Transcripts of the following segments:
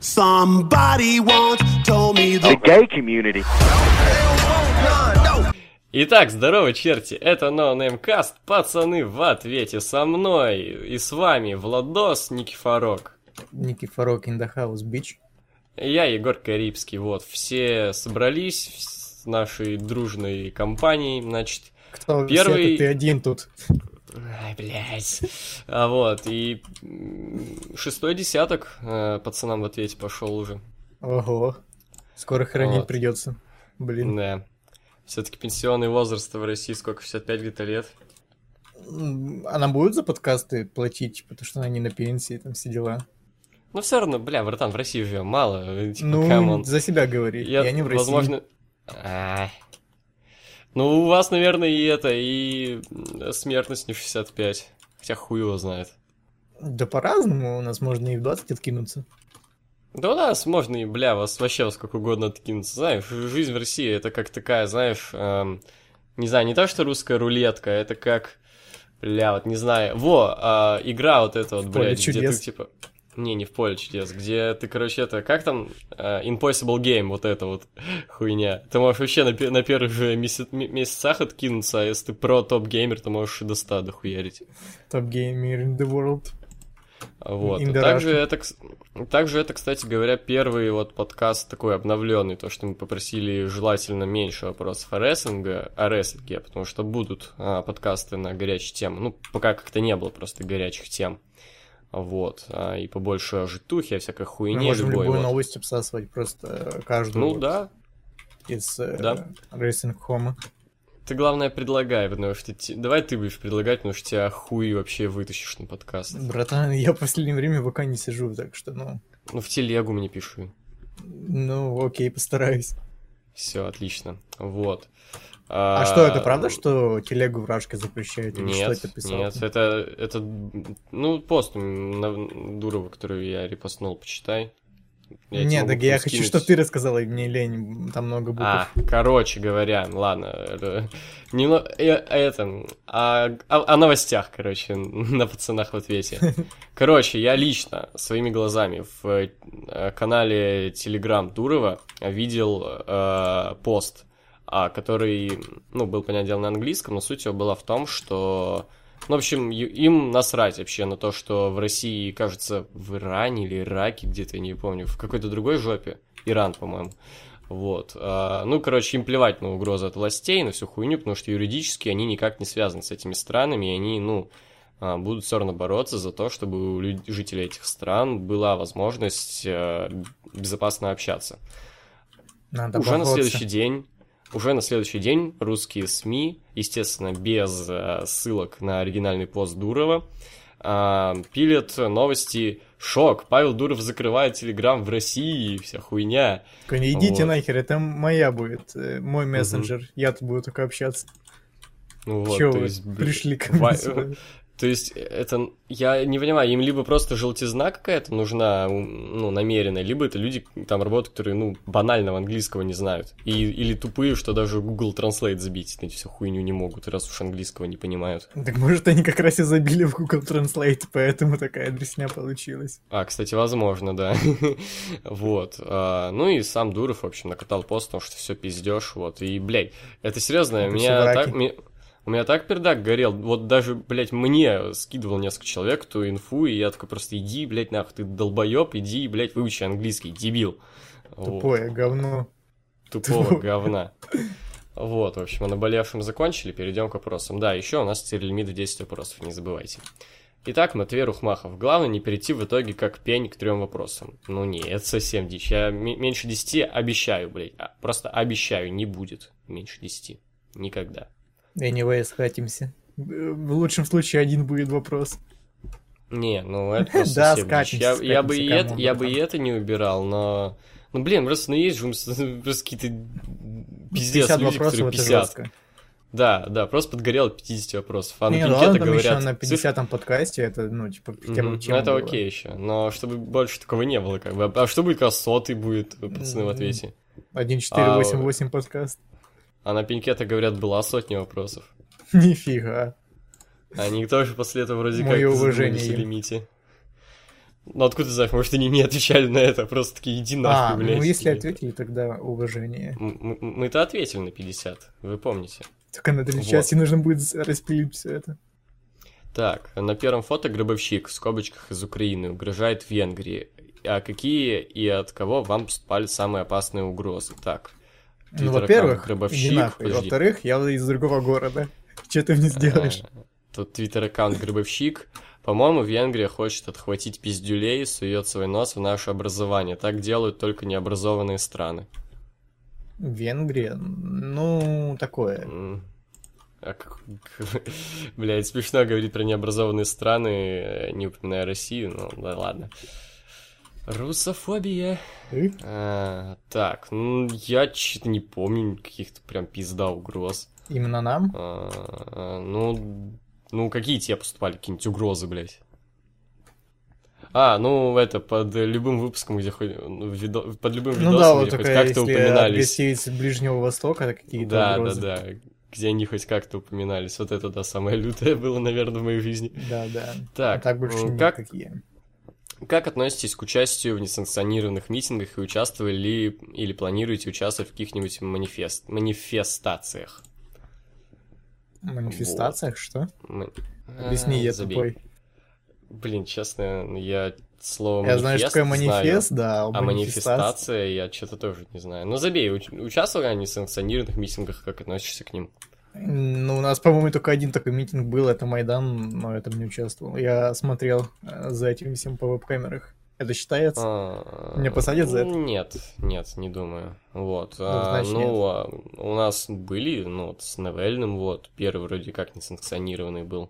The gay community. Итак, здорово, черти, это No Name Cast, пацаны в ответе, со мной и с вами Владос Никифорок. Никифорок in the house, bitch. Я Егор Карибский, вот, все собрались с нашей дружной компанией, значит, кто первый... Кто ты один тут? Ай, блядь. А вот, и шестой десяток пацанам в ответе пошел уже. Ого, скоро хранить вот. Придется, блин. Да. Все-таки пенсионный возраст в России сколько? 65 где-то лет. Она будет за подкасты платить, потому что она не на пенсии, там все дела. Но все равно, бля, братан, в России живем, мало. Типа, ну, камон. За себя говори, я не в России. Возможно... Ну, у вас, наверное, и это, и смертность не 65. Хотя хуй его знает. Да по-разному, у нас можно и в 20 откинуться. Да у нас можно и, бля, вас вообще во сколько угодно откинуться. Знаешь, жизнь в России это как такая, знаешь, не знаю, не то, что русская рулетка, это как, бля, вот не знаю, игра вот эта вот, блядь, где ты типа... Не в поле чудес, где ты, короче, это, как там, Impossible Game, вот эта вот хуйня. Ты можешь вообще на первых же месяцах откинуться, а если ты про топ-геймер, то можешь и до 100 дохуярить. Топ-геймер in the world. Вот, также это, кстати говоря, первый вот подкаст такой обновленный, то, что мы попросили желательно меньше вопросов о рестлинге, потому что будут подкасты на горячие темы, ну, пока как-то не было просто горячих тем. Вот, и побольше о житухе, о всякой хуйне. Мы можем любую новость обсасывать, просто каждую. Ну вот да. Из рейсинг-хома. Ты, главное, предлагай, потому что... Давай ты будешь предлагать, потому что тебя хуй вообще вытащишь на подкаст. Братан, я в последнее время в ВК не сижу, так что, ну... Ну, в телегу мне пиши. Ну, окей, постараюсь. Все, отлично, вот. А что, это правда, что телегу вражка запрещает? Или нет, что это писал? Нет, это пост на Дурова, который я репостнул, почитай. Нет, так я хочу, чтобы ты рассказал, и мне лень, там много букв. Короче говоря, ладно. О новостях, короче, на пацанах в ответе. Короче, я лично своими глазами в канале Telegram Дурова видел пост, который, был, понятное дело, на английском, но суть его была в том, что... Ну, в общем, им насрать вообще на то, что в России, кажется, в Иране или Ираке где-то, я не помню, в какой-то другой жопе, Иран, по-моему, вот. Им плевать на угрозы от властей, на всю хуйню, потому что юридически они никак не связаны с этими странами, и они, будут все равно бороться за то, чтобы у жителей этих стран была возможность безопасно общаться. Надо уже бороться. Уже на следующий день русские СМИ, естественно, без ссылок на оригинальный пост Дурова, пилят новости «Шок! Павел Дуров закрывает Телеграм в России!» Вся хуйня. Не идите нахер, это моя будет, мой мессенджер, я-то буду только общаться. Чё вы пришли ко мне? То есть, это, я не понимаю, им либо просто желтизна какая-то нужна, намеренная, либо это люди, там, работают, которые, банального английского не знают. Или тупые, что даже Google Translate забить на всю хуйню не могут, раз уж английского не понимают. Так, может, они как раз и забили в Google Translate, поэтому такая дресня получилась. Кстати, возможно, да. Вот. И сам Дуров, в общем, накатал пост, потому что все пиздёж, вот. И, блядь, это серьезно, меня так... У меня так пердак горел, вот даже, блядь, мне скидывал несколько человек ту инфу, и я такой просто, иди, блядь, нахуй, ты долбоёб, иди, блядь, выучи английский, дебил. Тупое говно. Тупого говна. Вот, в общем, о наболевшем закончили, перейдем к вопросам. Да, еще у нас теперь лимит в 10 вопросов, не забывайте. Итак, Матвей Рухмахов. Главное не перейти в итоге как пень к 3 вопросам. Это совсем дичь. Я меньше 10 обещаю, блядь, просто обещаю, не будет меньше 10. Никогда. Anyway, скатимся. В лучшем случае один будет вопрос. Не, это просто да, скатимся. Я бы и это не убирал, но... Ну, блин, просто есть же просто какие-то пиздец люди, которые 50. Да, просто подгорело 50 вопросов. А на пинкета говорят... на 50-м подкасте, это, хотя бы... это окей еще, но чтобы больше такого не было, как бы. А что будет, когда 100-й будет, пацаны, в ответе? 1488 подкаст. А на пеньке-то, говорят, была сотня вопросов. Нифига. Они тоже после этого вроде моё как в лимите. Ну, откуда ты знаешь? Может, они не отвечали на это, просто такие, иди нахуй, блядь. Ну, если ответили, тогда уважение. Мы-то ответили на 50, вы помните. Только на 3 части нужно будет распилить все это. Так, на первом фото гробовщик в скобочках из Украины угрожает Венгрии. А какие и от кого вам поступали самые опасные угрозы? Так, ну, во-первых, гробовщик, нахуй, во-вторых, я из другого города. Че ты мне сделаешь? Тут твиттер-аккаунт «Гробовщик». По-моему, Венгрия хочет отхватить пиздюлей и сует свой нос в наше образование. Так делают только необразованные страны. Венгрия? Ну, такое. Блядь, смешно говорить про необразованные страны, не упоминая Россию, но да ладно. Русофобия. Так, я чё-то не помню каких-то прям пизда угроз. Именно нам? Ну, какие тебе поступали? Какие-нибудь угрозы, блядь? Ну, это, под любым выпуском, где хоть... под любым видосом, вот где хоть как-то упоминались. Ну да, если Ближнего Востока, это какие-то угрозы. Да. Где они хоть как-то упоминались. Вот это, да, самое лютое было, наверное, в моей жизни. Да. Так, больше никакие. Как относитесь к участию в несанкционированных митингах и участвовали ли или планируете участвовать в каких-нибудь манифестациях? Манифестациях? Вот. Что? Объясни, я забей. Тупой. Блин, честно, я слово я манифест знаю. Я знаю, что такое манифест, знаю, да. А манифестация я что-то тоже не знаю. Ну, забей, участвовали они в несанкционированных митингах, как относишься к ним? Ну, у нас, по-моему, только один такой митинг был, это Майдан, но я там не участвовал. Я смотрел за этим всем по веб-камерах. Это считается? Меня посадят за это? Нет, не думаю. Вот. У нас были, с Навальным, первый вроде как несанкционированный был.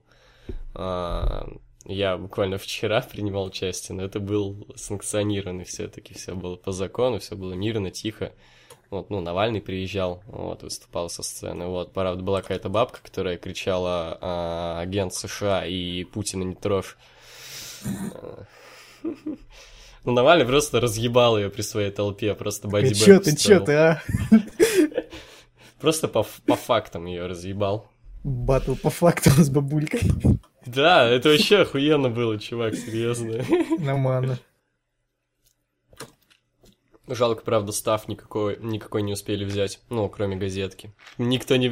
Я буквально вчера принимал участие, но это был санкционированный все-таки. Все было по закону, все было мирно, тихо. Навальный приезжал, выступал со сцены. Правда, была какая-то бабка, которая кричала «Агент США и Путина не трожь». Навальный просто разъебал ее при своей толпе, просто бодибэк. Ты чё, а? Просто по фактам ее разъебал. Баттл по фактам с бабулькой. Да, это вообще охуенно было, чувак, серьезно. Нормально. Жалко, правда, став никакой не успели взять, кроме газетки. Вообще никто не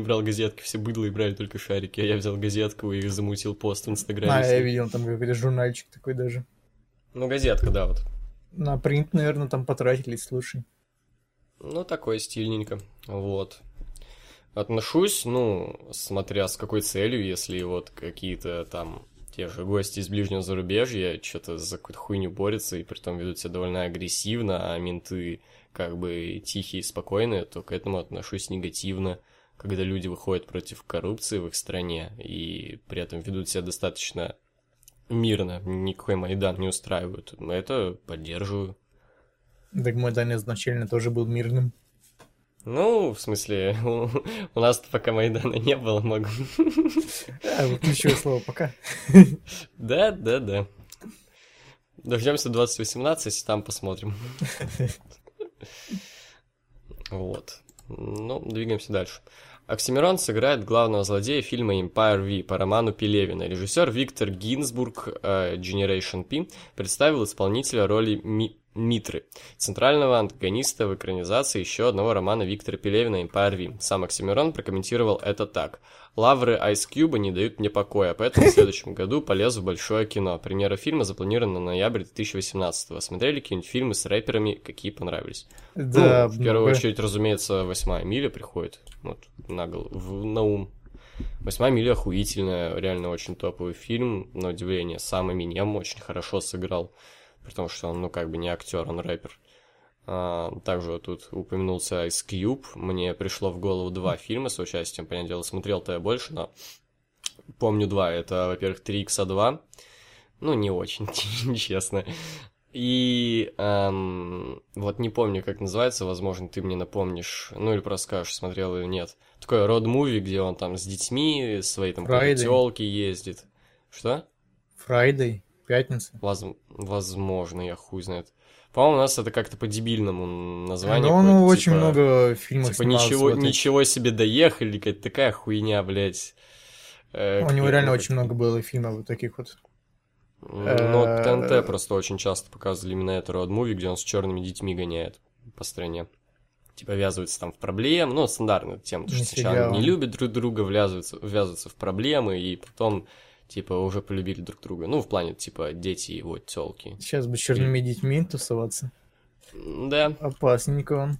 брал газетки, все быдлые брали только шарики, а я взял газетку и замутил пост в Инстаграме. Я видел, там какой-то журнальчик такой даже. Газетка, да, вот. На принт, наверное, там потратились, слушай. Такое стильненько, Отношусь, смотря с какой целью, если какие-то там... Те же гости из ближнего зарубежья что-то за какую-то хуйню борются и притом ведут себя довольно агрессивно, а менты как бы тихие и спокойные, то к этому отношусь негативно, когда люди выходят против коррупции в их стране и при этом ведут себя достаточно мирно, никакой Майдан не устраивают. Но это поддерживаю. Так Майдан изначально тоже был мирным. В смысле, у нас пока Майдана не было, могу. Ключевое слово «пока». Да. Дождемся 2018, там посмотрим. Двигаемся дальше. Оксимирон сыграет главного злодея фильма Empire V по роману Пелевина. Режиссер Виктор Гинзбург, Generation P, представил исполнителя роли Митры, центрального антагониста в экранизации еще одного романа Виктора Пелевина «Empire V». Сам Оксимирон прокомментировал это так. «Лавры Ice Cube не дают мне покоя, поэтому в следующем году полезу в большое кино. Премьера фильма запланирована на ноябрь 2018-го. Смотрели какие-нибудь фильмы с рэперами, какие понравились?» Да. В первую очередь, разумеется, «Восьмая миля» приходит на ум. «Восьмая миля» охуительная, реально очень топовый фильм. На удивление, сам Эминем очень хорошо сыграл. Потому что он, не актер, он рэпер. Также тут упомянулся Ice Cube. Мне пришло в голову 2 фильма с участием. Понятное дело, смотрел-то я больше, но помню 2. Это, во-первых, 3х2. Не очень, честно. И не помню, как называется. Возможно, ты мне напомнишь. Или просто скажешь, смотрел или нет. Такое род-муви, где он там с детьми, своей там тёлки ездит. Что? Friday. Пятница? Возможно, я хуй знает. По-моему, у нас это как-то по-дебильному названию. Очень много фильмов снимался. Ничего себе доехали, какая-то такая хуйня, блядь. У него реально очень много было фильмов вот таких вот. Ну, ТНТ просто очень часто показывали именно эту роуд-муви, где он с черными детьми гоняет по стране. Типа ввязывается там в проблемы, ну, стандартная тема, потому что сначала не любят друг друга, ввязываются в проблемы, и потом, типа, уже полюбили друг друга. Ну, в плане, типа, дети и вот тёлки. Сейчас бы с черными детьми тусоваться. Да. Опасненько он.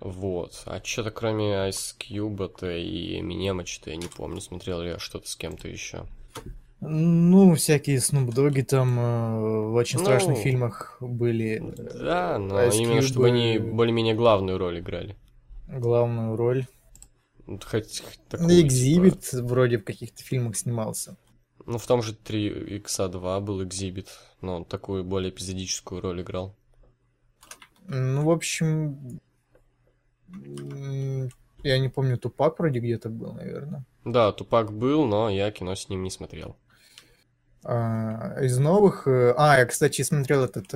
Вот. А что-то кроме Ice Cube-то и Eminem, что-то я не помню, смотрел ли я что-то с кем-то еще. Ну, всякие снуп-доги там в очень страшных фильмах были. Да, но Ice именно Cube, чтобы они более-менее главную роль играли. Главную роль. Хоть такую, Экзибит типа... вроде в каких-то фильмах снимался. Ну, в том же 3х2 был Экзибит, но он такую более эпизодическую роль играл. Ну, в общем... Я не помню, Тупак вроде где-то был, наверное. Да, Тупак был, но я кино с ним не смотрел. Из новых... я, кстати, смотрел этот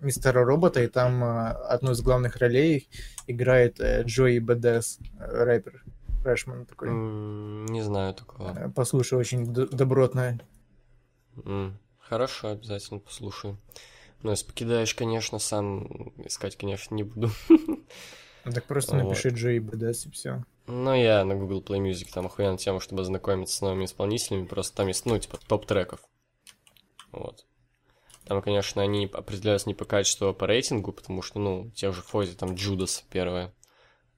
Мистера Робота, и там одну из главных ролей играет Джои Бедес, рэпер, фрешман такой. Не знаю такого. Послушай, очень добротная. Хорошо, обязательно послушаю. Ну, если покидаешь, конечно, сам искать, конечно, не буду. Так просто напиши Джои Бедес и все. Ну, я на Google Play Music, там охуенная тема, чтобы ознакомиться с новыми исполнителями, просто там есть, ну, типа, топ-треков. Вот. Там, конечно, они определяются не по качеству, а по рейтингу, потому что, ну, те же Фози, там, Judas первая,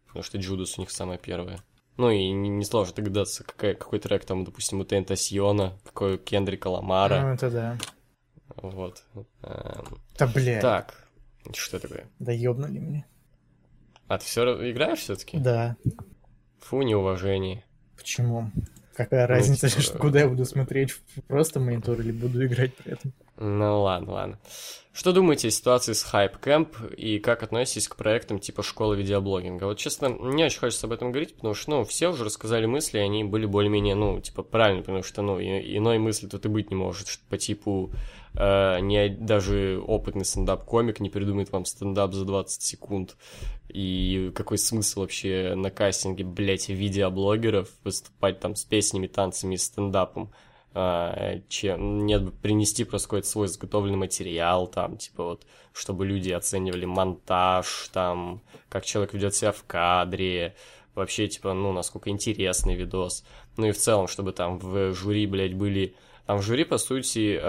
потому что Judas у них самая первая. Ну, и несложно догадаться, какой трек там, допустим, у Тентасьона, какой у Кендрика Ламара. Ну, это да. Вот. Да, блядь. Так, что такое? Да ёбнули меня. А ты все играешь все-таки? Да. Фу, неуважение. Почему? Какая разница, типа... куда я буду смотреть? Просто монитор или буду играть при этом? Ну ладно, ладно. Что думаете о ситуации с HypeCamp и как относитесь к проектам типа школы видеоблогинга? Вот, честно, мне очень хочется об этом говорить, потому что, ну, все уже рассказали мысли, они были более-менее, ну, типа, правильно, потому что, ну, иной мысли тут и быть не может, по типу... даже опытный стендап-комик не придумает вам стендап за 20 секунд. И какой смысл вообще на кастинге, блять, видеоблогеров выступать там с песнями, танцами и стендапом? Нет бы принести просто какой-то свой изготовленный материал, там, типа вот, чтобы люди оценивали монтаж, там, как человек ведет себя в кадре, вообще, типа, ну, насколько интересный видос. Ну и в целом, чтобы там в жюри, блять, были... Там в жюри, по сути,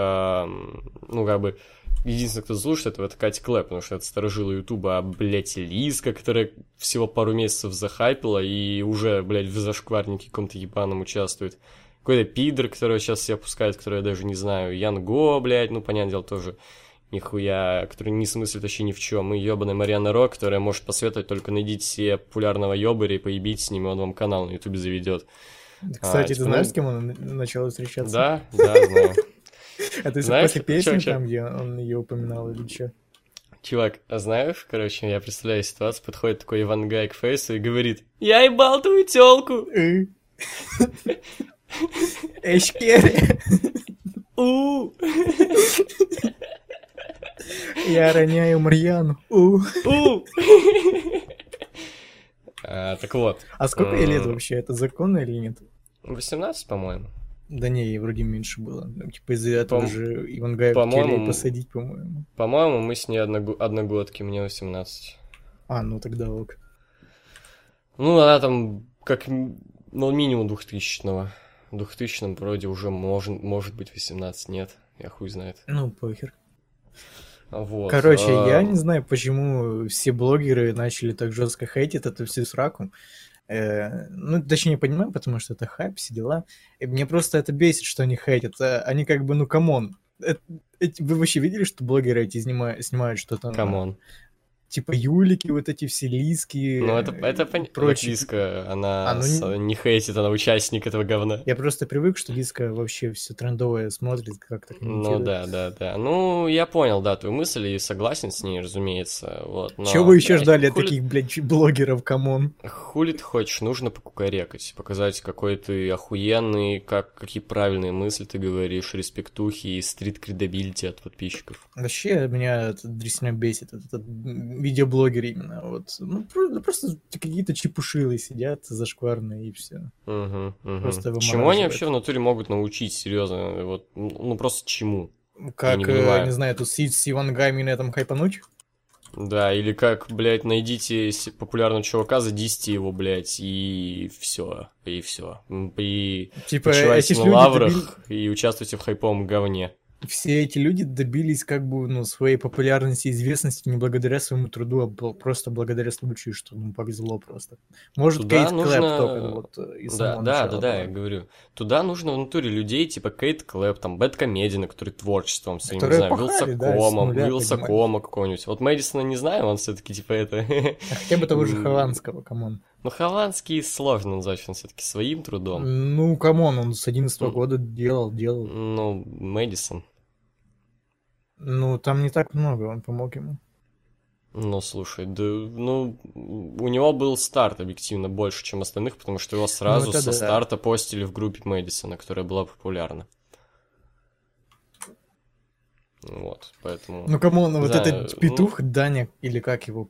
ну, как бы, единственное, кто слушает этого, это Катя Клэп, потому что это старожила Ютуба, а, блядь, Лизка, которая всего пару месяцев захайпила и уже, блядь, в зашкварнике каком-то ебаном участвует. Какой-то пидор, которого сейчас все пускают, которого я даже не знаю. Янго, блядь, ну, понятное дело, тоже нихуя, который не смыслит вообще ни в чем. И ебаная Мариана Ро, которая может посоветовать только найдите себе популярного ебаря и поебить с ним, он вам канал на Ютубе заведет. Кстати, типа, ты знаешь, с кем он начал встречаться? Да, знаю. А ты знаешь, после песни там, где он ее упоминал или что? Чувак, знаешь, короче, я представляю ситуацию, подходит такой Иван Гай к фейсу и говорит: «Я ебал твою тёлку!» Эшкери! У! Я роняю Марьяну! У! Так вот. А сколько ей лет вообще? Это законно или нет? 18, по-моему. Да не, ей вроде меньше было. Типа из-за этого же Иван Гай хотели посадить, по-моему. По-моему, мы с ней одногодки, мне 18. Ну тогда ок. Ну, она там как минимум 2000-го. В 2000-м вроде уже может быть 18, нет. Я хуй знает. Ну, похер. Вот. Короче, я не знаю, почему все блогеры начали так жестко хейтить эту всю сраку. Ну, точнее, не понимаю, потому что это хайп, все дела. И мне просто это бесит, что они хейтят. Они как бы, ну, камон. Вы вообще видели, что блогеры эти снимают что-то? Камон. Типа Юлики, вот эти все Лизки. Ну, это прочее. Лизка, она не хейтит, она участник этого говна. Я просто привык, что Лизка вообще все трендовое смотрит как-то. Ну, да. Ну, я понял, да, твою мысль и согласен с ней, разумеется. Вот, но, чего вы еще ждали от таких, блядь, блогеров, камон? Хули ты хочешь, нужно покукарекать, показать, какой ты охуенный, какие правильные мысли ты говоришь, респектухи и стрит-кредабилити от подписчиков. Вообще, меня дресня бесит, этот видеоблогеры именно. Вот. Ну, просто какие-то чепушилы сидят зашкварные и все. Просто чему они вообще в натуре могут научить, серьезно? Вот, ну, просто чему? Как, не знаю, тут сидеть с Иван Гай на этом хайпануть? Да, или как, блядь, найдите популярного чувака, задисьте его, блядь, и все, и все. И типа, почивайте на лаврах и участвуйте в хайповом говне. Все эти люди добились как бы, ну, своей популярности и известности не благодаря своему труду, а просто благодаря случаю, что ему повезло просто. Может, туда Кейт нужно... Клэп только вот из самого начала. Да, я говорю. Туда нужно в натуре людей типа Кейт Клэп, там, Бэткомедиана, который творчеством своим, не знаю, Вилсакома какого-нибудь. Вот Мэдисона не знаю, он все-таки типа это... А хотя бы того же Хованского, камон. Ну, Хованский сложно назвать, он все-таки своим трудом. Ну, камон, он с 11-го года делал. Ну, Мэдисон. Ну, там не так много, он помог ему. Ну, слушай, да, ну, у него был старт объективно больше, чем остальных, потому что его сразу старта постили в группе Мэдисона, которая была популярна. Вот, поэтому... Ну, камон, вот этот петух, Даня, или как его,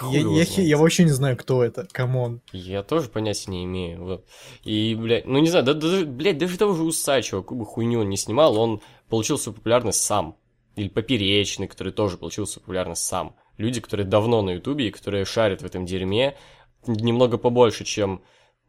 я вообще не знаю, кто это, камон. Я тоже понятия не имею, вот. И, блядь, ну, не знаю, даже того же Усачева, как бы хуйню он не снимал, он получил свою популярность сам. Или Поперечный, который тоже получился популярно сам. Люди, которые давно на Ютубе и которые шарят в этом дерьме немного побольше, чем...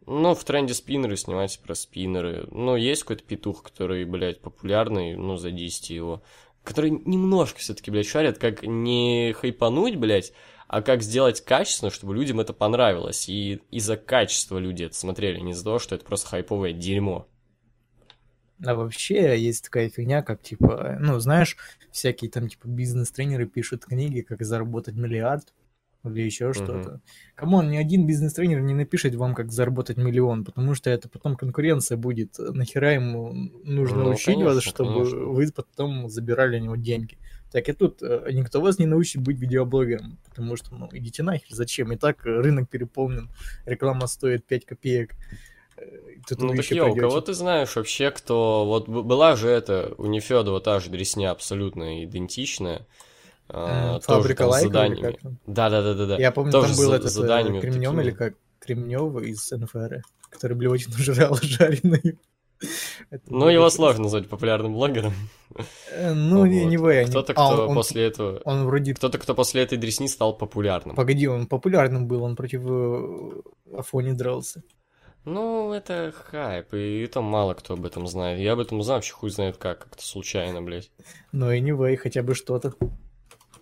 Ну, в тренде спиннеры, снимайте про спиннеры. Ну, есть какой-то петух, который, блядь, популярный, ну, задисьте его. Который немножко все-таки, блядь, шарят, как не хайпануть, блядь, а как сделать качественно, чтобы людям это понравилось. И из-за качества люди это смотрели, не из-за того, что это просто хайповое дерьмо. А вообще есть такая фигня, как, типа, ну, знаешь, всякие там, типа, бизнес-тренеры пишут книги, как заработать миллиард или еще что-то. Камон, ни один бизнес-тренер не напишет вам, как заработать миллион, потому что это потом конкуренция будет. Нахера ему нужно учить вас, чтобы вы потом забирали у него деньги. Так и тут никто вас не научит быть видеоблогером, потому что, ну, идите нахер, зачем? И так рынок переполнен, реклама стоит 5 копеек. Ну так, йоу, кого ты знаешь вообще, кто... Вот была же это, у Нефёдова та же дресня абсолютно идентичная. Фабрика лайков. Да. Я помню, тоже там был этот Кремнёв или как? Кремнёв из НФР, который блевотину жрал жареную. Ну, его сложно назвать популярным блогером. Ну, anyway. Кто-то, кто после этого... Он вроде... Кто-то, кто после этой дресни стал популярным. Погоди, он популярным был, он против Афони дрался. Ну, это хайп, и там мало кто об этом знает. Я об этом узнал, вообще хуй знает как-то случайно, блядь. Ну, anyway, хотя бы что-то.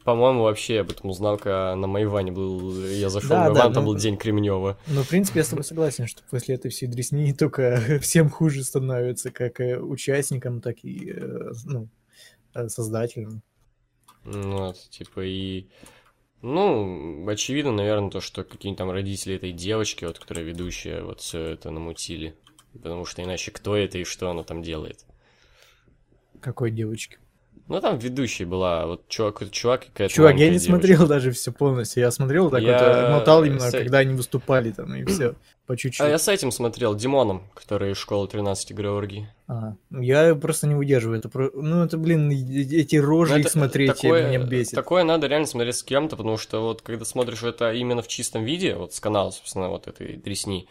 По-моему, вообще я об этом узнал, когда на Майване был... Я зашел в Майван, там был день Кремнёва. Ну, в принципе, я с тобой согласен, что после этой всей дресни только всем хуже становится, как участникам, так и, ну, создателям. Ну, это типа и... Ну, очевидно, наверное, то, что какие-нибудь там родители этой девочки, вот, которая ведущая, вот все это намутили. Потому что иначе кто это и что она там делает? Какой девочки? Ну, там ведущая была, вот чувак какая-то. Чувак, я не смотрел даже все полностью. Я смотрел, так вот мотал именно, когда они выступали там, и все, по чуть-чуть. А я с этим смотрел, Димоном, который из школы 13 Георгий. Ага. Я просто не выдерживаю. Это, блин, эти рожи их смотреть, меня бесит. Такое надо реально смотреть с кем-то, потому что вот когда смотришь это именно в чистом виде, вот с канала, собственно, вот этой дресни,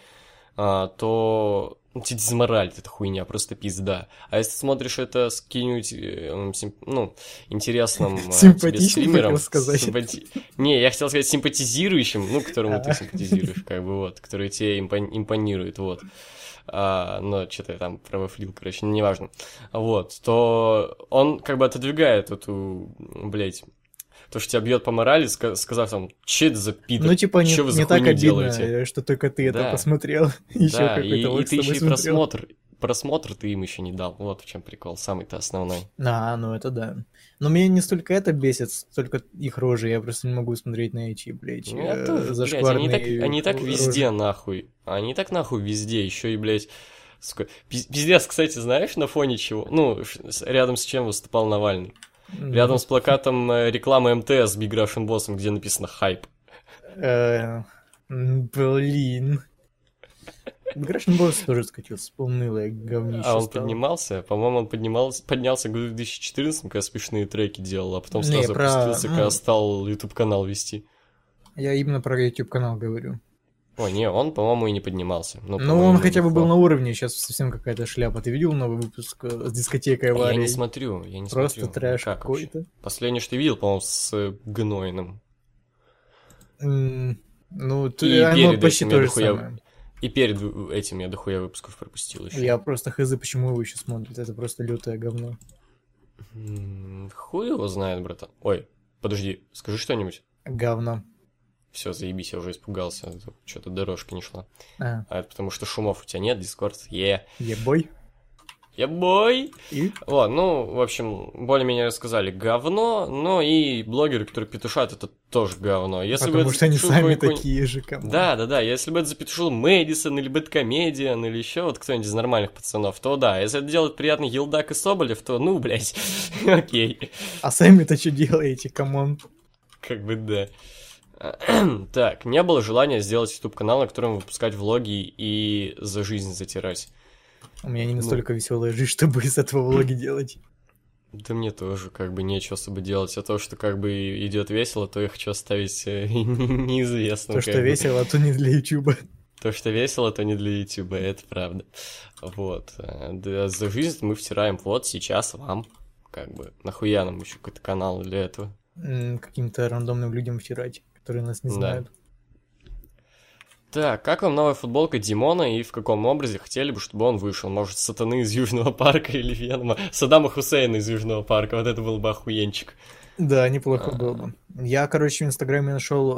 то... Тебе дезморалит эта хуйня, просто пизда. А если смотришь это с каким-нибудь, ну, интересным тебе стримером... Не, я хотел сказать симпатизирующим, ну, которому ты симпатизируешь, как бы, вот, который тебе импонирует, вот. Но что-то я там провафлил, короче, неважно. Вот, то он как бы отодвигает эту, блядь... То, что тебя бьет по морали, сказав там, че это за пидор, ну, типа, че вы за хуйню делаете. Обидно, что только ты это посмотрел. Еще и ты еще и просмотр ты им еще не дал. Вот в чем прикол, самый-то основной. Ну это да. Но меня не столько это бесит, столько их рожи. Я просто не могу смотреть на эти, блядь, зашкварные... Они так везде нахуй. Они так нахуй везде. Еще и, блядь... Пиздец, кстати, знаешь, на фоне чего? Ну, рядом с чем выступал Навальный? Рядом с плакатом рекламы МТС с Big Russian Boss'ом, где написано «Хайп». Блин. Big Russian Boss тоже скатился, полнылое говнище. А он поднимался? По-моему, он поднялся в 2014, когда смешные треки делал, а потом сразу опустился, когда стал YouTube-канал вести. Я именно про YouTube-канал говорю. О, не, он, по-моему, и не поднимался. Ну, он хотя бы был на уровне, сейчас совсем какая-то шляпа. Ты видел новый выпуск с дискотекой аварии? Я не смотрю. Просто трэш какой-то. Вообще? Последний, что ты видел, по-моему, с Гнойным. Ну, оно почти то же самое. И перед этим я дохуя выпусков пропустил еще. Я просто хз, почему его еще смотрят, это просто лютое говно. Хуй его знает, братан. Ой, подожди, скажи что-нибудь. Говно. Все, заебись, я уже испугался. Что-то дорожка не шла. А это потому что шумов у тебя нет, Дискорд. Ебой. Ебой. Вот, ну, в общем, более-менее рассказали говно, но и блогеры, которые петушат, это тоже говно. Если потому что они сами такие же, кому. Да, если бы это запетушил Мэдисон или Бэткомедиан или еще вот кто-нибудь из нормальных пацанов, то да, если это делает приятный Елдак и Соболев, то ну, блядь, окей. А сами-то что делаете, камон? Как бы да. Так, не было желания сделать YouTube-канал, на котором выпускать влоги и за жизнь затирать. У меня не настолько веселая жизнь, чтобы из этого влоги делать. Да мне тоже как бы нечего особо делать. А то, что как бы идет весело, то я хочу оставить неизвестно. То, что весело, то не для YouTube. То, что весело, то не для YouTube, это правда. Вот. За жизнь мы втираем вот сейчас вам. Как бы нахуя нам еще какой-то канал для этого? Каким-то рандомным людям втирать, которые нас не знают. Так, как вам новая футболка Димона и в каком образе хотели бы, чтобы он вышел? Может, Сатаны из Южного парка или Венома? Саддама Хусейна из Южного парка, вот это был бы охуенчик. Да, неплохо было бы. Я, короче, в Инстаграме нашел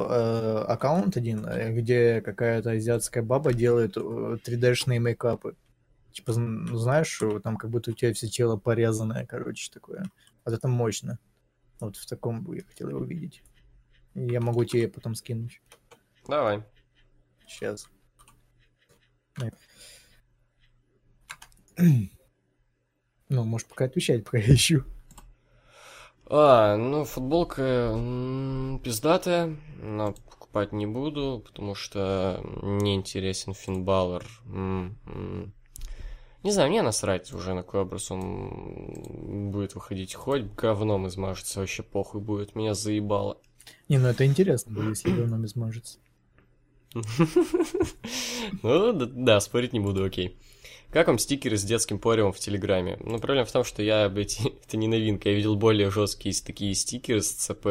аккаунт один, где какая-то азиатская баба делает 3D-шные мейкапы. Типа, знаешь, там как будто у тебя все тело порезанное, короче, такое. Вот это мощно. Вот в таком бы я хотел его видеть. Я могу тебе потом скинуть. Давай. Сейчас. Ну, может, пока отвечать, пока я ищу. Футболка пиздатая. Но покупать не буду, потому что мне интересен Финн Балор. Не знаю, мне насрать уже, на какой образ он будет выходить. Хоть говном измажется, вообще похуй будет. Меня заебало. Не, ну это интересно было, если говном измажется. Ну, да, спорить не буду, окей. Как вам стикеры с детским поревом в Телеграме? Ну, проблема в том, что это не новинка. Я видел более жесткие такие стикеры с ЦП,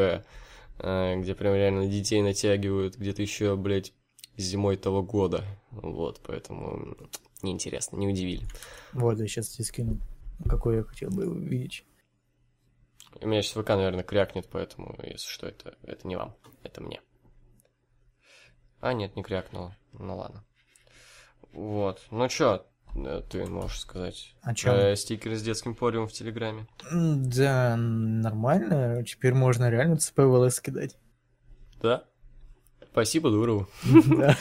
где прям реально детей натягивают где-то еще, блядь, зимой того года. Вот, поэтому... Неинтересно, не удивили. Вот, я сейчас тебе скину, какой я хотел бы увидеть. У меня сейчас ВК, наверное, крякнет, поэтому, если что, это не вам, это мне. А, нет, не крякнуло, ну ладно. Вот, ну чё ты можешь сказать? О чём? Стикеры с детским пориумом в Телеграме. Да, нормально, теперь можно реально ЦП в ЛС кидать. Да? Спасибо, Дурову. Да.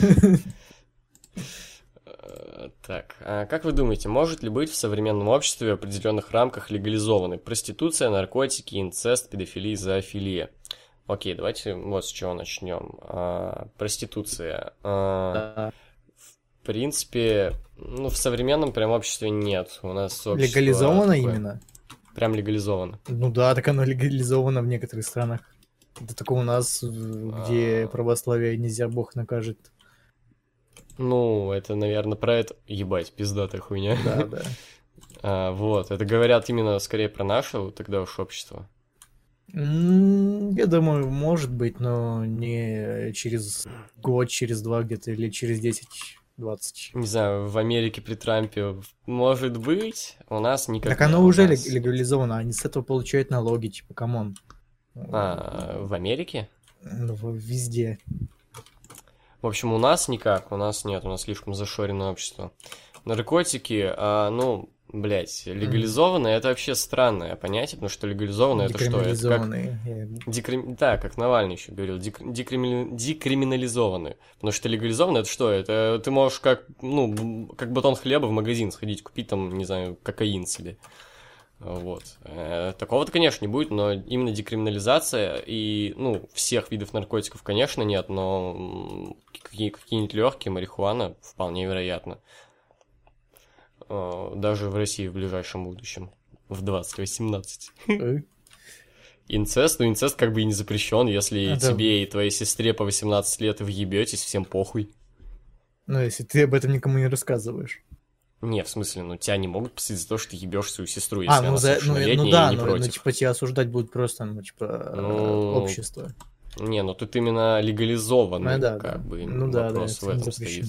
Так, а как вы думаете, может ли быть в современном обществе в определенных рамках легализованы проституция, наркотики, инцест, педофилия, зоофилия? Окей, давайте вот с чего начнем. Проституция. В принципе, в современном прям обществе нет. У нас общество... Легализовано такое, именно? Прям легализовано. Ну да, так оно легализовано в некоторых странах. Это такое у нас, где православие нельзя, Бог накажет. Ну, это, наверное, про это... Ебать, пиздатая хуйня. Да. Вот, это говорят именно скорее про наше тогда уж общество. Я думаю, может быть, но не через год, через два где-то, или через 10-20. Не знаю, в Америке при Трампе может быть, у нас никак... Так оно уже легализовано, они с этого получают налоги, типа, камон. В Америке? Везде. В общем, у нас никак, у нас нет, у нас слишком зашоренное общество. Наркотики, легализованные, это вообще странное понятие, потому что легализованное это что? Это как... Да, как Навальный еще говорил, декриминализованные. Потому что легализованное это что? Это ты можешь как батон хлеба в магазин сходить, купить там, не знаю, кокаин себе. Вот. Такого-то, конечно, не будет, но именно декриминализация и, всех видов наркотиков, конечно, нет, но какие-нибудь легкие, марихуана вполне вероятно. Даже в России в ближайшем будущем, в 2018. Инцест, ну инцест как бы и не запрещен, если тебе и твоей сестре по 18 лет и въебетесь, всем похуй. Ну, если ты об этом никому не рассказываешь. Не, в смысле, ну тебя не могут посадить за то, что ты ебешь свою сестру, если она совершеннолетняя и не против. Ну, типа, тебя осуждать будут просто, ну, типа, общество. Не, ну тут именно легализованный, бы, ну, вопрос в этом стоит.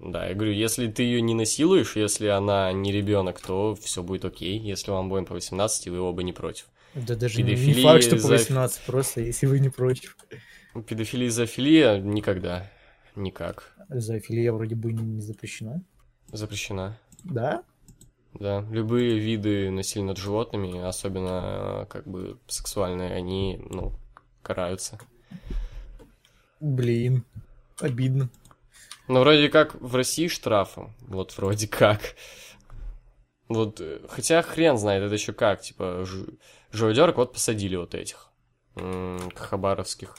Да, я говорю, если ты ее не насилуешь, если она не ребенок, то все будет окей, если вам обоим по 18, и вы оба не против. Да даже педофилии, не факт, что по 18, просто если вы не против. Педофилия и зоофилия никогда, никак. Зоофилия вроде бы не запрещена. Запрещена. Да? Да, любые виды насилия над животными, особенно как бы сексуальные, они, ну, караются. Блин, обидно. Ну, вроде как в России штрафом, вот вроде как. Вот, хотя хрен знает, это еще как, типа, живодерок вот посадили вот этих хабаровских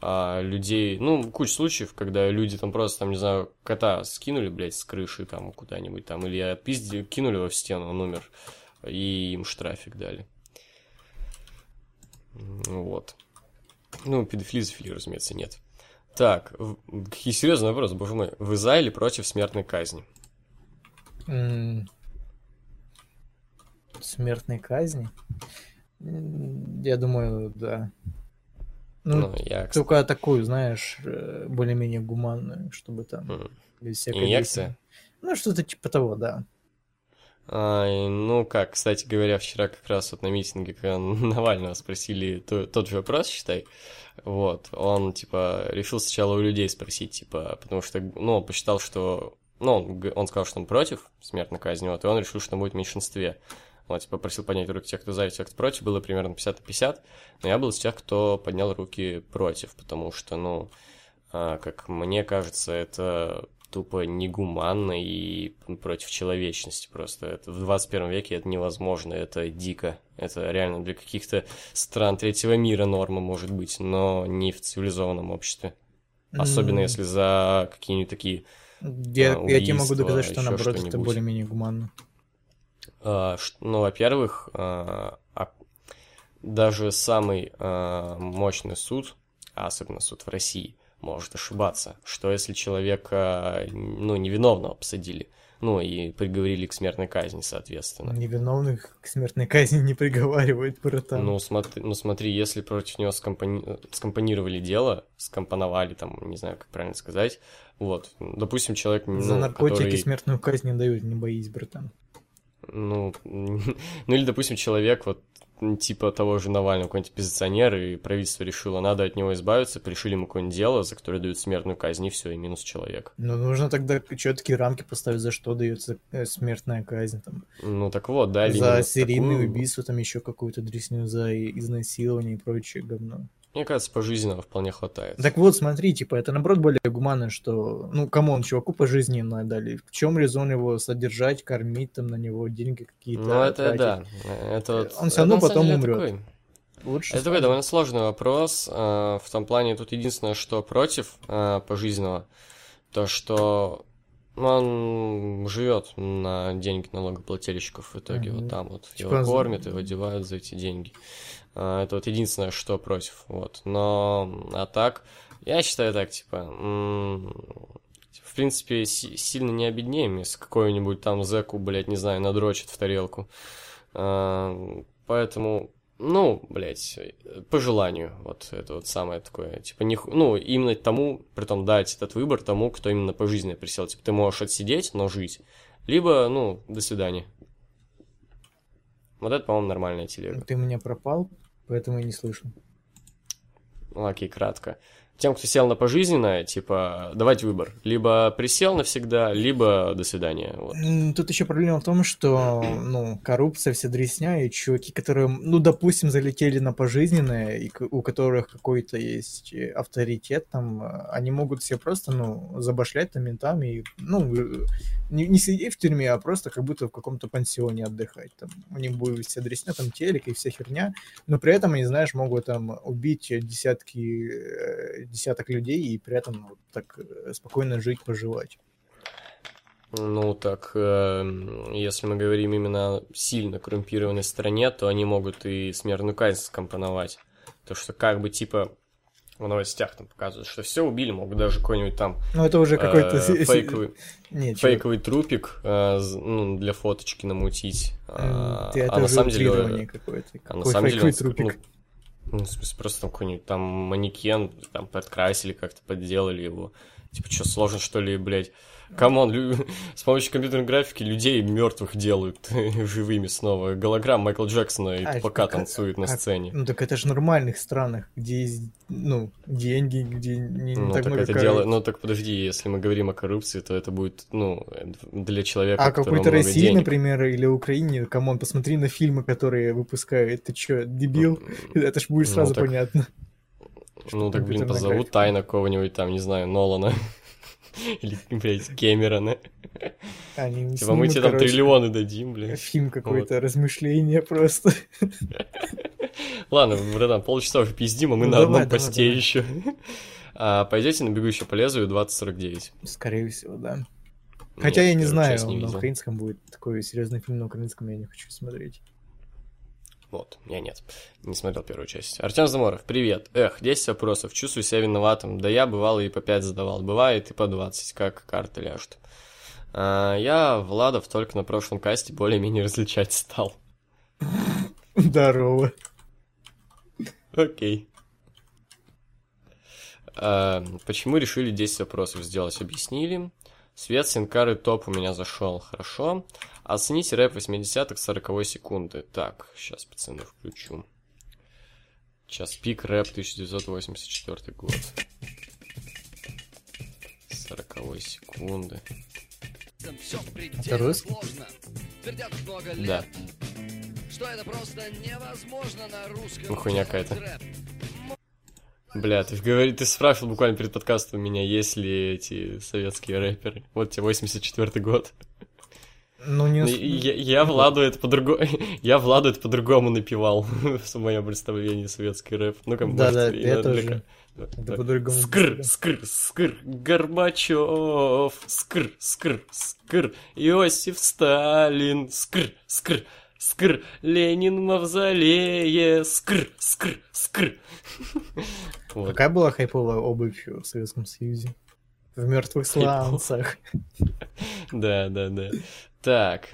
людей. Ну, куча случаев, когда люди там просто, там, не знаю, кота скинули, блядь, с крыши там куда-нибудь там, или отпиздили, кинули его в стену, он умер, и им штрафик дали. Вот. Ну, педофилии, зоофилии, разумеется, нет. Так, и серьезный вопрос, боже мой. Вы за или против смертной казни? Смертной казни? Я думаю, да. Ну, только такую, знаешь, более-менее гуманную, чтобы там... Инъекция? Ну, что-то типа того, да. Ну как, кстати говоря, вчера как раз вот на митинге, когда Навального спросили тот же вопрос, считай, вот, он, типа, решил сначала у людей спросить, типа, потому что, ну, он посчитал, что, ну, он сказал, что он против смертной казни, вот, и он решил, что он будет в меньшинстве, он, типа, просил поднять руки тех, кто за и тех, кто против, было примерно 50-50, но я был из тех, кто поднял руки против, потому что, ну, как мне кажется, это... тупо негуманно и против человечности просто. Это в 21 веке это невозможно, это дико. Это реально для каких-то стран третьего мира норма может быть, но не в цивилизованном обществе. Особенно если за какие-нибудь такие убийства, я тебе могу доказать, что наоборот что-нибудь. Это более-менее гуманно. Ну, во-первых, даже самый мощный суд, особенно суд в России, может ошибаться. Что если человека, ну, невиновного посадили, ну, и приговорили к смертной казни, соответственно. Невиновных к смертной казни не приговаривают, братан. Ну, смотри, если против него скомпонировали дело, скомпоновали, там, не знаю, как правильно сказать, вот, допустим, человек... За наркотики смертную казнь не дают, не боись, братан. Ну, или, допустим, человек, вот, типа того же Навального, какой-нибудь оппозиционер, и правительство решило, надо от него избавиться, пришили ему какое-нибудь дело, за которое дают смертную казнь, и все, и минус человек. Ну, нужно тогда четкие рамки поставить, за что дается смертная казнь. Там. Ну, так вот, да. За серийное убийство, там еще какую-то дресню, за изнасилование и прочее говно. Мне кажется, пожизненного вполне хватает. Так вот, смотри, типа, это, наоборот, более гуманно, что, ну, камон, чуваку пожизненно дали. В чем резон его содержать, кормить, там, на него деньги какие-то? Ну, это тратить? Да. Это вот... Он все равно потом умрет. Это такой довольно сложный вопрос. В том плане, тут единственное, что против пожизненного, то, что он живет на деньги налогоплательщиков в итоге. Вот там вот типа его кормят, его одевают за эти деньги. Это вот единственное, что против, вот. Но, а так, я считаю так, типа, в принципе, сильно не обеднеем, если какой-нибудь там зэку, блядь, не знаю, надрочит в тарелку. Поэтому, ну, блядь, по желанию, вот это вот самое такое, типа, ну, именно тому, притом дать этот выбор тому, кто именно пожизненно присел. Типа, ты можешь отсидеть, но жить, либо, ну, до свидания. Вот это, по-моему, нормальная телега. Ты меня пропал, поэтому я не слышу. Окей, кратко. Тем, кто сел на пожизненное, типа, давать выбор. Либо присел навсегда, либо до свидания. Вот. Тут еще проблема в том, что, ну, коррупция, вся дресня, и чуваки, которые, ну, допустим, залетели на пожизненное, и у которых какой-то есть авторитет, там, они могут себе просто, ну, забашлять там ментами, и, ну, не сидеть в тюрьме, а просто как будто в каком-то пансионе отдыхать. Там. У них будет вся дресня, там, телек и вся херня, но при этом, они, знаешь, могут там убить десяток людей и при этом вот так спокойно жить, поживать. Ну, так, если мы говорим именно о сильно коррумпированной стране, то они могут и смертную казнь скомпоновать. То, что как бы, типа, в новостях там показывают, что все убили, могут даже какой-нибудь там... Ну, это уже какой-то фейковый трупик для фоточки намутить. Это на самом деле какое-то. Фейковый трупик? Ну, в смысле, просто там какой-нибудь там манекен, там подкрасили как-то, подделали его. Типа, что, сложно, что ли, блядь? Камон, с помощью компьютерной графики людей мертвых делают живыми снова. Голограмма Майкла Джексона и Тупака танцует на сцене. Ну так это же в нормальных странах, где есть, ну, деньги, где не так много коррупции. Ну так подожди, если мы говорим о коррупции, то это будет, ну, для человека, у которого много денег. А какой-то России, например, или Украине, камон, посмотри на фильмы, которые выпускают. Ты что, дебил? Это ж будет сразу понятно. Ну так, блин, позову тайно кого-нибудь там, не знаю, Нолана. Или, блядь, Кэмерона. Типа, мы тебе там триллионы дадим, блядь. Фильм какой-то, размышление просто. Ладно, братан, полчаса уже пиздим, а мы на одном посте еще. Пойдете на «Бегущую по лезвию» 2049? Скорее всего, да. Хотя я не знаю, на украинском будет такой серьезный фильм, на украинском я не хочу смотреть. Вот, я нет, не смотрел первую часть. Артём Заморов, привет. 10 вопросов, чувствую себя виноватым. Да я бывал и по 5 задавал, бывает и по 20, как карты ляжут. Я Владов только на прошлом касте более-менее различать стал. Здорово. Окей. Почему решили 10 вопросов сделать, объяснили. Свет Синкары топ у меня зашел, хорошо. Оцените рэп 80-х 40 секунды. Так, сейчас, пацаны, включу. Сейчас пик рэп 1984 год. 40 секунды. Это русский? Да. Что это просто невозможно на русском. Ну, хуйня какая-то. Бля, ты спрашивал буквально перед подкастом меня, есть ли эти советские рэперы. Вот тебе 84-й год. Ну, не... Владу это по-другому напевал в моем представлении советский рэп. Ну, как бы, да, я тоже. Это по-другому. Скр, скр, скр, Горбачев, скр, скр, скр, Иосиф Сталин, скр, скр, скр, Ленин мавзолее, скр, скр, скр. Вот. Какая была хайповая обувь в Советском Союзе? В мертвых сланцах. Да. Так,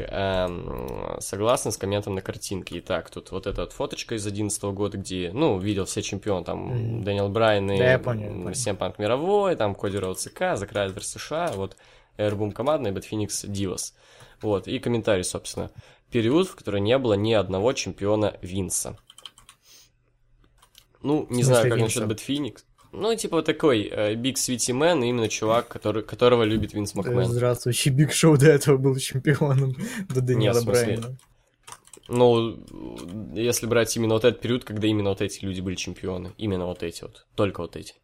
согласно с комментом на картинке. Итак, тут вот эта вот фоточка из 2011 года, где, ну, видел все чемпион, там, Дэниел Брайан и Семпанк мировой, там, Коди Роуд ЦК, Зак Райдер США, вот, Эрбум командный, Бэт Феникс Дивас. Вот, и комментарий, собственно. Период, в который не было ни одного чемпиона Винса. Ну, не знаю, как насчет Бэт Феникс. Ну, типа такой Биг Свити Мэн, именно чувак, которого любит Винс Макмен. Здравствующий Биг Шоу до этого был чемпионом, до Дэниела Брайана. Ну, если брать именно вот этот период, когда именно вот эти люди были чемпионы. Именно вот эти вот, только вот эти.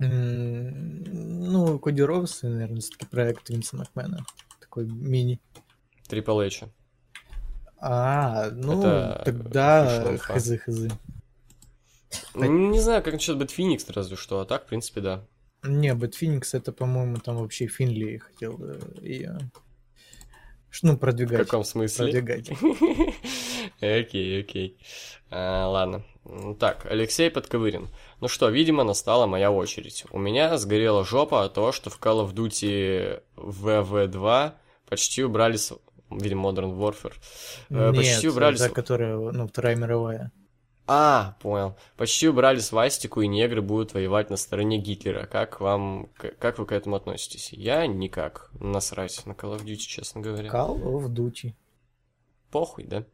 Ну, Коди Роуз, наверное, все-таки проект Винса Макмена. Такой мини. Трипл Эйча. Ну, это тогда хз-хз. Не знаю, как насчет Бэт Феникс, разве что, а так, в принципе, да. Не, Бэт Феникс, это, по-моему, там вообще Финли хотел ее... Ну, продвигать. В каком смысле? Продвигать. Окей. Ладно. Так, Алексей Подковырин. Ну что, видимо, настала моя очередь. У меня сгорела жопа от того, что в Call of Duty WW2 почти убрали... Видимо, Modern Warfare. Почти убрали... Нет, которая, ну, Вторая мировая. Понял. Почти убрали свастику, и негры будут воевать на стороне Гитлера. Как вы к этому относитесь? Я никак. Насрать на Call of Duty, честно говоря. Call of Duty. Похуй, да?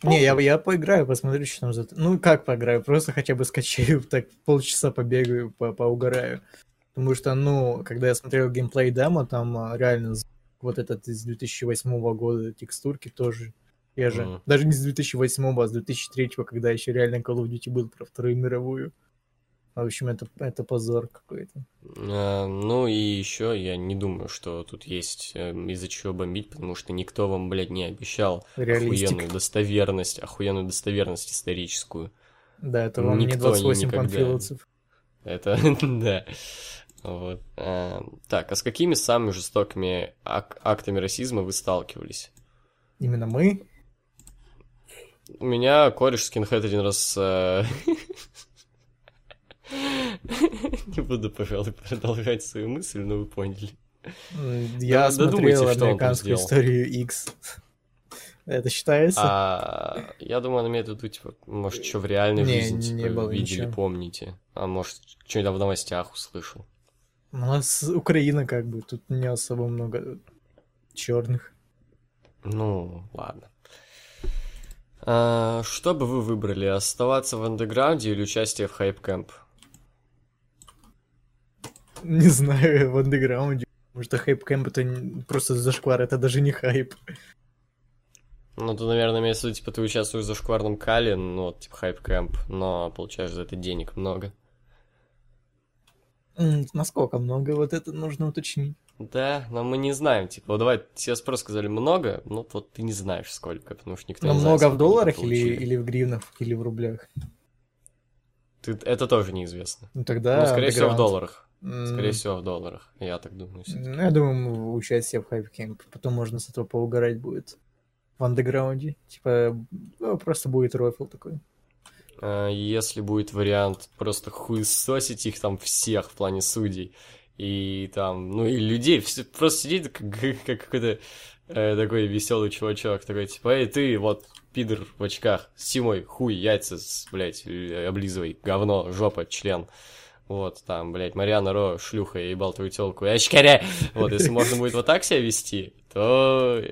Похуй. Не, я поиграю, посмотрю, что там за... Ну, как поиграю? Просто хотя бы скачаю, так полчаса побегаю, поугараю. Потому что, ну, когда я смотрел геймплей демо, там реально вот этот из 2008 года текстурки тоже... Я же, даже не с 2008, а с 2003, когда еще реально Call of Duty был про Вторую мировую. В общем, это позор какой-то. Ну и еще я не думаю, что тут есть из-за чего бомбить, потому что никто вам, блядь, не обещал охуенную достоверность историческую. Да, это вам никто не 28 панфиловцев. Это, да. Вот. Так, а с какими самыми жестокими актами расизма вы сталкивались? Именно мы? У меня кореш скинхед один раз... Не буду, пожалуй, продолжать свою мысль, но вы поняли. Я смотрел американскую историю X. Это считается? Я думаю, он имеет в виду, типа, может, что в реальной жизни типа видели, помните. А может, что-нибудь в новостях услышал. У нас Украина, как бы, тут не особо много черных. Ну, ладно. Что бы вы выбрали, оставаться в андеграунде или участие в HypeCamp? Не знаю, в андеграунде. Может, HypeCamp это просто зашквар, это даже не хайп. Ну, ты, наверное, имеется в виду, типа, ты участвуешь в зашкварном кале, ну, вот, типа, HypeCamp, но получаешь за это денег много. Насколько много, вот это нужно уточнить. Да, но мы не знаем, типа, вот давай, тебе спрос сказали много, ну, вот ты не знаешь сколько, потому что никто но не знает. Много в долларах или в гривнах, или в рублях? Это тоже неизвестно. Ну, тогда... Ну, скорее всего, в долларах. Скорее всего, в долларах, я так думаю. Все-таки. Ну, я думаю, участие в HypeCamp, потом можно с этого поугарать будет. В андеграунде, типа, ну, просто будет рофл такой. Если будет вариант просто хуесосить их там всех в плане судей, и там, ну, и людей, все, просто сидит как какой-то такой веселый чувачок, такой, типа, эй, ты, вот, пидор в очках, с Симой, хуй, яйца, блядь, облизывай, говно, жопа, член. Вот, там, блядь, Мариана Ро, шлюха, я ебал твою тёлку, очкаря! Вот, если можно будет вот так себя вести, то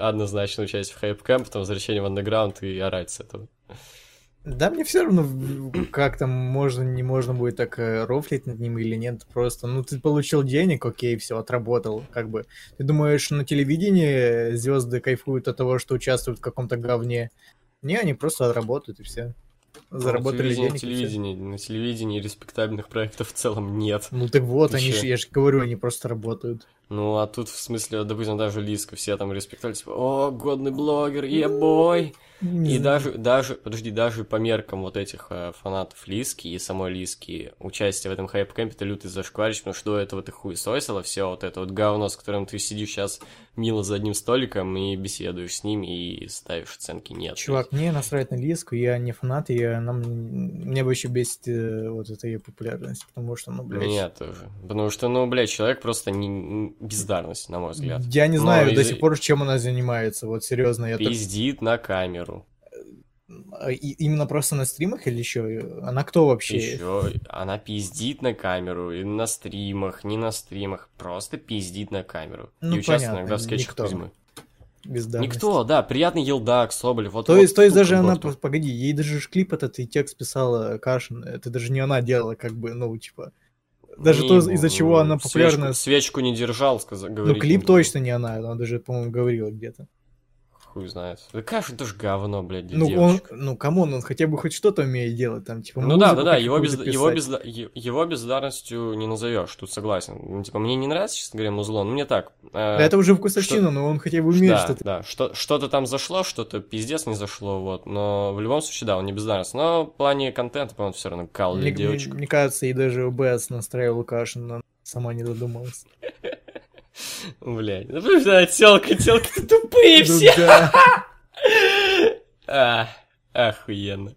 однозначно участие в хайп-кэмп, потом возвращение в андеграунд и орать с этого. Да, мне все равно, как там можно, не можно будет так рофлить над ним или нет, просто, ну, ты получил денег, окей, все, отработал, как бы. Ты думаешь, на телевидении звезды кайфуют от того, что участвуют в каком-то говне? Не, они просто отработают, и все. Заработали денег. На телевидении респектабельных проектов в целом нет. Ну так вот, они же, я же говорю, они просто работают. Ну а тут, в смысле, допустим, даже Лизка, все там респектовали, типа, о, годный блогер, ебой. И даже по меркам вот этих фанатов Лизки и самой Лизки, участие в этом хайп-кэмпе ты лютый зашкваришь, потому что до этого ты хуесосила все вот это вот говно, с которым ты сидишь сейчас мило за одним столиком и беседуешь с ним и ставишь оценки нет. Чувак, мне насрать на Лизку, я не фанат, мне бы еще бесит вот эта ее популярность, потому что, ну, блядь... Меня тоже. Потому что, ну, блядь, человек просто не... бездарность, на мой взгляд. Я не знаю до сих пор, чем она занимается, вот серьезно. Я пиздит так... на камеру. Именно просто на стримах или еще? Она кто вообще? Еще она пиздит на камеру, и на стримах, не на стримах, просто пиздит на камеру. Ну, и участвует иногда в скетчах Кузьмы. Никто, да, приятный Елдак, Соболев. Вот, то есть даже она, погоди, ей даже клип этот и текст писала Кашин, это даже не она делала, как бы, ну, типа... Даже не, то, из-за чего она популярна... Свечку не держал, сказать, говорить. Ну, клип точно не она даже, по-моему, говорила где-то. Хуй знает. Да, Кашин тоже говно, блядь, для девочек. Ну, камон, он хотя бы хоть что-то умеет делать там, типа... Ну да, его бездарностью не назовешь, тут согласен. Ну, типа, мне не нравится, честно говоря, музло, но мне так... Да это уже вкусовщина, но он хотя бы умеет что-то... Да, что-то там зашло, что-то пиздец не зашло, вот, но в любом случае, да, он не бездарность. Но в плане контента, по-моему, все равно кал для девочек. Мне кажется, и даже ОБС настраивал Кашина, сама не додумалась. Блядь, ну потому что телки-то тупые все. Охуенно.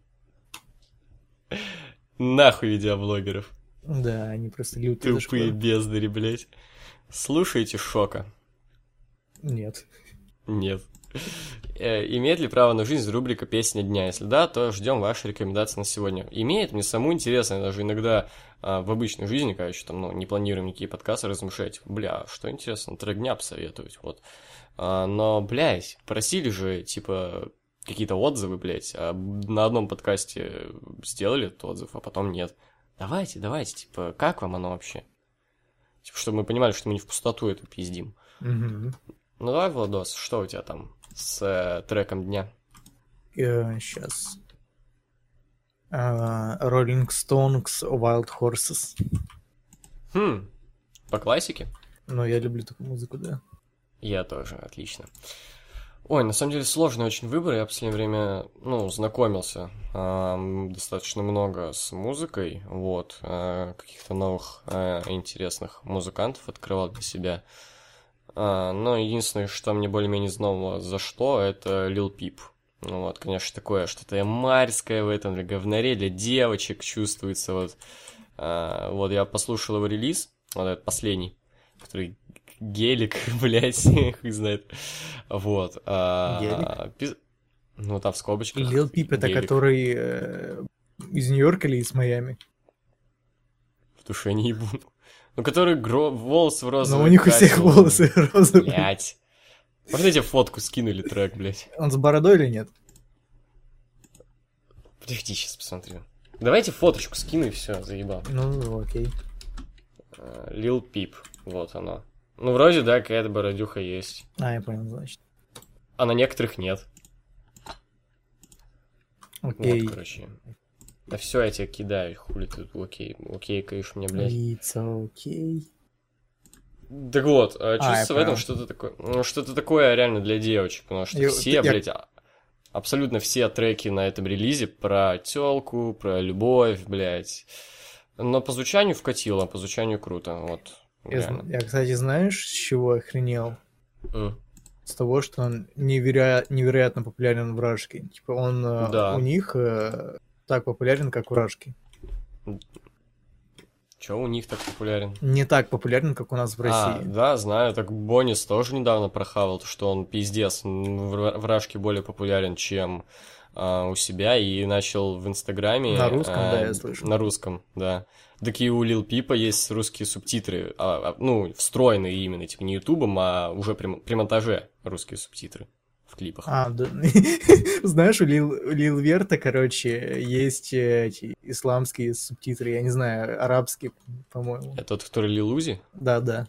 Нахуй видеоблогеров. Да, они просто лютые. Тупые бездари, блядь. Слушаете Шока? Нет. Имеет ли право на жизнь рубрика «Песня дня»? Если да, то ждем ваши рекомендации на сегодня. Имеет, мне самому интересно, даже иногда в обычной жизни, короче, там, ну, не планируем никакие подкасты, размышлять, бля, что интересно, трек дня посоветовать, вот. Но, блядь, просили же, типа, какие-то отзывы, блядь, а на одном подкасте сделали этот отзыв, а потом нет. Давайте, типа, как вам оно вообще? Типа, чтобы мы понимали, что мы не в пустоту это пиздим. Mm-hmm. Ну, давай, Владос, что у тебя там с треком дня? Сейчас. Rolling Stones Wild Horses. По классике? Ну, я люблю такую музыку, да. Я тоже, отлично. Ой, на самом деле сложный очень выбор. Я в последнее время, знакомился достаточно много с музыкой, каких-то новых интересных музыкантов открывал для себя. Но единственное, что мне более-менее знакомо зашло, это Лил Пип. Конечно, такое что-то ямарское в этом, для говноре, для девочек чувствуется. Я послушал его релиз, этот последний, который... Гелик, блядь, хуй знает. Гелик? Там в скобочках. Лил Пип, это который из Нью-Йорка или из Майами? В душе не ебу. Который волос в розовом. Но у них у всех волосы розовые. Блядь. Можно тебе фотку скинули трек, блядь? Он с бородой или нет? Подожди, сейчас посмотрю. Давайте фоточку скину и все, заебал. Окей. Лил Пип, оно. Вроде, да, какая-то бородюха есть. Я понял, значит. А на некоторых нет. Окей. Да все, я тебя кидаю, хули ты тут окей, каешь мне, блядь. It's окей. Okay. Так вот, чувствуется в этом что-то такое. Что-то такое реально для девочек, потому что абсолютно все треки на этом релизе про тёлку, про любовь, блядь. Но по звучанию вкатило, по звучанию круто, Я, кстати, знаешь, с чего охренел? С того, что он невероятно популярен в Рашке. Он у них так популярен, как у Рашки. Чё у них так популярен? Не так популярен, как у нас в России. Да, знаю. Так Бонис тоже недавно прохавал, что он пиздец в Рашке более популярен, чем у себя, и начал в Инстаграме... На русском, я слышу. На русском, да. Так и у Лил Пипа есть русские субтитры, встроенные именно, не ютубом, а уже при монтаже русские субтитры в клипах. Да. Знаешь, у Лил Верта, есть эти исламские субтитры, я не знаю, арабские, по-моему. Это тот, который Лил Узи? Да.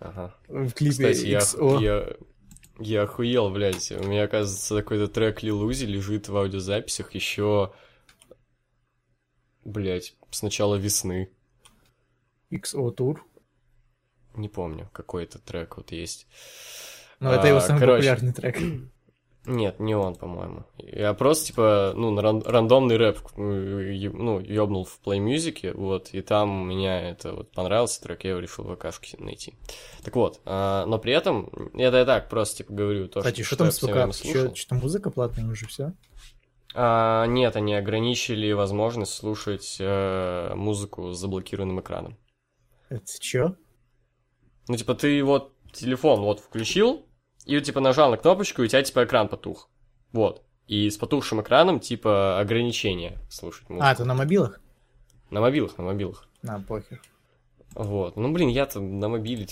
Ага. В клипе XO. Кстати, я охуел, блядь. У меня, оказывается, такой-то трек Лил Узи лежит в аудиозаписях еще... Блядь, с начала весны. XO Tour? Не помню, какой это трек есть. Но это его самый популярный трек. Нет, не он, по-моему. Я просто, рандомный рэп, ёбнул в Play Music, и там у меня это понравился трек, я его решил в ВК-шке найти. Так но при этом, это я так просто, говорю то, кстати, что там с ВК? Что-то музыка платная уже, все? Нет, они ограничили возможность слушать музыку с заблокированным экраном. Это чё? Ты телефон включил, и нажал на кнопочку, и у тебя экран потух. И с потухшим экраном ограничение слушать музыку. Это на мобилах? На мобилах. На похер. Я-то на мобиле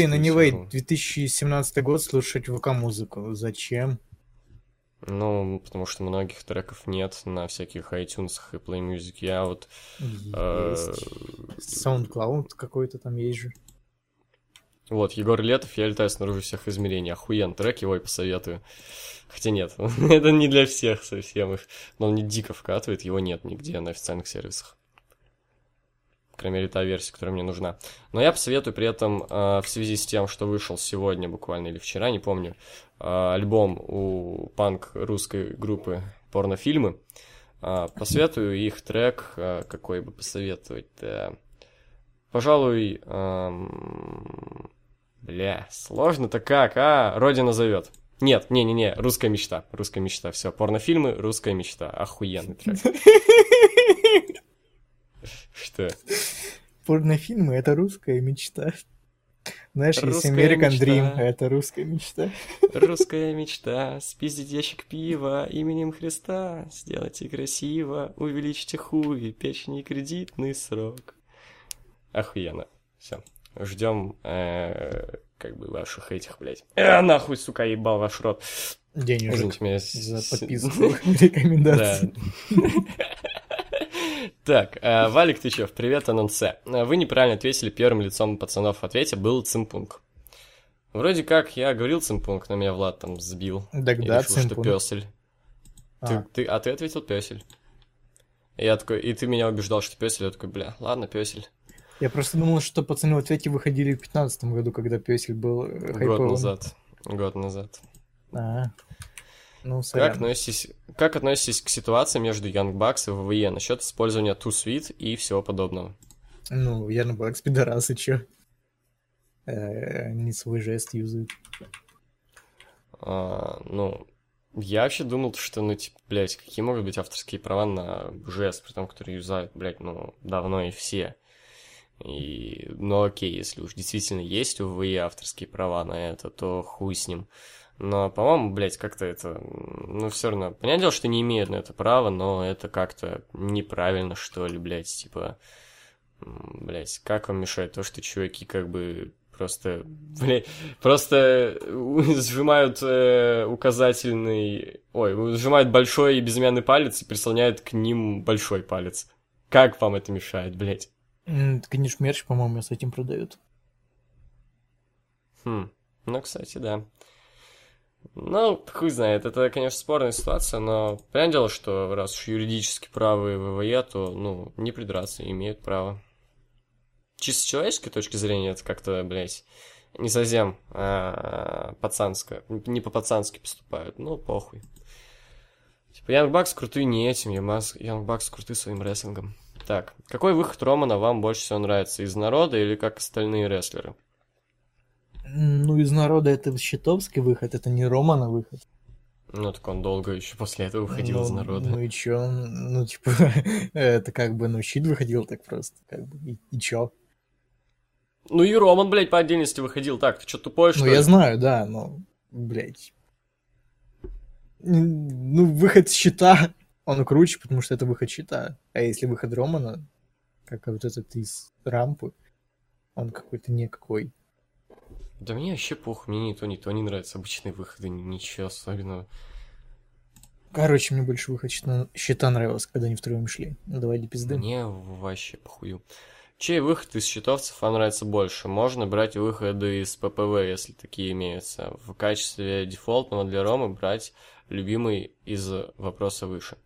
anyway, 2017 год слушать ВК-музыку. Зачем? Потому что многих треков нет на всяких iTunes и Play Music. Я SoundCloud какой-то там есть же. Егор Летов, я летаю снаружи всех измерений. Охуен трек, его и посоветую. Хотя нет, это не для всех совсем их. Но он не дико вкатывает, его нет нигде на официальных сервисах. Кроме мере, та версия, которая мне нужна. Но я посоветую при этом, в связи с тем, что вышел сегодня буквально или вчера, не помню, альбом у панк-русской группы «Порнофильмы». Посоветую их трек, какой бы посоветовать. Пожалуй, сложно-то как, «Родина зовет». Нет, не, «Русская мечта». Все, «Порнофильмы», «Русская мечта». Охуенный трек. Что? Порнофильмы — это русская мечта. Знаешь, есть American Dream, это русская мечта. Русская мечта, спиздить ящик пива именем Христа, сделайте красиво, увеличьте хуи, печень и кредитный срок. Охуенно. Все. Ждем ваших этих, блядь. Нахуй, сука, ебал ваш рот. Денежек за подписку рекомендаций. Так, Валик Тычев, привет, анонсе. Вы неправильно ответили первым лицом пацанов в ответе, был цимпунг. Вроде как я говорил цимпунг, но меня Влад там сбил. Да, цимпунг. Я решил, что пёсель. Ты ответил пёсель. Я такой, и ты меня убеждал, что пёсель, я такой, ладно, пёсель. Я просто думал, что пацаны в ответе выходили в 2015 году, когда пёсель был хайповым. Год назад. Ну, как относитесь к ситуации между Young Bucks и ВВЕ насчет использования Too Sweet и всего подобного? Ну, Young Bucks пидорасы, чё? Они свой жест юзают. Ну, я вообще думал, что, ну, типа, блядь, какие могут быть авторские права на жест, при том, который юзают, блядь, ну, давно и все. И, ну, окей, если уж действительно есть у ВВЕ авторские права на это, то хуй с ним. Но, по-моему, блядь, как-то это... Ну, все равно... Понятное дело, что не имеют на это права, но это как-то неправильно, что ли, блядь, типа... Блядь, как вам мешает то, что чуваки как бы просто... Блядь, просто сжимают указательный... Ой, сжимают большой и безымянный палец и прислоняют к ним большой палец. Как вам это мешает, блядь? Это, конечно, мерч, по-моему, с этим продают. Ну, кстати, да. Ну, хуй знает, это, конечно, спорная ситуация, но понятное дело, что раз уж юридически правы ВВЕ, то, ну, не придраться, имеют право. Чисто с человеческой точки зрения это как-то, блядь, не совсем пацанское, не по-пацански поступают, ну, похуй. Типа, Young Bucks круты не этим, Young Bucks круты своим рестлингом. Так, какой выход Романа вам больше всего нравится, из народа или как остальные рестлеры? Ну, из народа это Щитовский выход, это не Романа выход. Ну, так он долго еще после этого выходил из народа. Ну и чё? Ну, типа, это как бы, ну, Щит выходил так просто, как бы, и чё? Ну и Роман, блядь, по отдельности выходил так, ты чё, тупой, что ли? Ну, я знаю, да, но, блядь. Ну, выход Щита, он круче, потому что это выход Щита. А если выход Романа, как вот этот из рампы, он какой-то никакой. Да мне вообще похуй, мне ни то не нравятся обычные выходы, ничего особенного. Короче, мне больше выход Щита нравился, когда они втроем шли. Ну, давай, до пизды. Мне вообще похую. Чей выход из щитовцев вам нравится больше? Можно брать выходы из ППВ, если такие имеются. В качестве дефолтного для Ромы брать любимый из вопроса выше.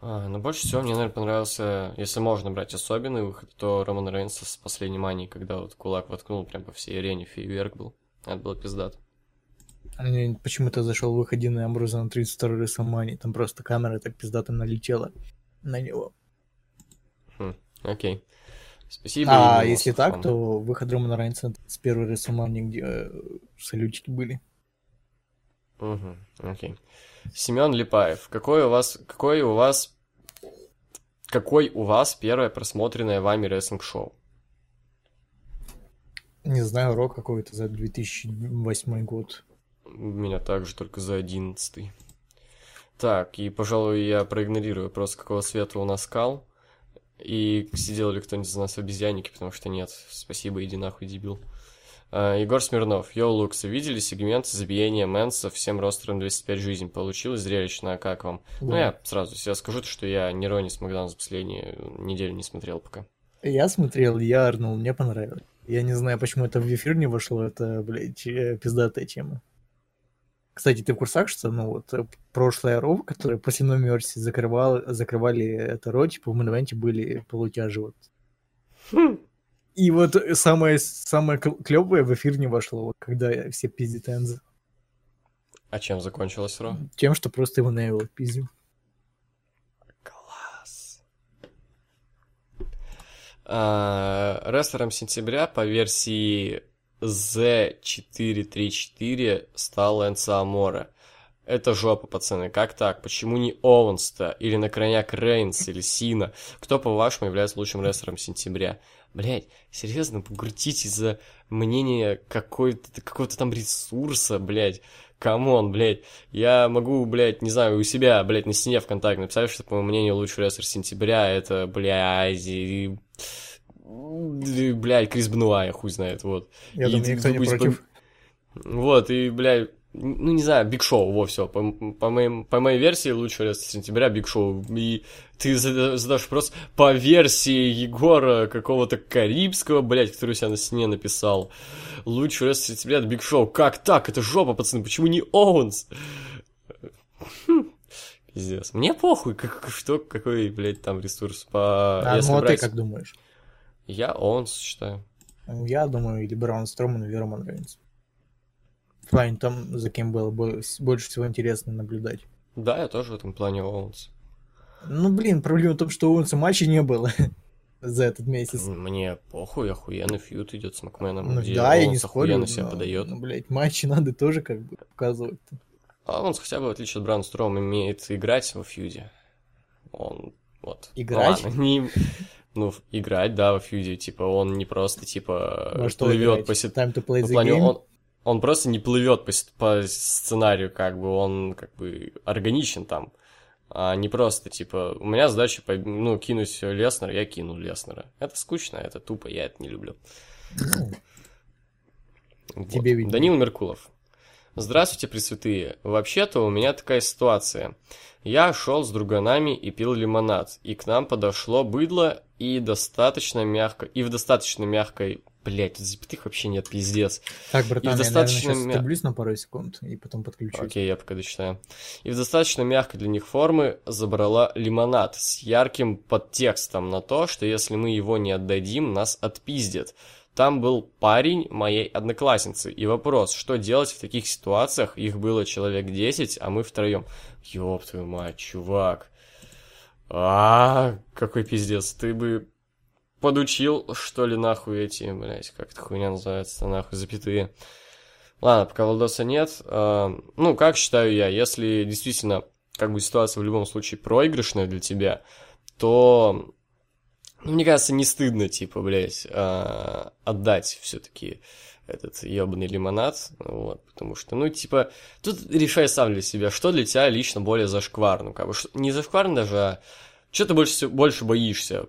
Но больше всего мне, наверное, понравился, если можно брать особенный выход, то Роман Рейнс с последней манией, когда вот кулак воткнул прям по всей арене, фейерверк был. Это было пиздато. Мне почему-то зашел выход на Амброза на 32-й Рестлмании, там просто камера так пиздато налетела на него. Окей. Спасибо. А если так, то выход Романа Рейнса на 31-й Рестлмании, где салютики были. Окей. Семен Липаев, какой у вас первое просмотренное вами рестлинг-шоу? Не знаю, рок какой-то за 2008 год. У меня также только за 11. Так, и, пожалуй, я проигнорирую просто, какого цвета у нас кал. И сидел ли кто-нибудь из нас в обезьяннике, потому что нет. Спасибо, иди нахуй, дебил. Егор Смирнов. Йоу, Лукс, видели сегмент забиения Мэнса всем ростером 205 жизней? Получилось зрелищно, а как вам? Да. Ну, я сразу себе скажу, что я ни Ро, ни Смакдаун за последнюю неделю не смотрел пока. Я смотрел, я орнул, мне понравилось. Я не знаю, почему это в эфир не вошло, это, блядь, пиздатая тема. Кстати, ты в курсах, что, ну, вот, прошлая Ро, которая после No Mercy закрывали это Ро, типа, в Мэнвенте были полутяжи, вот. И вот самое клёвое в эфир не вошло, вот, когда все пиздят Энзо. А чем закончилось Ро? Тем, что просто его на его пиздил. Класс. Рестлером сентября по версии Z434 стал Энзо Амора. Это жопа, пацаны. Как так? Почему не Овенс-то? Или на крайняк Рейнс, или Сина? Кто, по-вашему, является лучшим рестлером сентября? Блять, серьезно, погрутите за мнение какого-то там ресурса, блять. Камон, блять. Я могу, блять, не знаю, у себя, блять, на стене ВКонтакте написать, что, по моему мнению, лучший рестлер сентября это, блядь, блядь, Крис Бенуа, я хуй знает, вот. Я думаю, никто не против. Вот, и, блядь, ну, не знаю, Биг Шоу, во, все. По моей версии, лучший рестлер сентября Биг Шоу. И ты задашь вопрос по версии Егора какого-то Карибского, блядь, который у себя на стене написал. Лучший рестлер сентября Биг Шоу. Как так? Это жопа, пацаны. Почему не Оуэнс? Пиздец. Мне похуй, какой, блядь, там ресурс. А ты как думаешь? Я Оуэнс считаю. Я думаю, или Браун Строман, или Роман Рейнс. в плане там, за кем было больше всего интересно наблюдать. Да, я тоже в этом плане Оуэнс. Ну, блин, проблема в том, что у Оуэнса матча не было за этот месяц. Мне похуй, охуенный фьюд идет с Макменом. Ну, да, я не спорю, но, себя подает. Ну, блядь, матчи надо тоже как бы показывать-то. А Оуэнс хотя бы, в отличие от Бран Строум, имеет играть во фьюде. Он вот. Играть? Ладно, не... Ну, играть, да, во фьюде. Типа, он не просто, типа, ну, плывет по ситуации. Он просто не плывет по сценарию, как бы он как бы органичен там. А не просто, типа, у меня задача, ну, кинуть Леснера, я кину Леснера. Это скучно, это тупо, я это не люблю. Вот. Тебе видно. Данил Меркулов. Здравствуйте, пресвятые. Вообще-то у меня такая ситуация. Я шел с друганами и пил лимонад, и к нам подошло быдло и достаточно мягко, и в достаточно мягкой... Блять, запятых вообще нет, пиздец. Так, братан, я, достаточно... наверное, сейчас остановлюсь на пару секунд и потом подключусь. Окей, я пока дочитаю. И в достаточно мягкой для них формы забрала лимонад с ярким подтекстом на то, что если мы его не отдадим, нас отпиздят. Там был парень моей одноклассницы. И вопрос, что делать в таких ситуациях? Их было человек 10, а мы втроем. Ёб твою мать, чувак. Какой пиздец, ты бы... Подучил, что ли, нахуй эти, блядь, как эта хуйня называется, нахуй, запятые. Ладно, пока Владоса нет. Ну, как считаю я, если действительно, как бы, ситуация в любом случае проигрышная для тебя, то, ну, мне кажется, не стыдно, типа, блядь, отдать все-таки этот ебаный лимонад, вот, потому что, ну, типа, тут решай сам для себя, что для тебя лично более зашкварно, как бы, не зашкварно даже, а что ты больше боишься,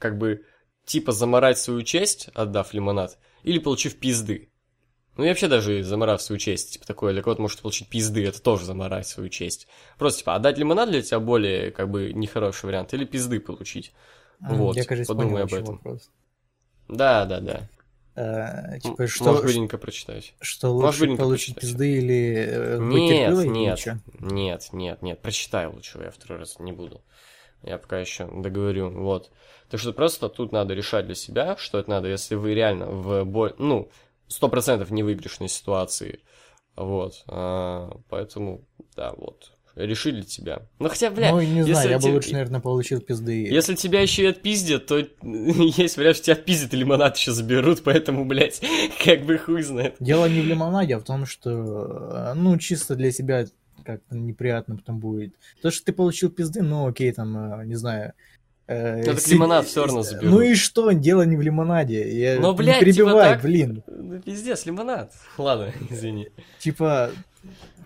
как бы, типа, заморать свою честь, отдав лимонад, или получив пизды. Ну, и вообще даже заморав свою честь, типа, такое, для кого-то может получить пизды, это тоже заморать свою честь. Просто, типа, отдать лимонад для тебя более, как бы, нехороший вариант, или пизды получить. Вот, я, кажется, подумай об этом. Вопрос. Да. Типа, что... Можешь быренько прочитать. Что лучше получить пизды или... Нет. Прочитай лучше, я второй раз не буду. Я пока еще договорю, вот. Так что просто тут надо решать для себя, что это надо, если вы реально в 100% невыигрышной ситуации, вот. Поэтому, да, вот. Реши для тебя. Ну, хотя, блядь... Ну, не знаю, я бы лучше, наверное, получил пизды. Если тебя еще и отпиздят, то есть вариант, что тебя отпиздят и лимонад еще заберут, поэтому, блядь, как бы хуй знает. Дело не в лимонаде, а в том, что, ну, чисто для себя... Как-то неприятно потом будет. То, что ты получил пизды, ну окей, там, не знаю. Лимонад все равно заберу. Ну и что? Дело не в лимонаде. Я но, блядь, не перебивай, типа, так... блин. Ну, пиздец, лимонад. Ладно, извини. Типа,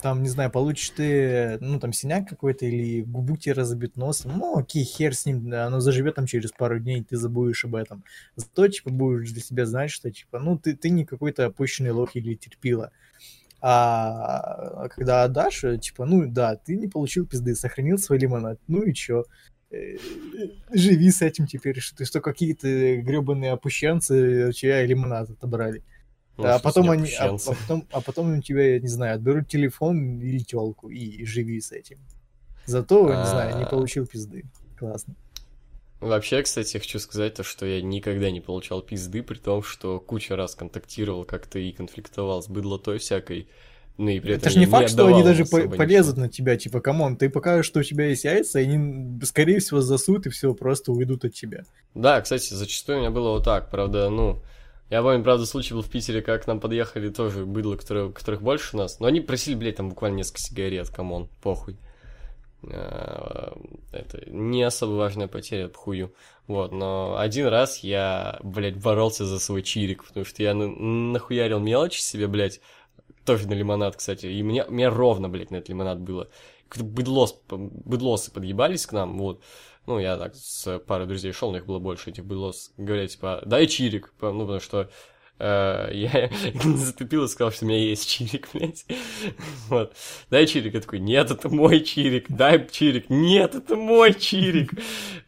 там, не знаю, получишь ты, ну, там, синяк какой-то или губу тебе разобьет нос. Ну окей, хер с ним, оно заживет там через пару дней, ты забудешь об этом. Зато, типа, будешь для себя знать, что, типа, ну, ты не какой-то опущенный лох или терпила. А когда отдашь, типа, ну да, ты не получил пизды, сохранил свой лимонад, ну и чё? Живи с этим теперь, что какие-то гребаные опущенцы у тебя лимонад отобрали. Может, а потом они, а потом у тебя, я не знаю, отберут телефон или тёлку, и живи с этим. Зато, не знаю, не получил пизды. Классно. Вообще, кстати, хочу сказать то, что я никогда не получал пизды, при том, что куча раз контактировал как-то и конфликтовал с быдлотой всякой. Ну, и при этом это же не факт, что они даже полезут на тебя, типа, камон, ты покажешь, что у тебя есть яйца, и они, скорее всего, засут и все, просто уйдут от тебя. Да, кстати, зачастую у меня было вот так, правда, ну... Я помню, правда, случай был в Питере, как к нам подъехали тоже быдло, которых больше нас, но они просили, блядь, там буквально несколько сигарет, камон, похуй. Это не особо важная потеря, похую. Вот, но один раз я, блядь, боролся за свой чирик, потому что я нахуярил мелочи себе, блядь, тоже на лимонад, кстати, и меня ровно, блядь, на этот лимонад было. Быдлосы подъебались к нам, вот. Ну, я так с парой друзей шел, но их было больше, этих быдлос. Говорят, типа, дай чирик, ну, потому что я затупил и сказал, что у меня есть чирик, блядь. Вот. Дай чирик. Я такой, нет, это мой чирик. Дай чирик. Нет, это мой чирик.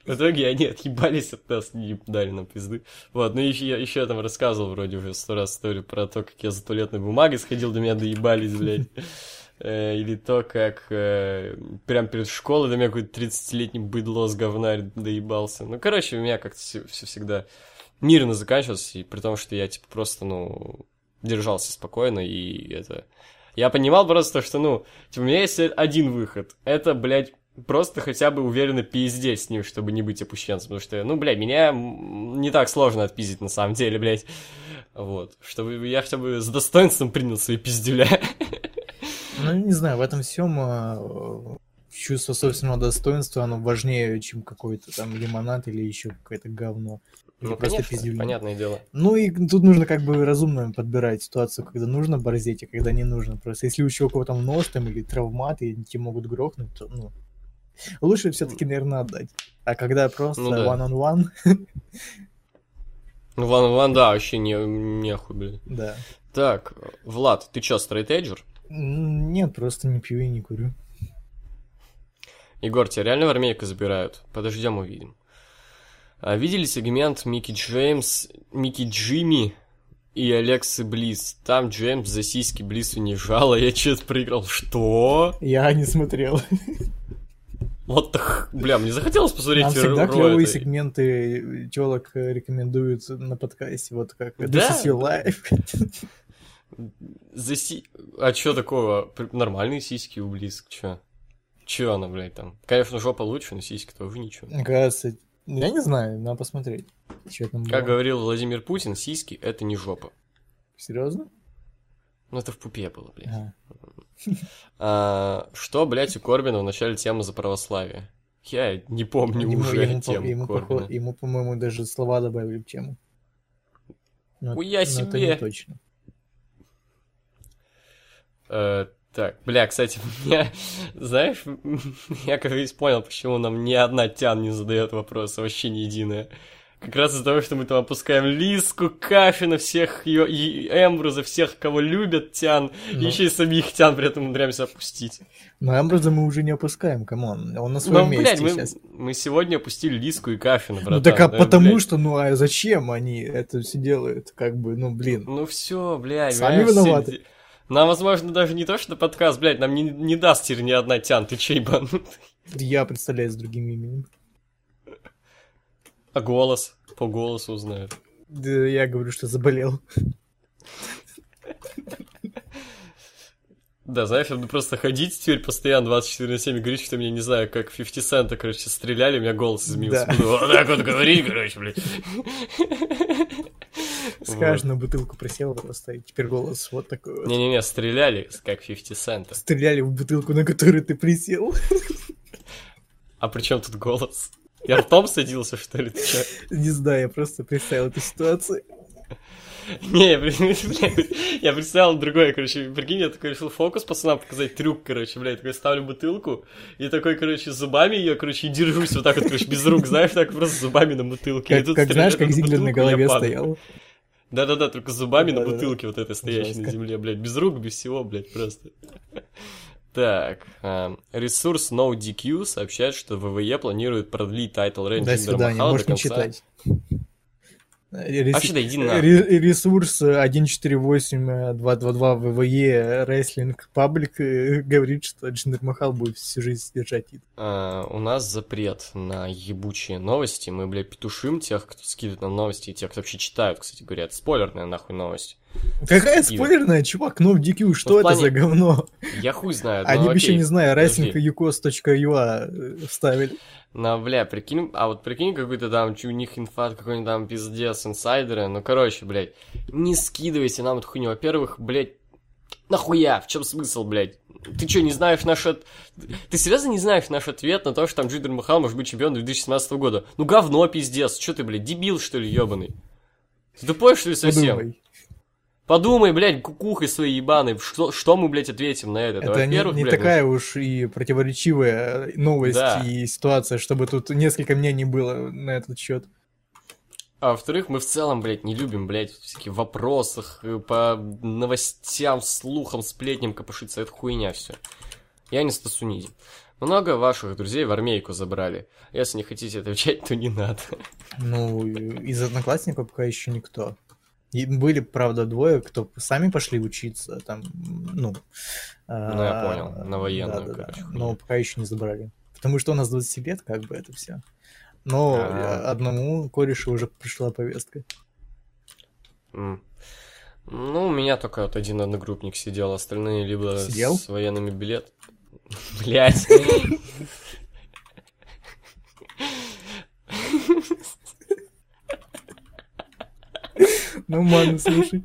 В итоге они отъебались от нас, не дали нам пизды. Вот, ну еще я там рассказывал вроде уже 100 раз историю про то, как я за туалетной бумагой сходил, до меня доебались, блядь. Или то, как прям перед школой до меня какой-то 30-летний быдлос говнарь доебался. Ну, короче, у меня как-то все всегда... мирно заканчивался, и при том, что я, типа, просто, ну, держался спокойно, и это... Я понимал просто, что, ну, у меня есть один выход. Это, блядь, просто хотя бы уверенно пиздеть с ним, чтобы не быть опущенцем. Потому что, ну, блядь, меня не так сложно отпиздить на самом деле, блядь. Вот. Чтобы я хотя бы с достоинством принял свои пиздюля. Ну, не знаю, в этом всем чувство собственного достоинства, оно важнее, чем какой-то там лимонад или еще какое-то говно. Ну, просто пиздюль. Понятное дело. Ну, и тут нужно как бы разумно подбирать ситуацию, когда нужно борзеть, а когда не нужно. Просто если у чувака там нож там или травмат, и тебе могут грохнуть, то, ну... Лучше все-таки, наверное, отдать. А когда просто one-on-one... One-on-one, да, вообще нехуй, блин. Да. Так, Влад, ты чё, стрейтейджер? Нет, просто не пью и не курю. Егор, тебя реально в армейку забирают? Подождем, увидим. Видели сегмент Микки Джимми и Алексы Близ? Там Джеймс за сиськи Близу не жало, я чё-то проиграл. Что? Я не смотрел. Вот так, бля, мне захотелось посмотреть. Нам всегда клевые сегменты телок рекомендуют на подкасте, вот как This is your life. А чё такого? Нормальные сиськи у Близ, чё? Чё она, блядь, там? Конечно, жопа лучше, но сиськи тоже ничего. Мне кажется, я не знаю, надо посмотреть, чё там было. Как говорил Владимир Путин, сиськи — это не жопа. Серьезно? Ну, это в пупе было, блядь. Что, блядь, у Корбина в начале темы за православие? Я не помню уже тему Корбина. Ему, по-моему, даже слова добавили в тему. Уя себе! Это не точно. Так, бля, кстати, знаешь, я как раз понял, почему нам ни одна тян не задает вопроса, вообще ни единая. Как раз из-за того, что мы там опускаем Лизку, Кафина, всех ее и Эмбруза, всех, кого любят тян, еще и самих тян при этом умудряемся опустить. Но Эмбруза мы уже не опускаем, камон, он на своем месте сейчас. Мы сегодня опустили Лизку и Кафина, братан. Ну так, а потому что, ну а зачем они это все делают, как бы, ну блин. Ну все, блядь. Сами виноваты. Нам, возможно, даже не то, что подкаст, блядь, нам не даст теперь ни одна тян, ты чей банутый? Я представляю с другим именем. А голос? По голосу узнают. Да, я говорю, что заболел. Да, знаешь, я буду просто ходить теперь постоянно 24/7 и говорить, что мне, не знаю, как 50 Cent, короче, стреляли, у меня голос изменился. Буду вот так вот говорить, короче, блядь. Скажешь, на бутылку присел просто, и теперь голос вот такой вот. Не-не-не, стреляли, как 50 Cent. Стреляли в бутылку, на которую ты присел. А при чем тут голос? Я ртом садился, что ли? Ты че? Не знаю, я просто представил эту ситуацию. Не, я представил другое, короче. Прикинь, я такой решил фокус пацанам показать, трюк, короче, блядь. Такой ставлю бутылку и такой, короче, зубами ее, короче, и держусь вот так вот, короче, без рук, знаешь, так просто зубами на бутылке. Как знаешь, как Зиглер на голове стоял. Да-да-да, только зубами на бутылке вот этой стоящей на земле, блядь. Без рук, без всего, блядь, просто. Так, ресурс NoDQ сообщает, что ВВЕ планирует продлить тайтл рейндж Индера Махала до конца. До свидания, можешь не читать. Вообще-то иди на... Ресурс 148222 ВВЕ Wrestling Public говорит, что Джиндер Махал будет всю жизнь держать титул. У нас запрет на ебучие новости. Мы, бля, петушим тех, кто скидывает нам новости, и тех, кто вообще читают, кстати говоря. Это спойлерная нахуй новость. Какая спойлерная, чувак? NoDQ, что это за говно? Я хуй знаю. Они бы еще, не знаю, wrestling.ucos.ua вставили. Ну, бля, прикинь, а вот прикинь, какой-то там, у них инфа, какой-нибудь там пиздец, инсайдеры, ну, короче, блядь, не скидывайте нам эту хуйню, во-первых, блядь, нахуя, в чем смысл, блядь, ты чё, не знаешь наш ты серьезно не знаешь наш ответ на то, что там Джиндер Махал может быть чемпионом 2017 года? Ну, говно, пиздец, чё ты, блядь, дебил, что ли, ёбаный? Ты тупой, что ли, совсем? Подумай, блядь, кукухой своей ебаной, что мы, блядь, ответим на это? Это не блядь, такая уж и противоречивая новость и ситуация, чтобы тут несколько мнений было на этот счет. А во-вторых, мы в целом, блядь, не любим, блядь, всякие вопросах, по новостям, слухам, сплетням копошиться, это хуйня все. Я не Стасуниди. Много ваших друзей в армейку забрали. Если не хотите отвечать, то не надо. Ну, из одноклассников пока еще никто. И были, правда, двое, кто сами пошли учиться, там, ну... Ну, я понял, на военную, короче. Но пока еще не забрали. Потому что у нас 20 лет, как бы, это все. Но одному корешу уже пришла повестка. Ну, у меня только вот один одногруппник сидел, остальные либо с военными билетами. Блять. Ну, мама, слушай.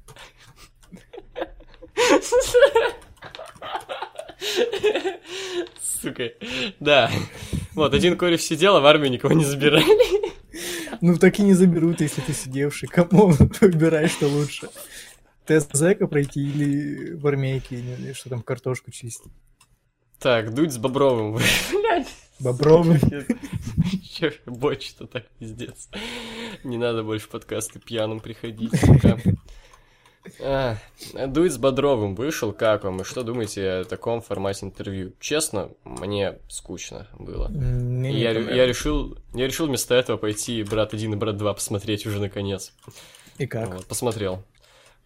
Сука. Да. Вот, один кореш сидел, а в армию никого не забирали. Ну, так и не заберут, если ты сидевший. Кому ты выбираешь, что лучше? Тест зэка пройти или в армейке, или что там, картошку чистить? Так, дуть с Бобровым. Блядь. Бобровым? Чё, бочь-то так, пиздец. Не надо больше подкасты пьяным приходить. Дуть с Бодровым вышел, как вам? И что думаете о таком формате интервью? Честно, мне скучно было. Я решил вместо этого пойти «Брат 1» и «Брат 2» посмотреть уже наконец. И как? Вот, посмотрел.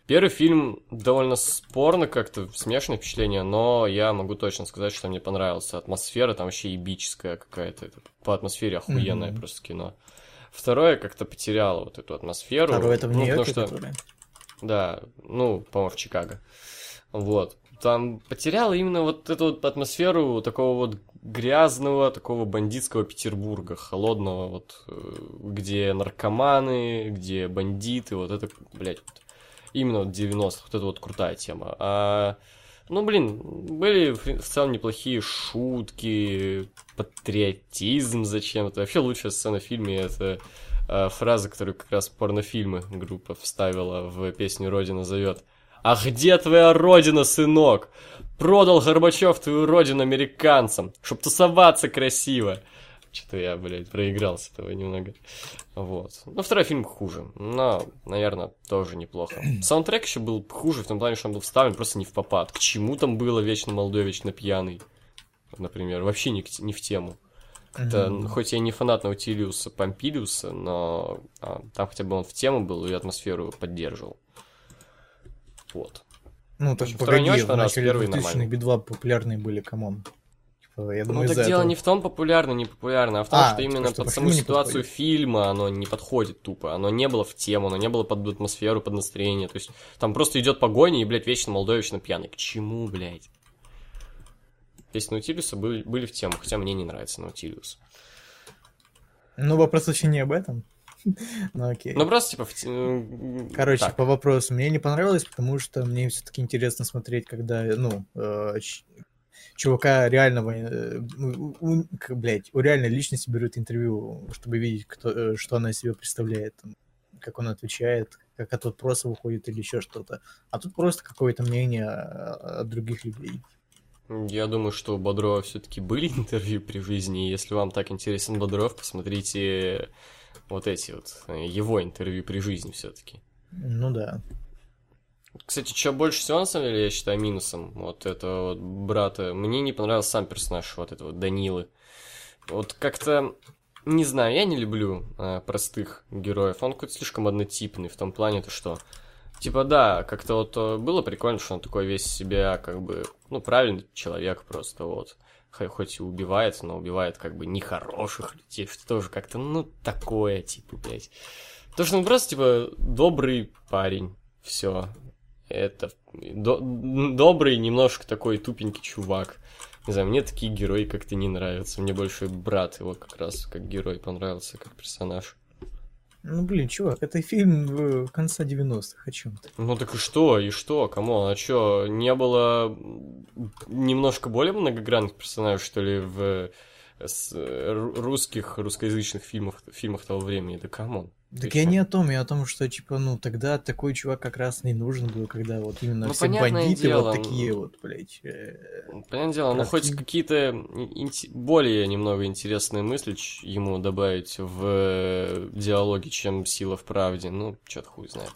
Первый фильм довольно спорно как-то, смешанное впечатление, но я могу точно сказать, что мне понравился. Атмосфера там вообще ебическая какая-то. Это по атмосфере охуенное просто кино. Второе как-то потеряло вот эту атмосферу. Второе это в Нью-Йорке, которое... Да, ну, по-моему, в Чикаго. Вот. Там потеряла именно вот эту вот атмосферу такого вот грязного, такого бандитского Петербурга, холодного, вот, где наркоманы, где бандиты, вот это, блядь, вот, именно вот 90-х, вот это вот крутая тема. А, ну, блин, были в целом неплохие шутки, патриотизм зачем-то. Вообще лучшая сцена в фильме — это... фраза, которую как раз порнофильмы группа вставила в песню «Родина зовет». «А где твоя родина, сынок? Продал Горбачев твою родину американцам, чтоб тусоваться красиво». Что-то я, блядь, проигрался этого немного. Вот. Ну, второй фильм хуже, но, наверное, тоже неплохо. Саундтрек еще был хуже в том плане, что он был вставлен просто не в попад. К чему там было «Вечно молодой, вечно пьяный», например? Вообще не в тему. Как-то, хоть я не фанат Наутилиуса Помпилиуса, но там хотя бы он в тему был и атмосферу поддерживал. Вот. Ну, так погоди, в начале 2000-х Би-2 популярные были, камон. Типа, я думаю, ну, так дело этого... не в том, популярно, не популярно, а в том, что именно под саму ситуацию фильма оно не подходит тупо. Оно не было в тему, оно не было под атмосферу, под настроение. То есть там просто идет погоня и, блядь, вечно молодой, вечно пьяный. К чему, блядь? Песни Наутилиуса были в тему, хотя мне не нравится Наутилиус. Ну, вопрос вообще не об этом. Ну, окей. Ну, просто, типа... Короче, так. По вопросу. Мне не понравилось, потому что мне все-таки интересно смотреть, когда, ну, чувака реального... у реальной личности берут интервью, чтобы видеть, что она из себя представляет, как он отвечает, как от вопроса выходит или еще что-то. А тут просто какое-то мнение от других людей. Я думаю, что у Бодрова все-таки были интервью при жизни. Если вам так интересен Бодров, посмотрите вот эти вот его интервью при жизни все-таки. Ну да. Кстати, что больше всего, на самом деле, я считаю минусом вот этого вот брата. Мне не понравился сам персонаж вот этого Данилы. Вот как-то, не знаю, я не люблю простых героев. Он какой-то слишком однотипный в том плане, то что... Типа, да, как-то вот было прикольно, что он такой весь себя, как бы, ну, правильный человек просто, вот. Хоть и убивает, но убивает, как бы, нехороших людей, что тоже как-то, ну, такое, типа, блядь. Потому что он просто, типа, добрый парень, все. Это добрый, немножко такой тупенький чувак. Не знаю, мне такие герои как-то не нравятся. Мне больше брат его как раз как герой понравился, как персонаж. Ну, блин, чувак, это фильм конца 90-х, о чем ты? Ну, так и что, камон, а чё, не было немножко более многогранных персонажей, что ли, в русских, русскоязычных фильмах того времени? Да камон. Так я не о том, я о том, что, типа, ну, тогда такой чувак как раз не нужен был, когда вот именно ну, все бандиты дело, вот такие вот, блядь. Понятное дело, ну, хоть какие-то более немного интересные мысли ему добавить в диалоги, чем «Сила в правде», ну, чё-то хуй знает.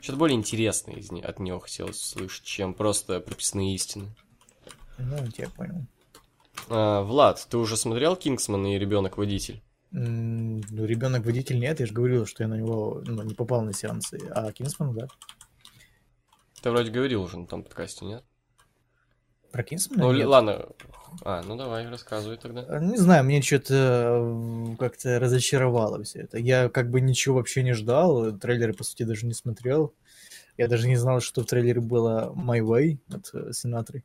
Что-то более интересное от него хотелось услышать, чем просто прописные истины. Ну, я понял. Влад, ты уже смотрел «Кингсман» и «Ребёнок-водитель»? Ну, «Ребёнок-водитель» нет, я же говорил, что я на него не попал на сеансы, а «Кингсман», да. Ты вроде говорил уже на том подкасте, нет? Про «Кингсмана»? Ну, нет? Ладно. Ну давай, рассказывай тогда. Не знаю, мне что-то как-то разочаровало все это. Я как бы ничего вообще не ждал, трейлеры, по сути, даже не смотрел. Я даже не знал, что в трейлере было My Way от Синатры.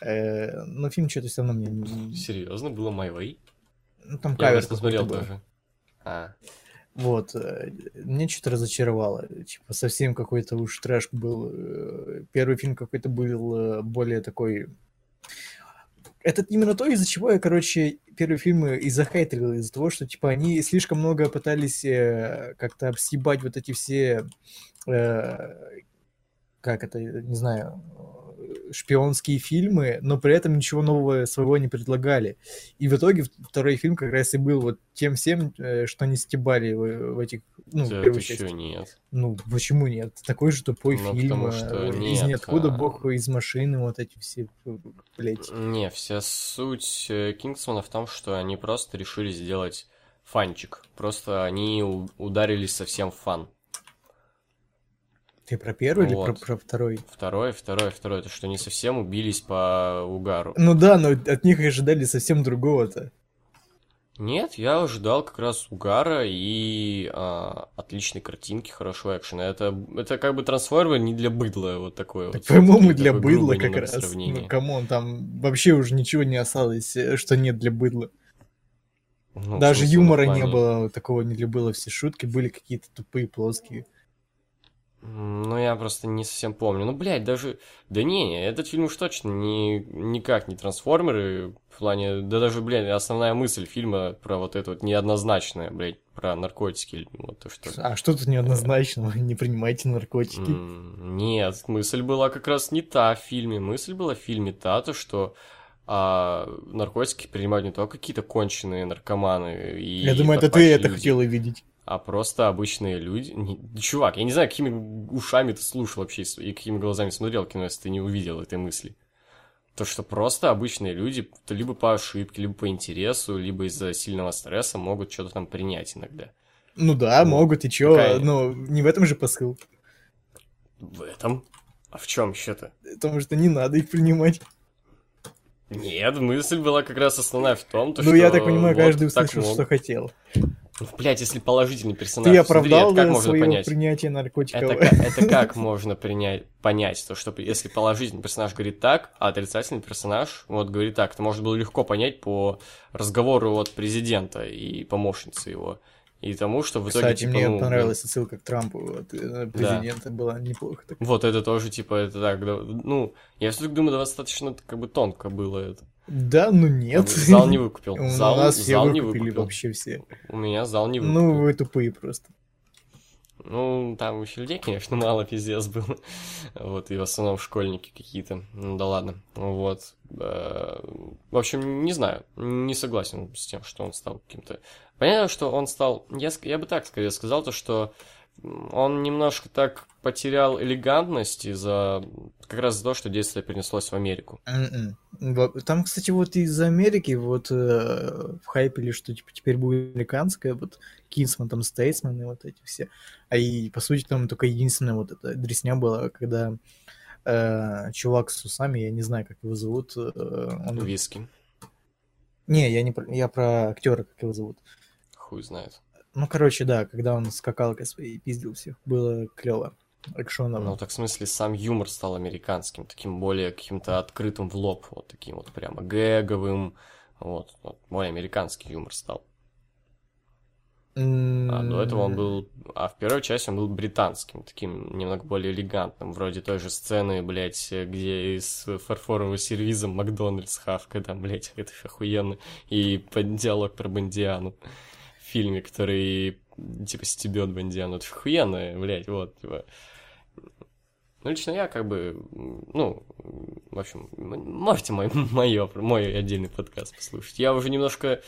Но фильм что-то все равно мне... Серьезно? Было My Way? Ну, там кавер посмотрел тоже. Вот. Мне что-то разочаровало. Типа совсем какой-то уж трэш был. Первый фильм какой-то был более такой... Это именно то, из-за чего я, короче, первые фильмы и захайтрил, из-за того, что, типа, они слишком много пытались как-то обсъебать вот эти все, как это, не знаю, шпионские фильмы, но при этом ничего нового своего не предлагали. И в итоге второй фильм как раз и был вот тем всем, что они стебали в этих, ну, да, первых частях. Нет. Ну, почему нет? Такой же тупой фильм, из ниоткуда, бог из машины, вот эти все, блядь. Не, вся суть Кингсмана в том, что они просто решили сделать фанчик. Просто они ударились совсем в фан. Ты про первый вот. Или про второй? Второй. То, что они совсем убились по угару. Ну да, но от них ожидали совсем другого-то. Нет, я ожидал как раз угара и отличной картинки, хорошего экшена. Это как бы трансформер не для быдла, вот такое. Так, вот, по-моему, для быдла как раз. Сравнение. Ну, камон, там вообще уже ничего не осталось, что нет для быдла. Ну, даже юмора не было, такого не для быдла. Все шутки были какие-то тупые, плоские. Ну, я просто не совсем помню. Ну, блядь, даже... Да не, этот фильм уж точно никак не трансформеры. В плане... Да даже, блядь, основная мысль фильма про вот это вот неоднозначное, блядь, про наркотики. Вот то, что... А что тут неоднозначного? Не принимайте наркотики. Нет, мысль была как раз не та в фильме. Мысль была в фильме та, то, что наркотики принимают не только какие-то конченые наркоманы. И я думаю, это ты это хотела видеть. А просто обычные люди... Чувак, я не знаю, какими ушами ты слушал вообще и какими глазами смотрел кино, если ты не увидел этой мысли. То, что просто обычные люди либо по ошибке, либо по интересу, либо из-за сильного стресса могут что-то там принять иногда. Ну да, ну, могут, и чё, какая... но не в этом же посыл. В этом? А в чем еще-то? Потому что не надо их принимать. Нет, мысль была как раз основная в том, что... Ну я так понимаю, вот каждый услышал, что хотел. Блять, если положительный персонаж... Ты оправдал свое принятие наркотиков. Это как можно понять, то, что если положительный персонаж говорит так, а отрицательный персонаж вот говорит так, это можно было легко понять по разговору от президента и помощницы его, и тому, что в итоге... Кстати, типа, мне понравилась отсылка к Трампу от президента, да. Была неплохо. Так. Вот это тоже, типа, это так... Ну, я все-таки думаю, достаточно как бы тонко было это. Да, ну нет. Зал не выкупил. У нас все выкупили вообще все. У меня зал не выкупил. Ну, вы тупые просто. Ну, там еще людей, конечно, мало пиздец было. Вот, и в основном школьники какие-то. Ну, да ладно. Вот. В общем, не знаю. Не согласен с тем, что он стал каким-то... Понятно, что он стал... Я бы так, скорее, сказал, то, что он немножко так потерял элегантность из-за... Как раз за то, что действие перенеслось в Америку. Там, кстати, вот из Америки вот в хайпе, что типа теперь будет американская, вот Кингсман, там Стейтсмен и вот эти все. А и, по сути, там только единственная вот эта дресня была, когда чувак с усами, я не знаю, как его зовут. Он... Виски. Не, я про актера, как его зовут. Хуй знает. Ну, короче, да, когда он скакалкой своей пиздил всех, было клево. Экшоном. Ну, так в смысле, сам юмор стал американским, таким более каким-то открытым в лоб, вот таким вот прямо гэговым, вот более американский юмор стал. А до этого он был, а в первой части он был британским, таким немного более элегантным, вроде той же сцены, блять, где с фарфоровым сервизом Макдональдс хавка, там, блять, это охуенно, и под диалог про Бондиану в фильме, который... Типа стебет Бондиану, это охуенно, блядь, вот, типа. Ну, лично я, как бы, ну, в общем, можете мой отдельный подкаст послушать. Я уже немножко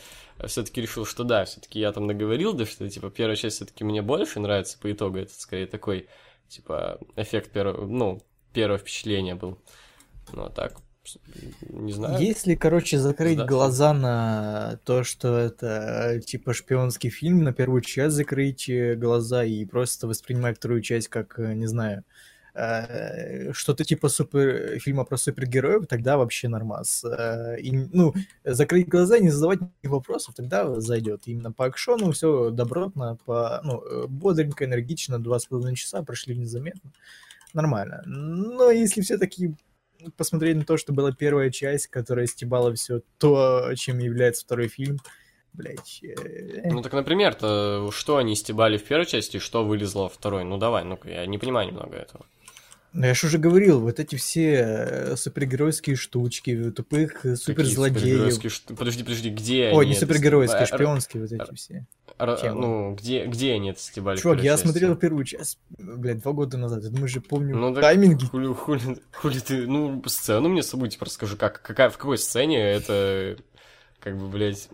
все-таки решил, что да, все-таки я там наговорил, да, что, типа, первая часть все-таки мне больше нравится по итогу, это, скорее, такой, типа, эффект первого впечатления был. Ну, а так, не знаю. Если, короче, закрыть глаза на то, что это типа шпионский фильм, на первую часть закрыть глаза и просто воспринимать вторую часть как, не знаю, что-то типа фильма про супергероев, тогда вообще нормас. Ну, закрыть глаза, не задавать никаких вопросов, тогда зайдет. Именно по акшону все добротно, бодренько, энергично, 2,5 часа прошли незаметно. Нормально. Но если все-таки посмотреть на то, что была первая часть, которая стебала все то, чем является второй фильм, блять. Ну так, например, что они стебали в первой части, что вылезло во второй? Ну давай, ну-ка, я не понимаю немного этого. Ну я же уже говорил, вот эти все супергеройские штучки, тупых суперзлодеев. Подожди, где они? Ой, не супергеройские, шпионские вот эти все. Ну, где они это стебали? Чувак, я смотрел первую часть, блядь, 2 года назад, мы же помним тайминги. Хули ты, ну, сцену мне с собой типа расскажи, в какой сцене это, как бы, блядь...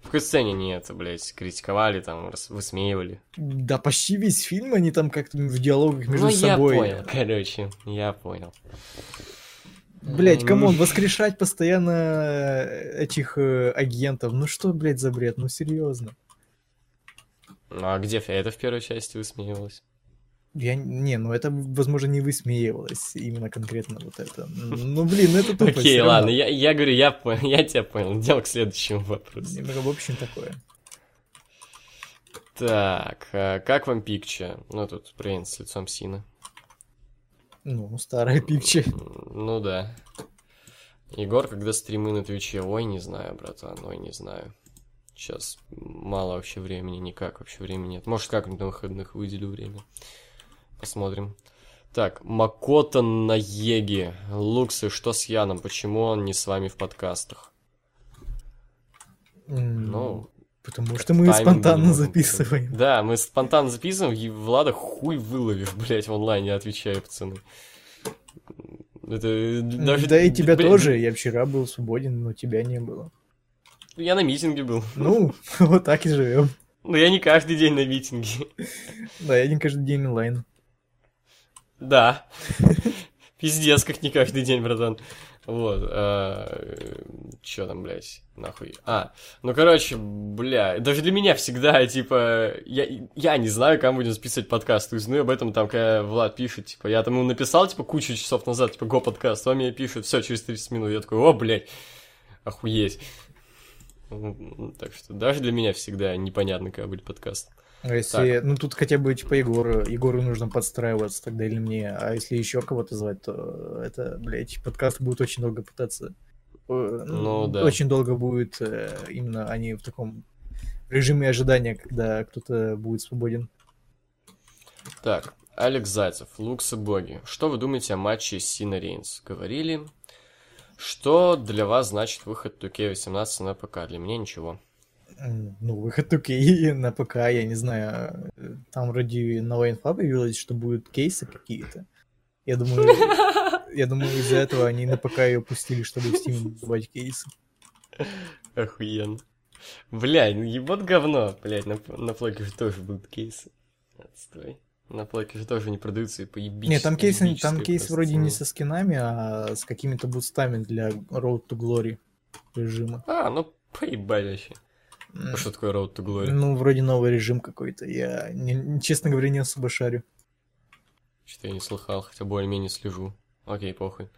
В какой сцене они это, блядь, критиковали, там, высмеивали? Да почти весь фильм они там как-то в диалогах между собой. Ну, я понял, короче, я понял. Блядь, камон, воскрешать постоянно этих агентов. Ну что, блядь, за бред? Ну серьезно. А где это в первой части высмеивалось? Это, возможно, не высмеивалось, именно конкретно вот это. Ну, блин, это тупо. Окей, ладно, я говорю, я тебя понял. Дело к следующему вопросу. В общем, такое. Так, как вам пикча? Ну, тут Рейн с лицом Сина. Ну, старая пикча. Ну, да. Егор, когда стримы на Твиче? Ой, не знаю, братан, ой, не знаю. Сейчас мало вообще времени, никак вообще времени нет. Может, как-нибудь на выходных выделю время. Посмотрим. Так, Макото на Еге. Луксы, что с Яном? Почему он не с вами в подкастах? Ну, потому что мы спонтанно записываем. Да, мы спонтанно записываем, и Влада хуй выловишь, блядь, в онлайне, отвечаю, пацаны. Это... Да и тебя тоже, я вчера был свободен, но тебя не было. Я на митинге был. Ну, вот так и живем. Ну, я не каждый день на митинге. Да, я не каждый день онлайн. Да. Пиздец, как не каждый день, братан. Вот. Чё там, блядь, нахуй. Ну, короче, бля, даже для меня всегда, типа, я не знаю, кому будем записывать подкаст. Узнаю об этом, там, когда Влад пишет, типа, я там ему написал, типа, кучу часов назад, типа, го-подкаст, он мне пишет, все, через 30 минут. Я такой, о, блядь, охуеть. Так что даже для меня всегда непонятно, когда будет подкаст. А если, так. Ну тут хотя бы типа Егору нужно подстраиваться тогда или мне, а если еще кого-то звать, то это, блядь, подкаст будет очень долго пытаться. Ну да. Очень долго будет именно они в таком режиме ожидания, когда кто-то будет свободен. Так, Алекс Зайцев, Луксы боги. Что вы думаете о матче Сина Рейнс? Говорили... Что для вас значит выход 2K18 на ПК? Для меня ничего. Ну, выход 2K на ПК, я не знаю. Там вроде новая инфа появилась, что будут кейсы какие-то. Я думаю, из-за этого они на ПК ее пустили, чтобы в Steam добавить кейсы. Охуенно. Блядь, ебот говно. Блядь, на плойке же тоже будут кейсы. Отстой. На плойке же тоже не продаются и поебись. Нет, там кейс вроде не со скинами, а с какими-то бустами для Road to Glory режима. Ну поебать вообще. Что такое Road to Glory? Ну, вроде новый режим какой-то. Я, честно говоря, не особо шарю. Что-то я не слыхал, хотя более-менее слежу. Окей, похуй.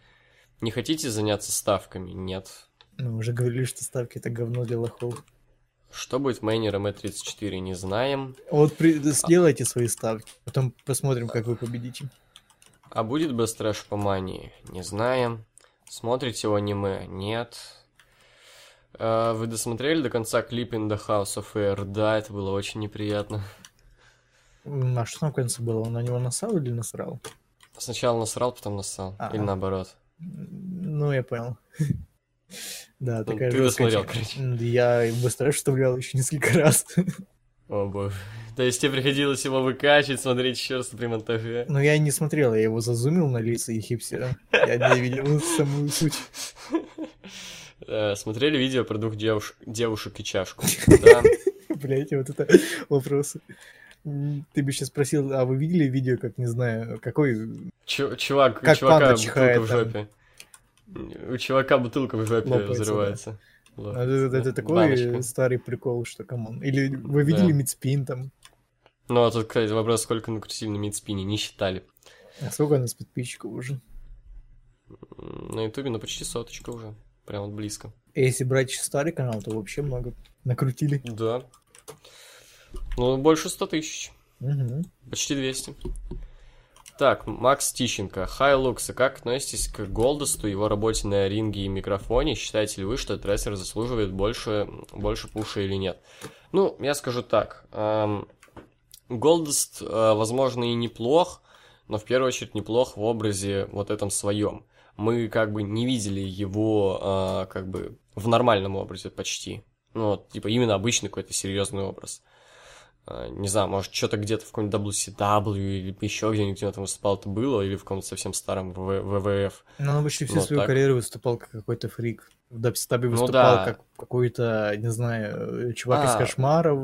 Не хотите заняться ставками? Нет. Ну, уже говорили, что ставки это говно для лохов. Что будет в мейне РМ-34, не знаем. Вот сделайте свои ставки, потом посмотрим, как вы победите. А будет бэстрэш по мании? Не знаем. Смотрите его аниме? Нет. Вы досмотрели до конца клип In the House of Air? Да, это было очень неприятно. А что там в конце было? Он на него насал или насрал? Сначала насрал, потом насал. Или наоборот. Ну, я понял. Да, такая ты жесткая... досмотрел, короче. Я быстро вставлял еще несколько раз. О, боже. То есть тебе приходилось его выкачивать, смотреть еще раз при монтаже? Ну, я не смотрел, я его зазумил на лица и хипстера. Я не видел самую суть. Смотрели видео про двух девушек и чашку? Да. Блять, вот это вопросы. Ты бы сейчас спросил, а вы видели видео, как, не знаю, какой... Чувака бутылка в жопе. У чувака бутылка в жопе взрывается. Да. Это такой баночка. Старый прикол, что камон. Или вы видели мидспин там? Ну, а тут, кстати, вопрос, сколько накрутили на мидспине, не считали. А сколько у нас подписчиков уже? На Ютубе, ну, почти 100 уже. Прям вот близко. А если брать старый канал, то вообще много накрутили. Да. Ну, больше 100 000. Угу. Почти 200. Так, Макс Тищенко. Хай, Лукса, как относитесь к Голдосту, его работе на ринге и микрофоне? Считаете ли вы, что этот рестлер заслуживает больше пуша или нет? Ну, я скажу так. Голдост, возможно, и неплох, но в первую очередь неплох в образе вот этом своем. Мы как бы не видели его как бы в нормальном образе почти. Ну, вот, типа именно обычный какой-то серьезный образ. Не знаю, может, что-то где-то в каком-нибудь WCW или еще где-нибудь он там выступал, это было, или в каком-то совсем старом ВВФ. Ну, он почти всю свою карьеру выступал как какой-то фрик. В WCW выступал как какой-то, не знаю, чувак из кошмаров.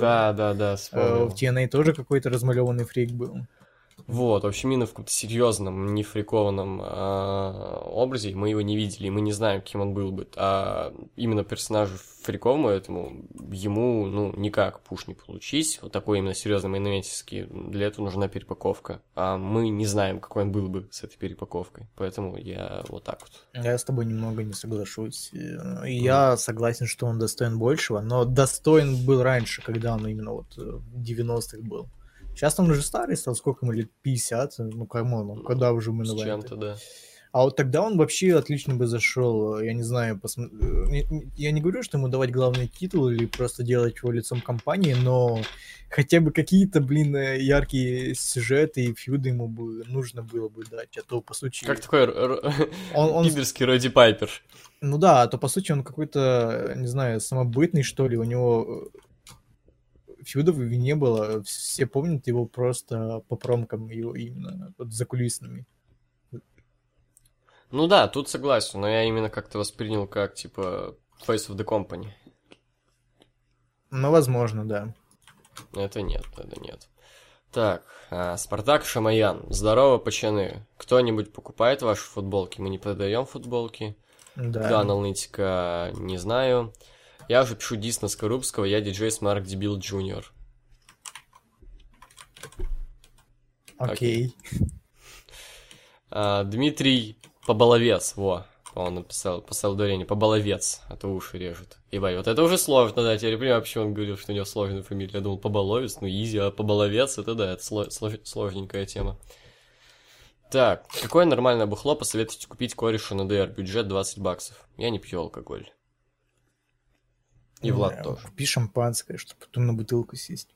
Да, вспомнил. В TNA тоже какой-то размалеванный фрик был. Вот, в общем, именно в каком-то серьезном, не фрикованном образе мы его не видели, и мы не знаем, кем он был бы. А именно персонажу фриковому этому, ему, ну, никак пуш не получить. Вот такой именно серьезный мейн-ивентовский, для этого нужна перепаковка. А мы не знаем, какой он был бы с этой перепаковкой, поэтому я вот так вот. Я с тобой немного не соглашусь. Я согласен, что он достоин большего, но достоин был раньше, когда он именно вот в 90-х был. Сейчас он уже старый стал, сколько ему лет, 50, ну камон, он когда уже мы навалили. Да. А вот тогда он вообще отлично бы зашел, я не знаю, я не говорю, что ему давать главный титул или просто делать его лицом компании, но хотя бы какие-то, блин, яркие сюжеты и фьюды ему бы нужно было бы дать, а то по сути... Как такой пидорский Роди Пайпер. Ну да, а то по сути он какой-то, не знаю, самобытный что ли, у него... Фьюдов не было, все помнят его просто по промкам, его именно вот, закулисными. Ну да, тут согласен, но я именно как-то воспринял как, типа, Face of the Company. Ну, возможно, да. Это нет. Так, Спартак Шамаян. Здорово, пацаны. Кто-нибудь покупает ваши футболки? Мы не продаем футболки. Да, аналитика не знаю. Я уже пишу дис на Скорубского, я диджей Смарк Дебил Джуниор. Окей. Дмитрий Поболовец, он написал, поставил ударение, Поболовец, а то уши режет. Ебать, вот это уже сложно, да, теперь понимаю, почему он говорил, что у него сложная фамилия. Я думал, Поболовец, ну изи, а Поболовец, это да, это сложненькая тема. Так, какое нормальное бухло посоветуете купить корешу на ДР? Бюджет $20. Я не пью алкоголь. И Влад тоже. Купи шампанское, чтобы потом на бутылку сесть.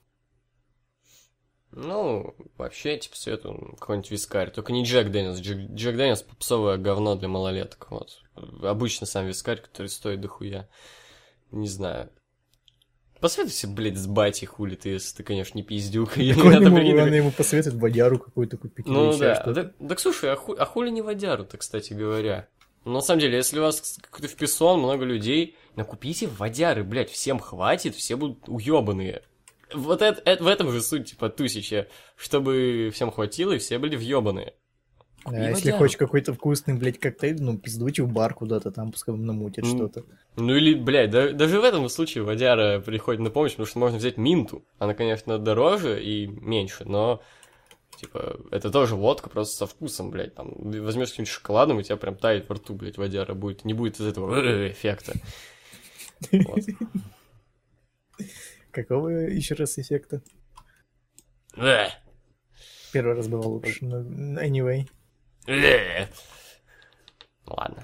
Ну, вообще, типа, советую какой-нибудь вискарь. Только не Джек Дэнилс. Джек Дэнилс – попсовое говно для малолеток. Вот. Обычно сам вискарь, который стоит дохуя. Не знаю. Посоветуйся, блядь, с батей хули ты, если ты, конечно, не пиздюк. Она ему посоветует бодяру какую-то купить. Ну да. Так слушай, а хули не водяру-то, кстати говоря? Но на самом деле, если у вас какой-то в писон, много людей, накупите водяры, блядь, всем хватит, все будут уёбанные. Вот в этом же суть, типа, тусича, чтобы всем хватило и все были въёбанные. Да, если хочешь какой-то вкусный, блядь, коктейль, ну, пиздуйте в бар куда-то, там пускай намутят что-то. Ну или, блядь, даже в этом случае водяра приходит на помощь, потому что можно взять минту. Она, конечно, дороже и меньше, но... Типа, это тоже водка, просто со вкусом, блядь, там, возьмешь каким-нибудь шоколадом, и тебя прям тает во рту, блядь, водяра будет, не будет из этого эффекта. Какого еще раз эффекта? Первый раз было лучше, но anyway. Ладно.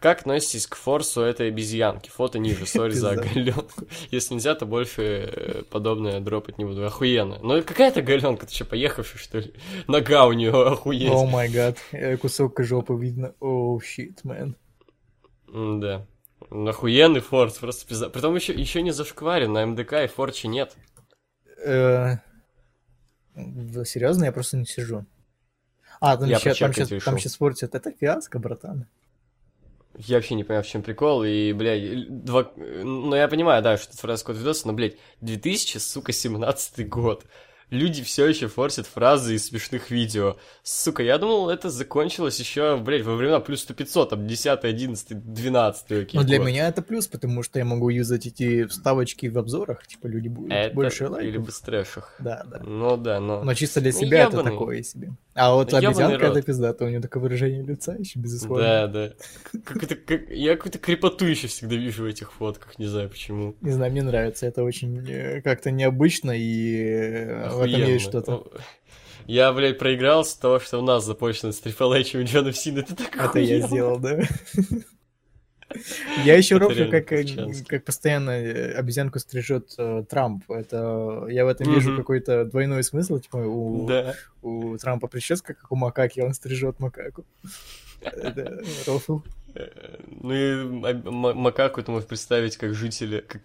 Как относитесь к форсу этой обезьянки? Фото ниже, сори за оголенку. Если нельзя, то больше подобное дропать не буду. Охуенно. Ну какая-то голенка, ты что, поехавшая, что ли? Нога у нее охуеть. О май гад. Кусок жопы видно. О, щит, мэн. Да. Охуенный форс, просто пизда. Притом еще не зашкварен, на МДК и форчи нет. Серьезно, я просто не сижу. А, там сейчас форчат. Это фиаско, братан. Я вообще не понимаю, в чем прикол, и, блядь, ну, я понимаю, да, что это фраза код видоса, но, блядь, 2017 год. люди все еще форсят фразы из смешных видео. Сука, я думал, это закончилось еще, блядь, во времена плюс 100-500, там, 10, 11, 12. Окей, но для меня это плюс, потому что я могу юзать эти вставочки в обзорах, типа, люди будут это больше лайков. Или быстрэших. Да, да. Ну, да, но... Но чисто для себя ебаный. Это такое себе. А вот обезьянка — это пиздата, у нее такое выражение лица еще безусловно. Да, да. Я какую-то крепоту еще всегда вижу в этих фотках, не знаю почему. Не знаю, мне нравится, это очень как-то необычно и... В этом есть что-то. Я, блядь, проиграл с того, что у нас запущено с Трифалэчем и Джоном Сина. Это так хуёво. Это я сделал, да. Я еще роблю, как постоянно обезьянку стрижет Трамп. Это я в этом вижу какой-то двойной смысл. Типа у Трампа прическа, как у макаки, он стрижет макаку. Рофл. Ну и макаку ты можешь представить как житель, как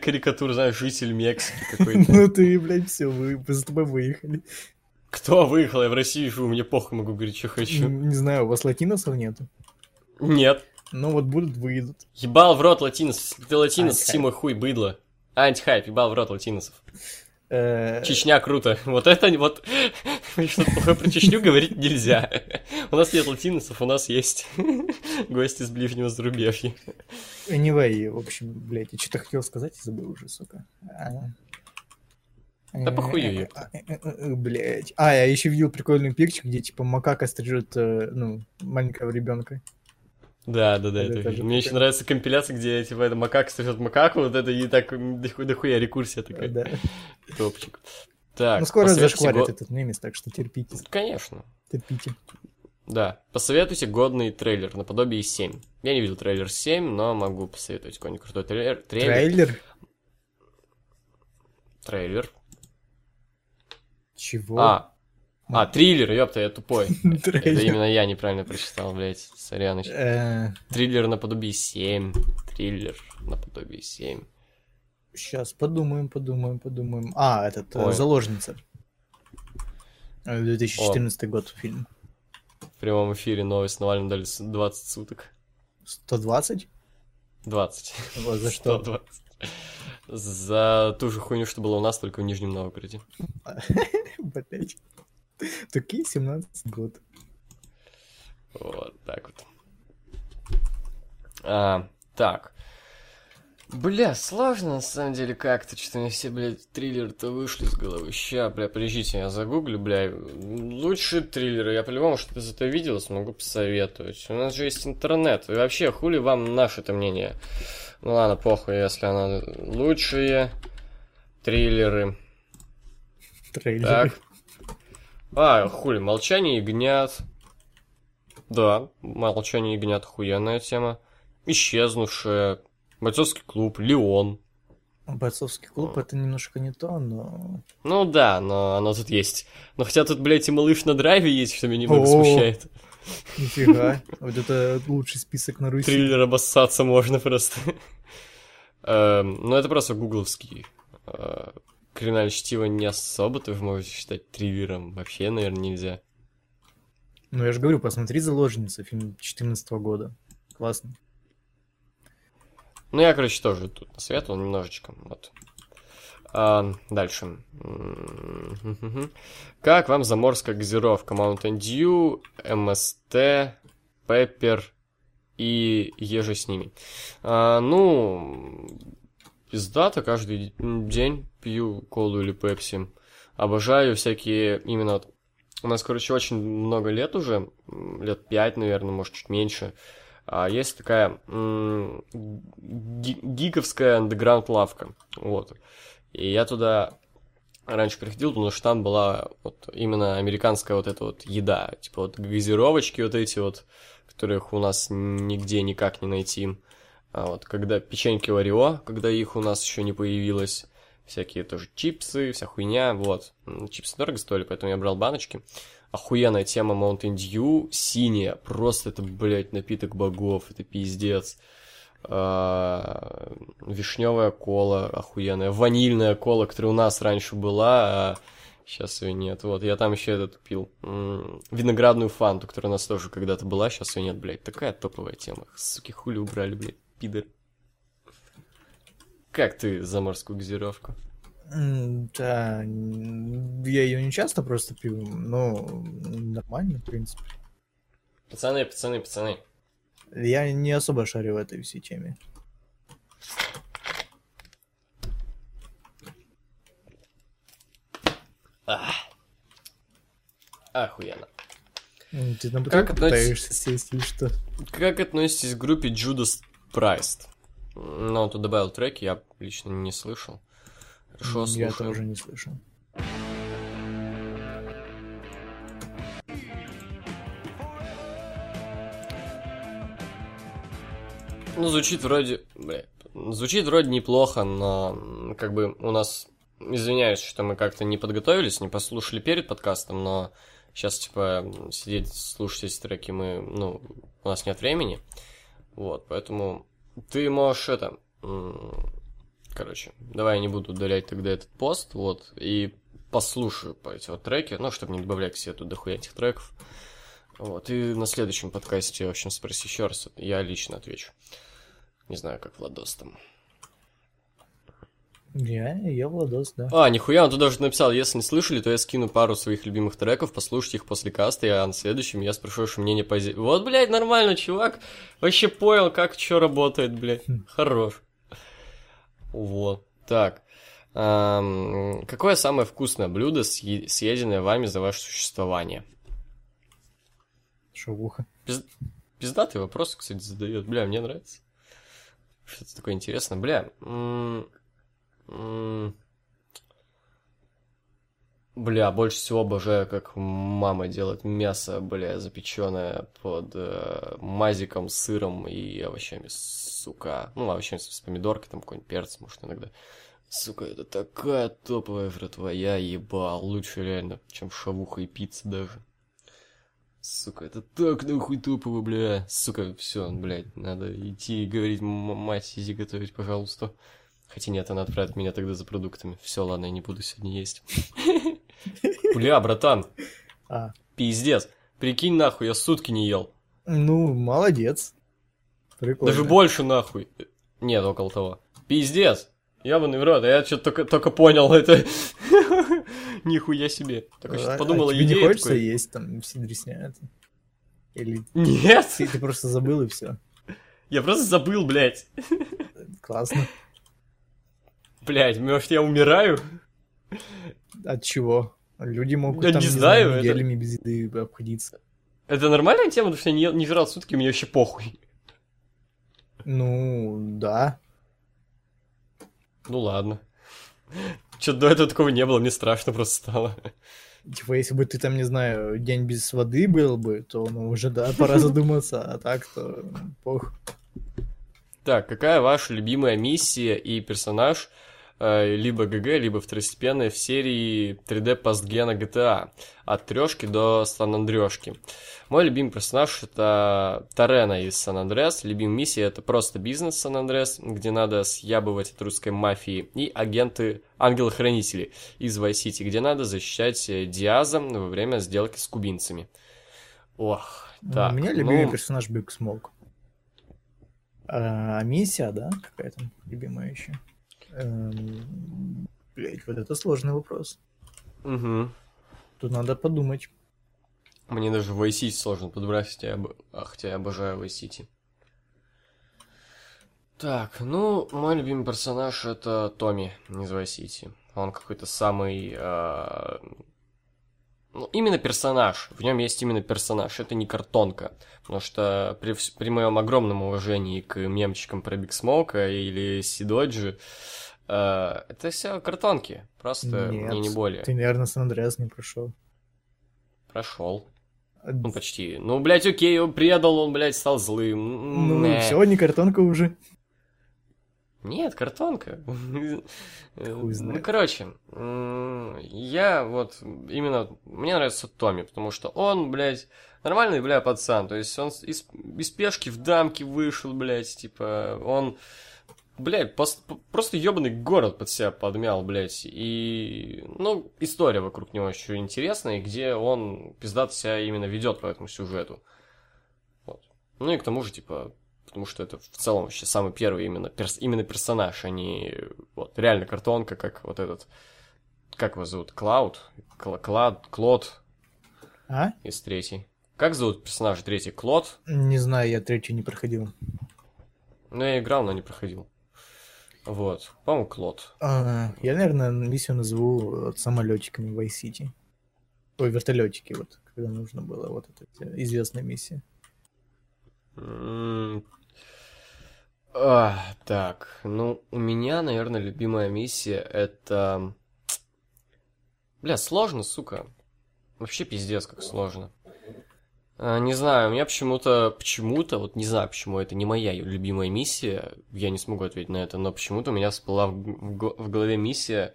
карикатура, знаешь, житель Мексики какой-то. Ну ты, блядь, все, за тобой выехали. Кто выехал? Я в России живу, мне похуй, могу говорить, что хочу. Не знаю, у вас латиносов нету? Нет. Ну вот будут, выйдут. Ебал в рот латинос, ты латинос, си мой хуй, быдло. Антихайп, ебал в рот латиносов. Чечня круто. Вот это вот... Что-то плохое про Чечню говорить нельзя. У нас нет латиносов, у нас есть гости с ближнего зарубежья. Anyway, в общем, блядь, я что-то хотел сказать и забыл уже, сука. Да похуй. Блядь. Я еще видел прикольную пикчу, где типа макака стрижет, ну, маленького ребенка. Да, это же. Мне еще нравится компиляция, где типа это макака стрижет макаку, вот это и так дохуя рекурсия такая. Да. Топчик. Так, ну, скоро зашкварит этот немец, так что терпите. Конечно. Терпите. Да. Посоветуйте годный трейлер наподобие 7. Я не видел трейлер 7, но могу посоветовать какой-нибудь крутой трейлер. Трейлер? Чего? Триллер, ёпта, я тупой. Это именно я неправильно прочитал, блядь, сорян еще. Триллер наподобие 7. Триллер наподобие 7. Сейчас подумаем. Этот «Заложница». 2014 год фильм. В прямом эфире новость Навальному дали 20 суток. 120? 20. Вот за что? 120. За ту же хуйню, что было у нас, только в Нижнем Новгороде. Блять. Такие 17 год. Вот так вот. Так. Бля, сложно на самом деле как-то, что-то мне все, блядь, триллеры-то вышли из головы. Ща, бля, подождите, я загуглю, бля, лучшие триллеры. Я по-любому что-то зато видел, смогу посоветовать. У нас же есть интернет. И вообще, хули вам наше-то мнение? Ну ладно, похуй, если оно... Лучшие триллеры. Триллеры. Так. Хули, «Молчание ягнят». Да, «Молчание ягнят» охуенная тема. «Исчезнувшая». «Бойцовский клуб», «Леон». «Бойцовский клуб» — это немножко не то, но... Ну да, но оно тут есть. Но хотя тут, блядь, и «Малыш на драйве» есть, что меня немного смущает. Нифига. Вот это лучший список на Руси. Триллер обоссаться можно просто. Ну это просто гугловский. «Криминальное чтиво» не особо-то вы можете считать триллером. Вообще, наверное, нельзя. Ну я же говорю, посмотри «Заложница», фильм 2014 года. Классно. Ну, я, короче, тоже тут посоветовал немножечко, вот. Дальше. Как вам заморская газировка? Mountain Dew, МСТ, Pepper и еже с ними. Пиздата, каждый день пью колу или пепси. Обожаю всякие именно... Вот, у нас, короче, очень много лет уже, лет 5, наверное, может, чуть меньше... Есть такая гиковская андеграунд-лавка, вот, и я туда раньше приходил, потому что там была вот именно американская вот эта вот еда, типа вот газировочки вот эти вот, которых у нас нигде никак не найти, вот, когда печеньки Орео, когда их у нас еще не появилось, всякие тоже чипсы, вся хуйня, вот, чипсы дорого стоили, поэтому я брал баночки. Охуенная тема Mountain Dew, синяя, просто это, блядь, напиток богов, это пиздец. Вишневая кола, охуенная, ванильная кола, которая у нас раньше была, а сейчас ее нет. Вот, я там еще этот пил, виноградную фанту, которая у нас тоже когда-то была, сейчас ее нет, блядь, такая топовая тема. Суки, хули убрали, блядь, пидор. Как ты за морскую газировку? Да, я ее не часто просто пью, но нормально, в принципе. Пацаны. Я не особо шарю в этой всей теме. Охуенно. Ты там пытаешься сесть или что? Как относитесь к группе Judas Priest? Ну, он тут добавил треки, я лично не слышал. Хорошо, слушаю. Я тоже не слышал. Ну, звучит вроде неплохо, но как бы у нас... Извиняюсь, что мы как-то не подготовились, не послушали перед подкастом, но сейчас, типа, сидеть, слушать эти треки мы... Ну, у нас нет времени. Вот, поэтому ты можешь это... Короче, давай я не буду удалять тогда этот пост, вот, и послушаю по эти вот треки, ну, чтобы не добавлять к себе тут дохуя этих треков. Вот, и на следующем подкасте, в общем, спроси еще раз, я лично отвечу. Не знаю, как Владос там. Я Владос, да. Нихуя, он тут даже написал, если не слышали, то я скину пару своих любимых треков, послушайте их после каста, а на следующем я спрошу, что мнение позиции. Вот, блядь, нормально, чувак, вообще понял, как что работает, блядь, хорош. Вот, так. Какое самое вкусное блюдо, съеденное вами за ваше существование? Шавуха. Пиздатый вопрос, кстати, задает. Бля, мне нравится. Что-то такое интересное. Бля. Бля, больше всего обожаю, как мама делает мясо, бля, запеченное под мазиком, сыром и овощами, сука. Ну, овощами с помидоркой, там какой-нибудь перец, может, иногда. Сука, это такая топовая фра твоя, ебал. Лучше реально, чем шавуха и пицца даже. Сука, это так нахуй топово, бля. Сука, все, блядь, надо идти и говорить, мать, иди готовить, пожалуйста. Хотя нет, она отправит меня тогда за продуктами. Все, ладно, я не буду сегодня есть. Бля, братан, пиздец, прикинь нахуй, я сутки не ел. Ну, молодец. Прикольно. Даже больше нахуй. Нет, около того. Пиздец, ебаный в рот, я что-то только понял это. Нихуя себе. Только сейчас подумал о еде. Тебе не хочется есть, там все дресняют? Или... Нет! Ты просто забыл и все. Я просто забыл, блядь. Классно. Блядь, может я умираю? От чего? Люди могут, я там, не знаю, неделями без еды обходиться. Это нормальная тема, потому что я не жрал сутки, мне вообще похуй. Ну, да. Ну, ладно. Чё-то до этого такого не было, мне страшно просто стало. Типа, если бы ты там, не знаю, день без воды был бы, то, ну, уже, да, пора задуматься, а так-то похуй. Так, какая ваша любимая миссия и персонаж... либо ГГ, либо второстепенные в серии 3D постгена GTA от трешки до Сан-Андрешки. Мой любимый персонаж — это Тарена из Сан-Андрес. Любимая миссия — это просто бизнес Сан-Андрес, где надо съябывать от русской мафии, и агенты ангелы-хранители из Вайсити, где надо защищать Диаза во время сделки с кубинцами. Ох, так. У меня любимый персонаж — Биг Смок. А миссия, да, какая-то любимая еще? Блять, вот это сложный вопрос. Угу. Тут надо подумать. Мне даже в Vice City сложно подобрать, хотя я обожаю Vice City. Так, ну, мой любимый персонаж — это Томми из Vice City. Он какой-то самый... Ну, именно персонаж. В нем есть именно персонаж. Это не картонка. Потому что при моем огромном уважении к мемчикам про Биг Смоука или Сидоджи, это все картонки. Просто нет, мне не более. Ты, наверное, Сан-Андреас не прошел. Прошел. Ну, почти. Ну, блядь, окей, он предал, он, блядь, стал злым. Ну, все, не картонка уже. Нет, картонка. Ну, короче, я вот именно... Мне нравится Томми, потому что он, блядь, нормальный, бля, пацан. То есть он из пешки в дамки вышел, блядь, типа, он... Блядь, просто ёбаный город под себя подмял, блядь. И, ну, история вокруг него еще интересная, где он пиздато себя именно ведет по этому сюжету. Вот. Ну и к тому же, типа... потому что это в целом вообще самый первый именно, именно персонаж, а не вот, реально картонка, как вот этот, как его зовут, Клод из третьей. Как зовут персонажа третий? Клод? Не знаю, я третью не проходил. Ну, я играл, но не проходил. Вот, по-моему, Клод. Я, наверное, миссию назову самолетиками в Вайс-Сити. Ой, вертолетики, вот, когда нужно было, вот эта известная миссия. Так, ну, у меня, наверное, любимая миссия это... Бля, сложно, сука. Вообще пиздец, как сложно. Не знаю, у меня почему-то, вот не знаю, почему это не моя любимая миссия, я не смогу ответить на это, но почему-то у меня всплыла в голове миссия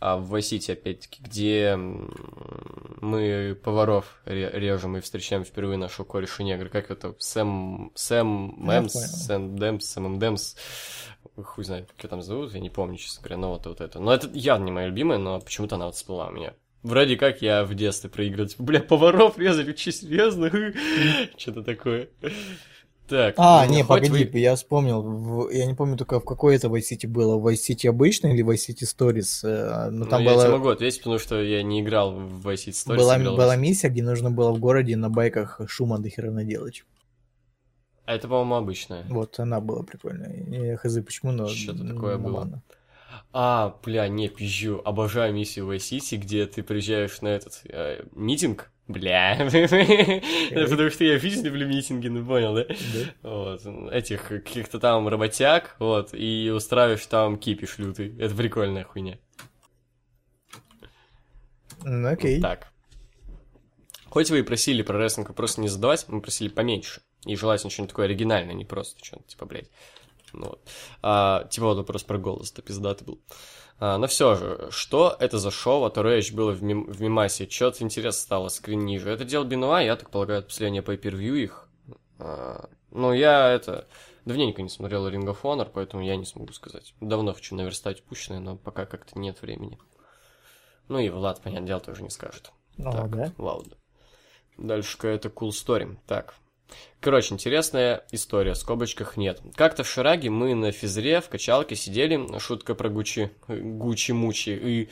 в Vice City, опять-таки, где мы поваров режем и встречаем впервые нашего кореша негра. Как это? Сэм Дэмс. Хуй знает, как ее там зовут, я не помню, честно говоря, но вот это. Но это явно не моя любимая, но почему-то она вот всплыла у меня. Вроде как я в детстве проиграл, типа, бля, поваров резать, учись серьезно, что-то такое. Так, не, погоди, я вспомнил, я не помню только в какой это Vice City было, в Vice City обычной или в Vice City Stories, но там было... Я не могу ответить, потому что я не играл в Vice City Stories. Была миссия, где нужно было в городе на байках шума до хера наделать. А это, по-моему, обычная. Вот, она была прикольная, я хз почему, но... Что-то такое было. Бля, не, пизжу, обожаю миссию в Vice City, где ты приезжаешь на этот митинг. Бля, потому что я в жизни люблю митинги, ну понял, да? Вот, этих каких-то там работяг, вот, и устраиваешь там кипиш лютый. Это прикольная хуйня. Ну окей. Так. Хоть вы и просили про рестлинг вопросы не задавать, мы просили поменьше. И желательно что-нибудь такое оригинальное, не просто что-нибудь, типа, блядь. Ну вот. Типа вот вопрос про голос-то пиздатый был. Но все же, что это за шоу от ROH было в Мимасе? Чё-то интерес стало скрин ниже. Это дело Бенуа, я так полагаю, от последнее pay-per-view их. Но я давненько не смотрел Ring of Honor, поэтому я не смогу сказать. Давно хочу наверстать упущенное, но пока как-то нет времени. Ну и Влад, понятное дело, тоже не скажет. Так, да? Ладно. Дальше какая-то cool story. Так. Короче, интересная история, в скобочках нет. Как-то в Шираге мы на физре в качалке сидели, шутка про Гуччи-мучи, и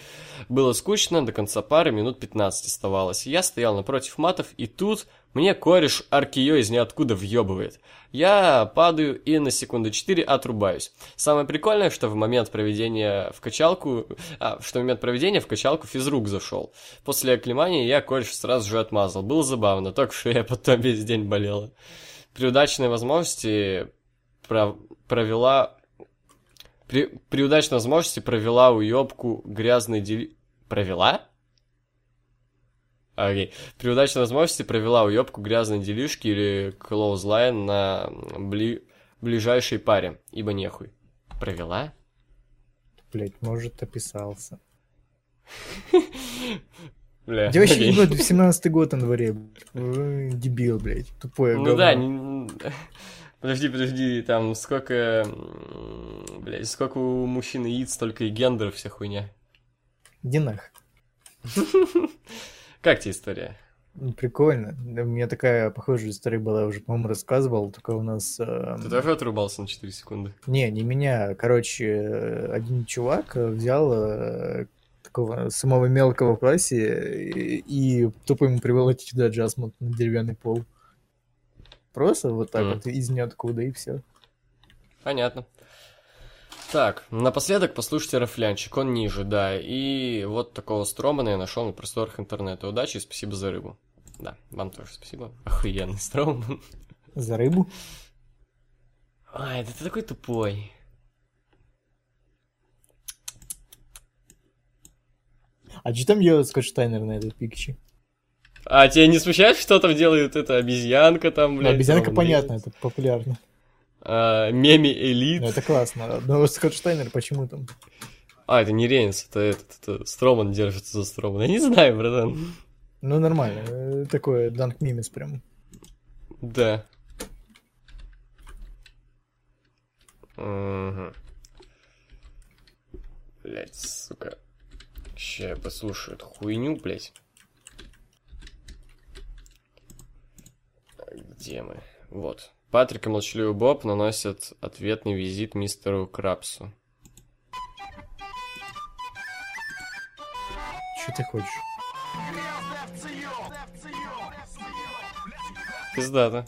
было скучно, до конца пары минут 15 оставалось. Я стоял напротив матов, и тут мне кореш аркиё из ниоткуда въебывает. Я падаю и на секунду 4 отрубаюсь. Самое прикольное, что в момент проведения в качалку... физрук зашел. После оклемания я кореш сразу же отмазал. Было забавно, только что я потом весь день болела. При удачной возможности провела уёбку грязной девицы... Провела? Окей. При удачной возможности провела уёбку грязной делишки или клоузлайн на ближайшей паре, ибо нехуй. Провела? Блять, может, описался. Бля, 2017 год на дворе. Дебил, блять, тупое говно. Да, подожди, там сколько... Блять, сколько у мужчин яиц, только и гендер, вся хуйня. Динах. Как тебе история? Прикольно. У меня такая похожая история была, я уже, по-моему, рассказывал, только у нас... Ты тоже отрубался на 4 секунды? Не меня. Короче, один чувак взял такого самого мелкого в классе и тупо ему приволок туда джазмут на деревянный пол. Просто вот так вот из ниоткуда, и все. Понятно. Так, напоследок послушайте рафлянчик, он ниже, да, и вот такого стромана я нашел на просторах интернета. Удачи и спасибо за рыбу. Да, вам тоже спасибо. Охуенный строман. За рыбу? Ай, да ты такой тупой. А что там делает Скоттштайнер на этой пикче? А тебя не смущает, что там делает эта обезьянка там, блядь? Обезьянка, понятно, это популярно. Меми элит. Это классно. Но Скоттштайнер почему там? Это не Рейнс, это Строман держится за Стромана. Я не знаю, братан. Ну, нормально. Такое данк мимис прям. Да. Угу. Блять, сука. Ща я послушаю эту хуйню, блять. Где мы? Вот. Патрик и молчаливый Боб наносят ответный визит мистеру Крабсу. Что ты хочешь? Пизда, да?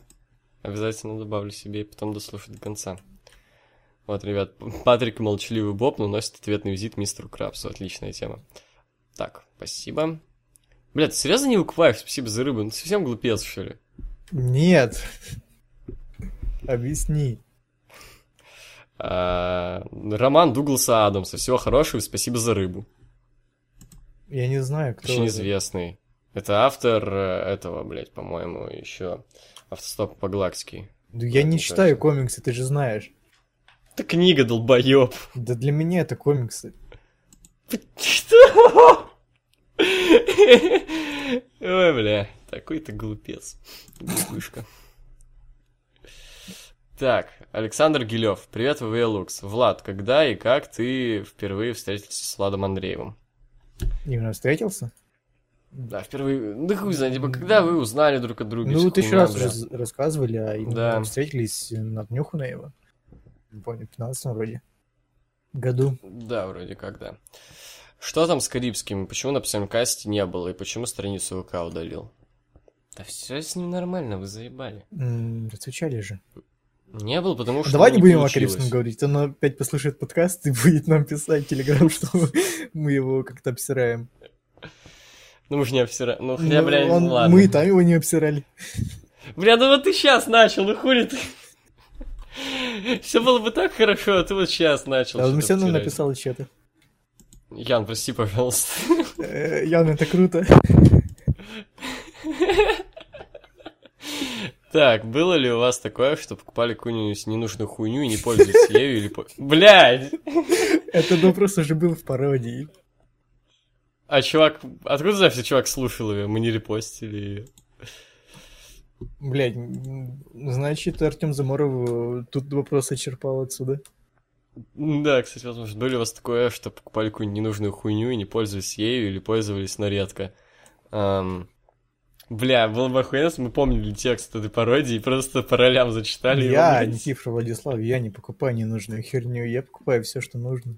Обязательно добавлю себе и потом дослушаю до конца. Вот, ребят, Патрик и молчаливый Боб наносят ответный визит мистеру Крабсу. Отличная тема. Так, спасибо. Бля, ты серьезно не выкваешь? Спасибо за рыбу. Ну ты совсем глупец, что ли? Нет. Объясни. Роман Дугласа Адамса. Всего хорошего и спасибо за рыбу. Я не знаю, кто. Очень известный. Это автор этого, блядь, по-моему, еще «Автостоп по галактике». Да я не читаю комиксы, ты же знаешь. Это книга, долбоеб. Да для меня это комиксы. Что? Ой, бля, такой ты глупец. Глупышка. Так, Александр Гилев. Привет, ВВЛукс. Влад, когда и как ты впервые встретился с Владом Андреевым? Именно встретился? Да, впервые. Да хуй знает, типа, когда вы узнали друг о друге? Ну, вот еще раз уже рассказывали, а именно встретились на днюху на его. Не помню, в 15-м вроде году. Да, вроде как, да. Что там с Карибским? Почему на Псемкасте не было? И почему страницу ВК удалил? Да все с ним нормально, вы заебали. Отвечали же. Не было, потому что давай не будем получилось. О Карибском говорить. Он опять послушает подкаст и будет нам писать в Телеграм, что мы его как-то обсираем. Ну мы же не обсираем. Ну хотя, бля, ладно. Мы там его не обсирали. Бля, ну вот ты сейчас начал, ну хули ты... Все было бы так хорошо, а ты вот сейчас начал. А он все равно написал что-то. Ян, прости, пожалуйста. Ян, это круто. Так, было ли у вас такое, что покупали какую-нибудь ненужную хуйню и не пользуетесь ею или... Блядь! Этот вопрос уже был в пародии. А чувак... Откуда знаешь, что чувак слушал ее? Мы не репостили ее. Блядь, значит, Артём Заморов тут вопросы черпал отсюда. Да, кстати, возможно, было у вас такое, что покупали какую-нибудь ненужную хуйню и не пользовались ею или пользовались, но редко. Бля, было бы охуенно, мы помнили текст этой пародии и просто по ролям зачитали. Я, Никифор Владислав, я не покупаю ненужную херню, я покупаю все, что нужно.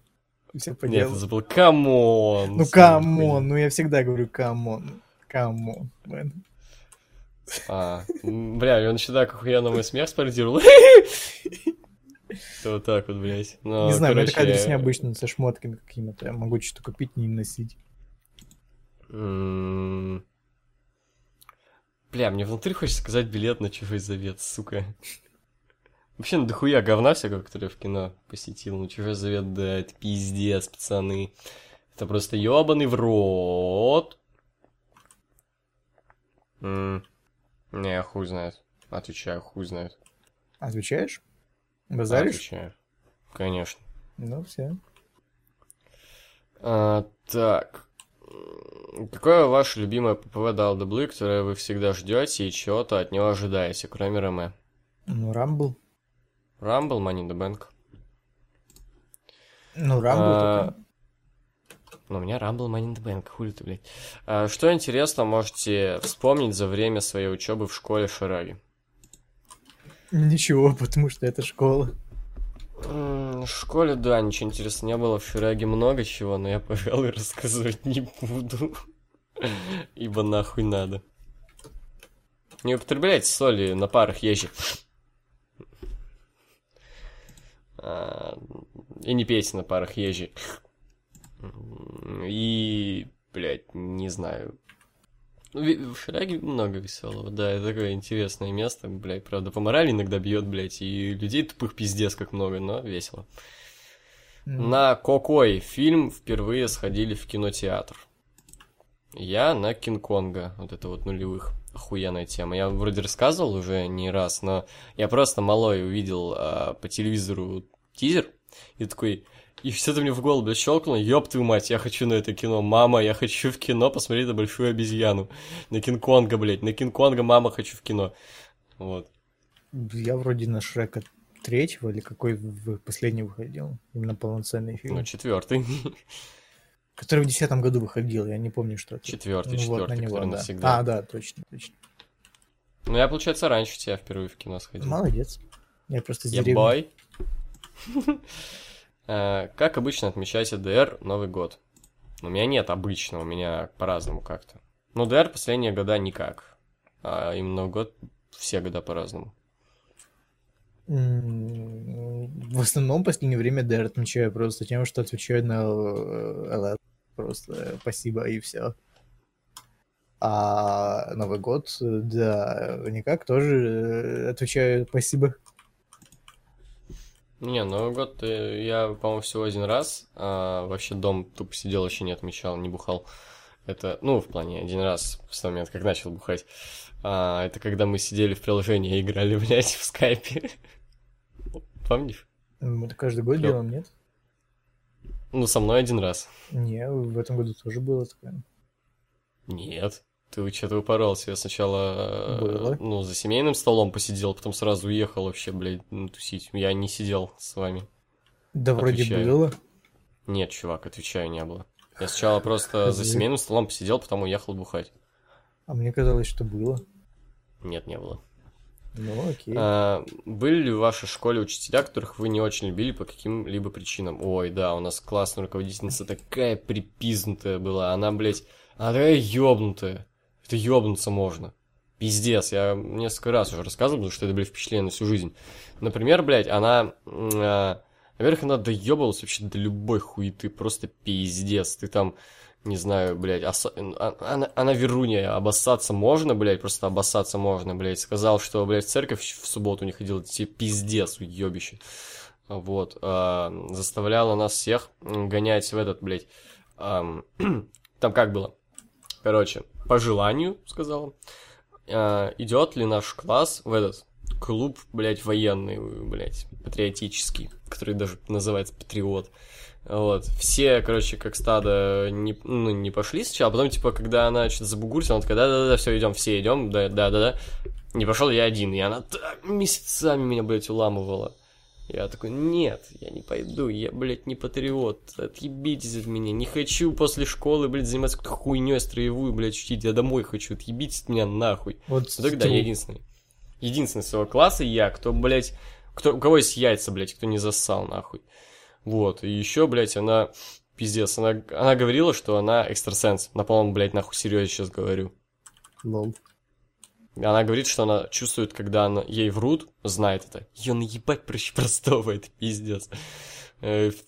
Все по делу. Нет, забыл. Камон! Ну камон, ну я всегда говорю камон. Камон, мэн. Бля, он сюда как охуенно мой смех спародировал. Вот так вот, блядь. Но, не знаю, короче, у меня такая дресня обычно со шмотками какими-то. Я могу что-то купить, не носить. Бля, мне внутри хочется сказать билет на чужой завет, сука. Вообще, ну дохуя говна всякого, который в кино посетил. Ну чужой завет, да, это пиздец, пацаны. Это просто ёбаный в рот. Не, хуй знает. Отвечаю, хуй знает. Отвечаешь? Базаришь? Отвечаю. Конечно. Ну, все. Так. Какое ваше любимое ППВ ДЛДБ, которое вы всегда ждете и чего-то от него ожидаете, кроме Роме? Ну, Рамбл. Рамбл, Money in the Bank. Ну, Рамбл только. Но у меня Rumble Money in the Bank, хули ты, блядь. Что интересно можете вспомнить за время своей учебы в школе Шараги? Ничего, потому что это школа. В школе, да, ничего интересного не было. В Шараге много чего, но я, пожалуй, рассказывать не буду. Ибо нахуй надо. Не употребляйте соли на парах езжих. И не пейте на парах езжих. И, блядь, не знаю. В Шараге много веселого, да, это такое интересное место, блядь, правда, по морали иногда бьет, блядь, и людей тупых пиздец как много, но весело. На какой фильм впервые сходили в кинотеатр? Я на Кинг-Конга, вот это вот нулевых, охуенная тема. Я вроде рассказывал уже не раз, но я просто малой увидел по телевизору тизер и такой... И все это мне в голову, блядь, щелкнуло. Ёб твою мать, я хочу на это кино. Мама, я хочу в кино посмотреть на большую обезьяну. На Кинг-Конга, блядь. На Кинг-Конга, мама, хочу в кино. Вот. Я вроде на Шрека 3-го или какой последний выходил. Именно полноценный фильм. Ну, 4-й. Который в 2010 году выходил, я не помню, что это. 4-й, который навсегда. А, да, точно. Ну, я, получается, раньше тебя впервые в кино сходил. Молодец. Я просто с деревни. Как обычно отмечаете ДР Новый год? У меня нет обычно, у меня по-разному как-то. Ну, ДР последние года никак. А именно Новый год все года по-разному. В основном в последнее время ДР отмечаю просто тем, что отвечаю на ЛС. Просто спасибо и все. А Новый год, да, никак, тоже отвечаю спасибо. Не, Новый год я, по-моему, всего один раз. Вообще дом тупо сидел, вообще не отмечал, не бухал. Это, ну, в плане, один раз, в тот момент, как начал бухать. Это когда мы сидели в приложении и играли, блядь, в скайпе. Помнишь? Мы это каждый год делаем, нет? Ну, со мной один раз. Не, в этом году тоже было такое. Нет. Ты что-то упоролся. Я сначала ну, за семейным столом посидел, потом сразу уехал вообще, блядь, тусить. Я не сидел с вами. Да отвечаю. Вроде было. Нет, чувак, отвечаю, не было. Я сначала просто за семейным столом посидел, потом уехал бухать. А мне казалось, что было. Нет, не было. Ну, окей. Были ли в вашей школе учителя, которых вы не очень любили по каким-либо причинам? Ой, да, у нас классная руководительница такая припизнутая была. Она, блядь, она такая ёбнутая. Это ёбнуться можно. Пиздец, я несколько раз уже рассказывал, потому что это, блядь, впечатление на всю жизнь. Например, блядь, она... Во-первых, она доёбывалась вообще до любой хуеты. Просто пиздец. Ты там, не знаю, блядь, она верунья. Обоссаться можно, блядь, просто обоссаться можно, блядь. Сказал, что, блядь, в церковь в субботу не ходил. Тебе пиздец, уёбище. Вот. Заставляла нас всех гонять в этот, блядь... Там как было? Короче, по желанию, сказала, идет ли наш класс в этот клуб, блядь, военный, блядь, патриотический, который даже называется «Патриот». Вот. Все, короче, как стадо не пошли сначала, а потом, типа, когда она что-то забугурила, она такая, да-да-да, все идем, да-да-да. Не пошел я один, и она так месяцами меня, блядь, уламывала. Я такой, нет, я не пойду, я, блядь, не патриот, отъебитесь от меня, не хочу после школы, блядь, заниматься какой-то хуйнёй строевую, блядь, чтить, я домой хочу, отъебитесь от меня нахуй. Вот тогда я единственный своего класса я, кто, блядь, у кого есть яйца, блядь, кто не зассал нахуй. Вот, и еще, блядь, она, пиздец, она говорила, что она экстрасенс, на полном, блядь, нахуй, серьёзно сейчас говорю. Лол. Она говорит, что она чувствует, когда ей врут, знает это. Её наебать проще простого, это пиздец.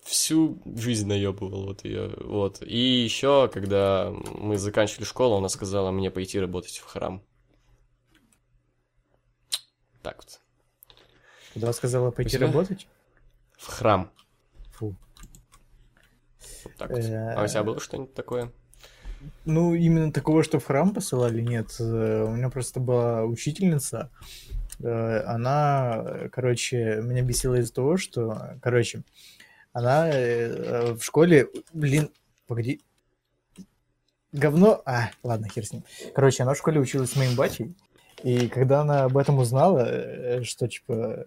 Всю жизнь наёбывал вот её. Вот. И еще, когда мы заканчивали школу, она сказала мне пойти работать в храм. Так вот. Когда сказала пойти работать? В храм. Фу. Вот так вот. А у тебя было что-нибудь такое? Ну, именно такого, что в храм посылали, нет. У меня просто была учительница. Она, короче, меня бесила из-за того, что... Короче, она в школе... Блин, погоди. Говно... А, ладно, хер с ним. Короче, она в школе училась с моим батей. И когда она об этом узнала, что, типа...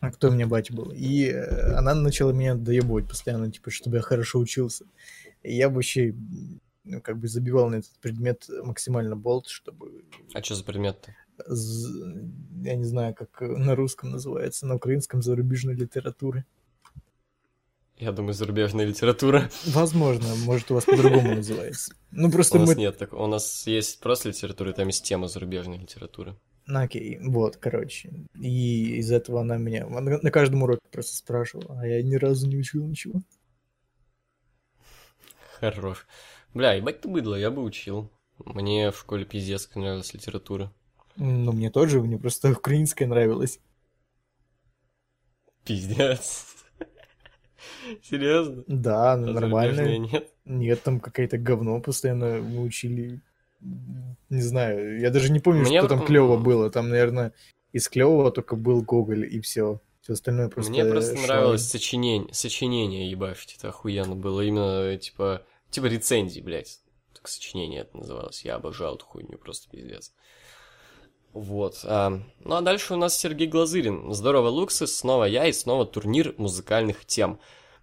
Кто у меня батя был? И она начала меня доебывать постоянно, типа, чтобы я хорошо учился. Я бы вообще, ну, как бы забивал на этот предмет максимально болт, чтобы... А что за предмет-то? Я не знаю, как на русском называется, на украинском зарубежной литературы. Я думаю, зарубежная литература. Возможно, может, у вас по-другому называется. Ну, просто мы... У нас нет, так у нас есть просто литература, там есть тема зарубежной литературы. Ну, окей, вот, короче. И из этого она меня на каждом уроке просто спрашивала, а я ни разу не учил ничего. Хорош. Бля, ебать ты быдло, я бы учил. Мне в школе пиздец нравилась литература. Ну, мне тоже, мне просто украинская нравилась. Пиздец. Серьезно? Да, ну, нормально. Нет, там какое-то говно постоянно мы учили. Не знаю, я даже не помню, мне что там клево было. Там, наверное, из клевого только был Гоголь и все. Все остальное просто... Мне просто нравилось сочинение, ебать, это охуенно было. Именно, типа рецензии, блядь. Так сочинение это называлось. Я обожал эту хуйню, просто пиздец. Вот. Ну, а дальше у нас Сергей Глазырин. Здорово, Луксы, снова я и снова турнир музыкальных тем.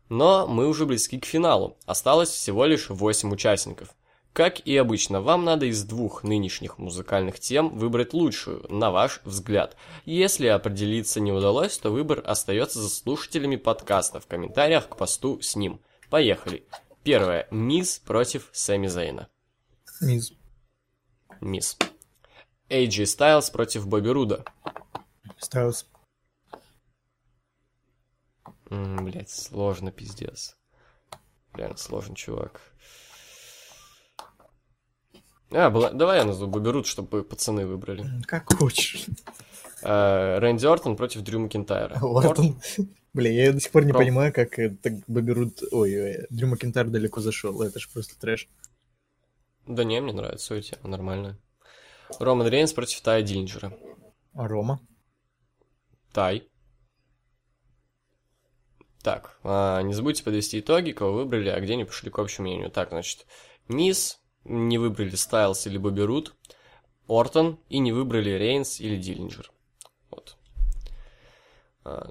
Но мы уже близки к финалу. Осталось всего лишь 8 участников. Как и обычно, вам надо из двух нынешних музыкальных тем выбрать лучшую, на ваш взгляд. Если определиться не удалось, то выбор остается за слушателями подкаста в комментариях к посту с ним. Поехали. Первое. Миз против Сэмми Зейна. Миз. Миз. AJ Styles против Бобби Руда. Styles. Блять, сложно, пиздец. Реально сложно, чувак. Давай я назову Бобби Руд, чтобы пацаны выбрали. Как хочешь. Рэнди Ортон против Дрю Макентайра. Ортон. Блин, я до сих пор не понимаю, как Бобби Руд... Ой, Дрю Макентайр далеко зашел. Это же просто трэш. Да не, мне нравится у тебя, нормально. Роман Рейнс против Тая Диллинджера. А Рома? Тай. Так, не забудьте подвести итоги, кого выбрали, а где не пошли к общему мнению. Так, значит, Низ... Не выбрали Стайлс или Бобби Руд, Ортон и не выбрали Рейнс или Диллинджер. Вот.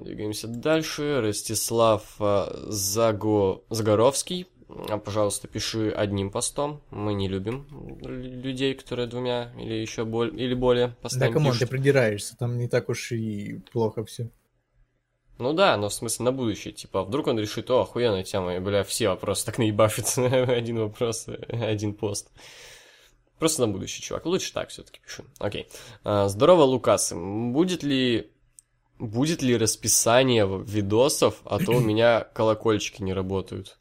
Двигаемся дальше. Ростислав Загоровский. Пожалуйста, пиши одним постом. Мы не любим людей, которые двумя или еще более постами. Да, камон, ты придираешься, там не так уж и плохо все. Ну да, но в смысле на будущее, типа, вдруг он решит, о, охуенная тема, и, бля, все вопросы так наебашатся, один вопрос, один пост. Просто на будущее, чувак, лучше так все-таки пишу. Окей. Здорово, Лукасы, будет ли расписание видосов, а то у меня колокольчики не работают?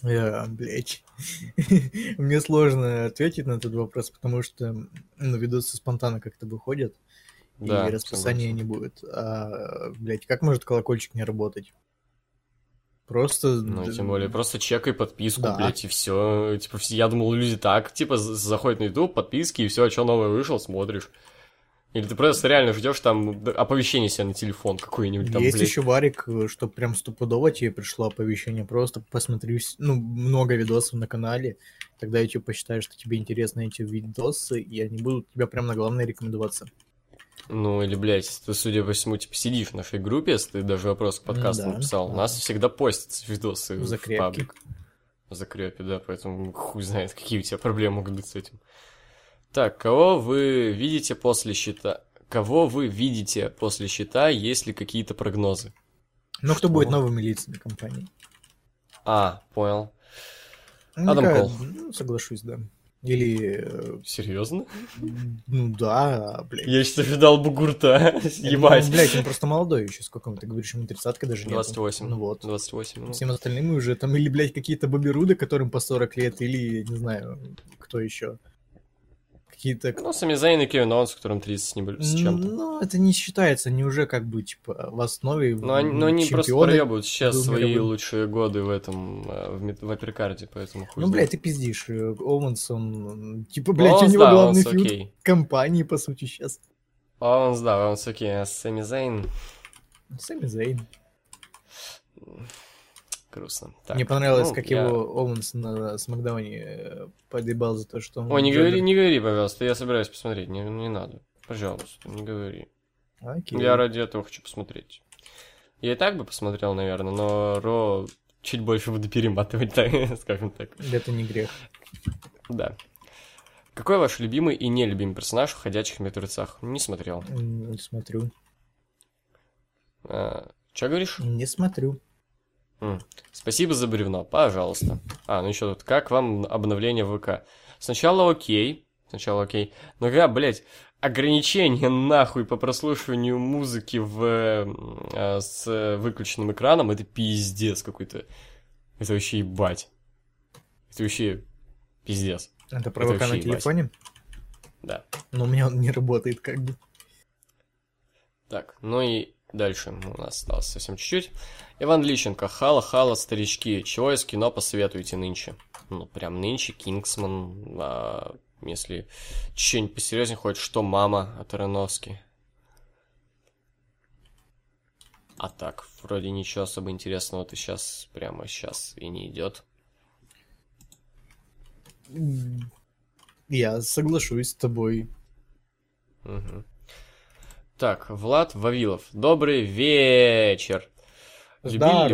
Блять. Мне сложно ответить на этот вопрос, потому что видосы спонтанно как-то выходят. Да, и расписания не будет. Блять, как может колокольчик не работать? Просто... Ну, тем более, просто чекай подписку, да. Блять, и все. Типа, я думал, люди так, типа, заходят на YouTube, подписки, и все, а что новое вышло, смотришь. Или ты просто реально ждешь там оповещение себе на телефон какое-нибудь там, Есть блять. Еще варик, что прям стопудово тебе пришло оповещение, просто посмотри, много видосов на канале, тогда YouTube посчитает, что тебе интересны эти видосы, и они будут тебя прям на главное рекомендоваться. Ну, или, блядь, ты, судя по всему, типа, сидишь в нашей группе, если ты даже вопрос к подкасту написал. Да. У нас всегда постятся видосы в паблик. Закрепки, да, поэтому хуй знает, какие у тебя проблемы могут быть с этим. Так, кого вы видите после счета, есть ли какие-то прогнозы? Ну, кто будет новыми лицами компании? Понял. Адам Кол. Ну, соглашусь, да. Или... Серьезно? Ну да, блядь. Я сейчас видал бугурта, ебать. Блядь, он просто молодой еще, сколько он, ты говоришь, ему 30-ка даже нет. 28. Ну вот. 28. Всем остальным уже там или, блядь, какие-то Бобби Руды, которым по 40 лет, или, не знаю, кто еще. Какие-то... Ну, Сэмми Зейн и Кевин Оуэнс, которым 30 с чем-то. Ну, это не считается, они уже как бы, типа, в основе... Ну, они просто проебывают сейчас свои лучшие годы в этом, в апперкарде, поэтому хуй. Ну, блядь, ты пиздишь, Оуэнс, он... Типа, блядь, у него главный фьюд компании, по сути, сейчас. Оуэнс, окей, а Сэмми Зейн... Сэмми Зейн. Грустно. Так, мне понравилось, его Овенс на Смакдауне подъебал за то, что он... Ой, не говори, пожалуйста, я собираюсь посмотреть, не надо. Пожалуйста, не говори. Окей. Я ради этого хочу посмотреть. Я и так бы посмотрел, наверное, но Ро чуть больше буду перематывать, скажем так. Это не грех. Да. Какой ваш любимый и нелюбимый персонаж в «Ходячих мертвецах»? Не смотрел. Не смотрю. Че говоришь? Не смотрю. Спасибо за бревно, пожалуйста. Ну еще тут, как вам обновление ВК? Сначала окей. Но когда, блядь, ограничение нахуй по прослушиванию музыки с выключенным экраном, это пиздец какой-то. Это вообще ебать. Это вообще пиздец. Это про ВК на телефоне? Да. Но у меня он не работает как бы. Так, дальше у нас осталось совсем чуть-чуть. Иван Лищенко. Хало, старички. Чего из кино посоветуете нынче? Ну, прям нынче. Кингсман. Если что-нибудь посерьезнее хоть, что «Мама» от Аронофски. А так, вроде ничего особо интересного-то сейчас, прямо сейчас и не идет. Я соглашусь с тобой. Так, Влад Вавилов. Добрый вечер. Любили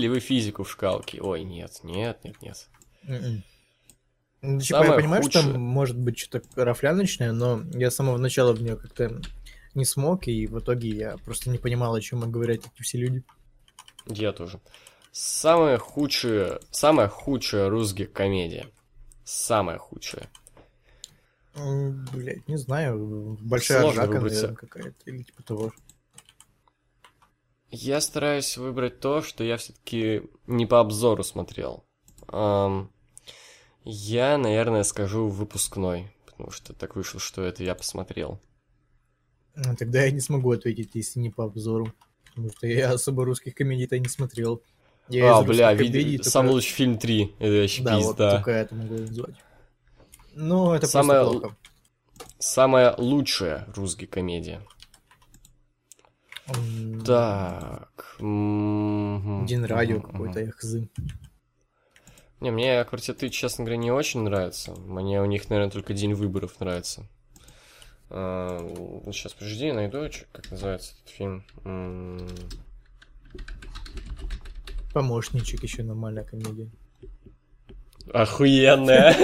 ли вы физику в шкалке? Ой, нет. Ну, типа, я понимаю, худшее, что там может быть что-то рафляночное, но я с самого начала в нее как-то не смог, и в итоге я просто не понимал, о чем говорят эти все люди. Я тоже. Самая худшая русская комедия. Самая худшая. Блять, не знаю. Большая ржака, наверное, какая-то. Или типа того. Я стараюсь выбрать то, что я все-таки не по обзору смотрел. Я, наверное, скажу выпускной, потому что так вышло, что это я посмотрел. Тогда я не смогу ответить, если не по обзору, потому что я особо русских комедий-то не смотрел. Я «Самый лучший фильм 3», это вообще пизда. Да, вот только это могу назвать. Ну, это просто плохо. Самая лучшая русская комедия. Так. День радио какой-то, я хз. Не, мне «Квартеты», честно говоря, не очень нравятся. Мне у них, наверное, только «День выборов» нравится. Сейчас, подожди, найду, как называется этот фильм. «Помощничек» еще нормальная комедия. Охуенная!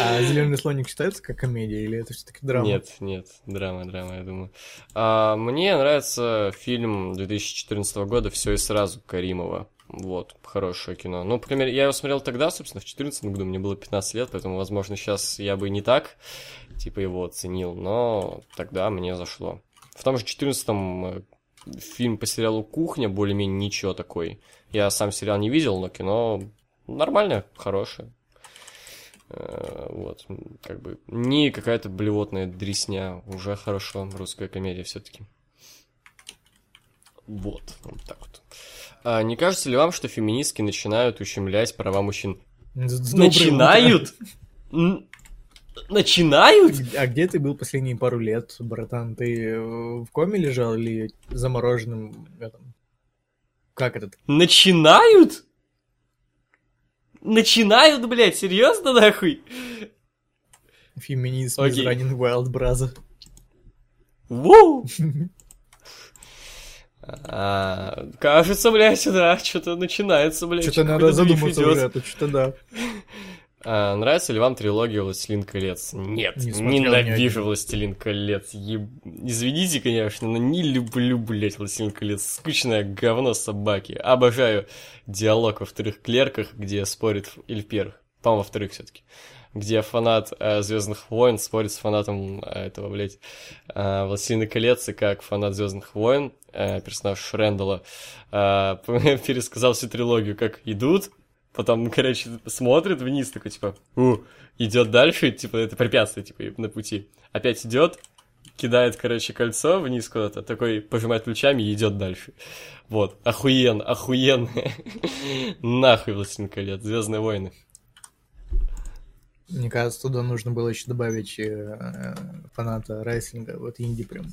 А «Зеленый слоник» считается как комедия или это все-таки драма? Нет, драма, я думаю. Мне нравится фильм 2014 года «Все и сразу» Каримова. Вот, хорошее кино. Ну, по крайней мере, я его смотрел тогда, собственно, в 2014 году, мне было 15 лет, поэтому, возможно, сейчас я бы не так, типа, его оценил, но тогда мне зашло. В том же 2014-м фильм по сериалу «Кухня» более-менее ничего такой. Я сам сериал не видел, но кино нормальное, хорошее. Вот, как бы, не какая-то блевотная дресня, уже хорошо, русская комедия все-таки. Вот так вот. А не кажется ли вам, что феминистки начинают ущемлять права мужчин? Начинают? Начинают? А где ты был последние пару лет, братан? Ты в коме лежал или замороженным? Как это? Начинают? Начинают, блядь, серьезно, нахуй? Феминизм из Running Wild, браза. Воу! Кажется, блядь, да, что-то начинается, блядь. Что-то надо задуматься уже, это что-то да. Нравится ли вам трилогия «Властелин колец»? Нет, ненавижу «Властелин колец». Извините, конечно, но не люблю, блядь, «Властелин колец». Скучное говно собаки. Обожаю диалог во вторых клерках, где спорит... Или в первых. По-моему, во вторых все-таки. Где фанат «Звездных войн» спорит с фанатом этого, блядь, «Властелина колец», и как фанат «Звездных войн», персонаж Шрендала, пересказал всю трилогию, как идут, потом, короче, смотрит вниз, такой, типа, идет дальше, типа, это препятствие, типа, на пути. Опять идет, кидает, короче, кольцо вниз куда-то, такой пожимает плечами и идет дальше. Вот, охуенно. Нахуй «Властелин колец», «Звездные войны». Мне кажется, туда нужно было еще добавить фаната рестлинга, вот инди прям,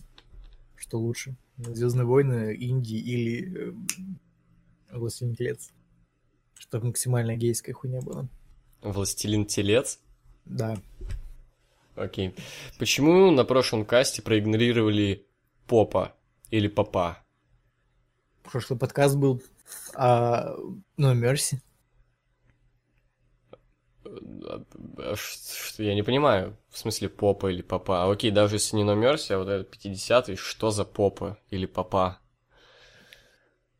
что лучше. «Звездные войны», инди или «Властелин телец», чтобы максимально гейская хуйня была. «Властелин телец»? Да. Окей. Почему на прошлом касте проигнорировали попа или попа? Прошлый подкаст был о No Mercy. Что, я не понимаю, в смысле попа или попа. Окей, даже если не номерся, а вот этот 50-й, что за попа или попа?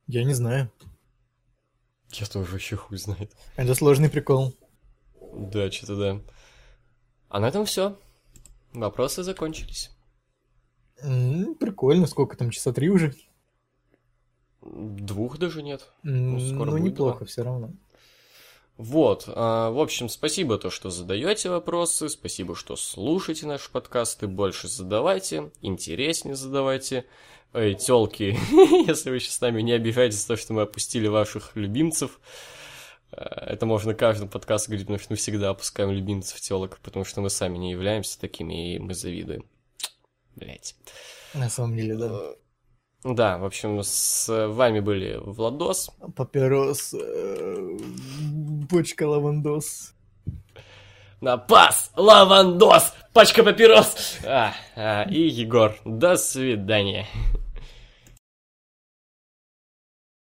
Я не знаю. Я тоже вообще хуй знает. Это сложный прикол. Да, что-то да. А на этом все. Вопросы закончились. Прикольно, сколько там, часа 3 уже? 2 даже нет. Скоро будет неплохо, 2. Все равно. Вот, в общем, спасибо, что задаете вопросы, спасибо, что слушаете наши подкасты, больше задавайте, интереснее задавайте. Эй, тёлки, если вы сейчас с нами не обижаетесь за то, что мы опустили ваших любимцев, это можно каждому подкасту говорить, потому что мы всегда опускаем любимцев тёлок, потому что мы сами не являемся такими, и мы завидуем. Блять. На самом деле, да. Да, в общем, с вами были Владос. Папирос. Почка лавандос. На пас! Лавандос! Пачка папирос! И Егор. До свидания.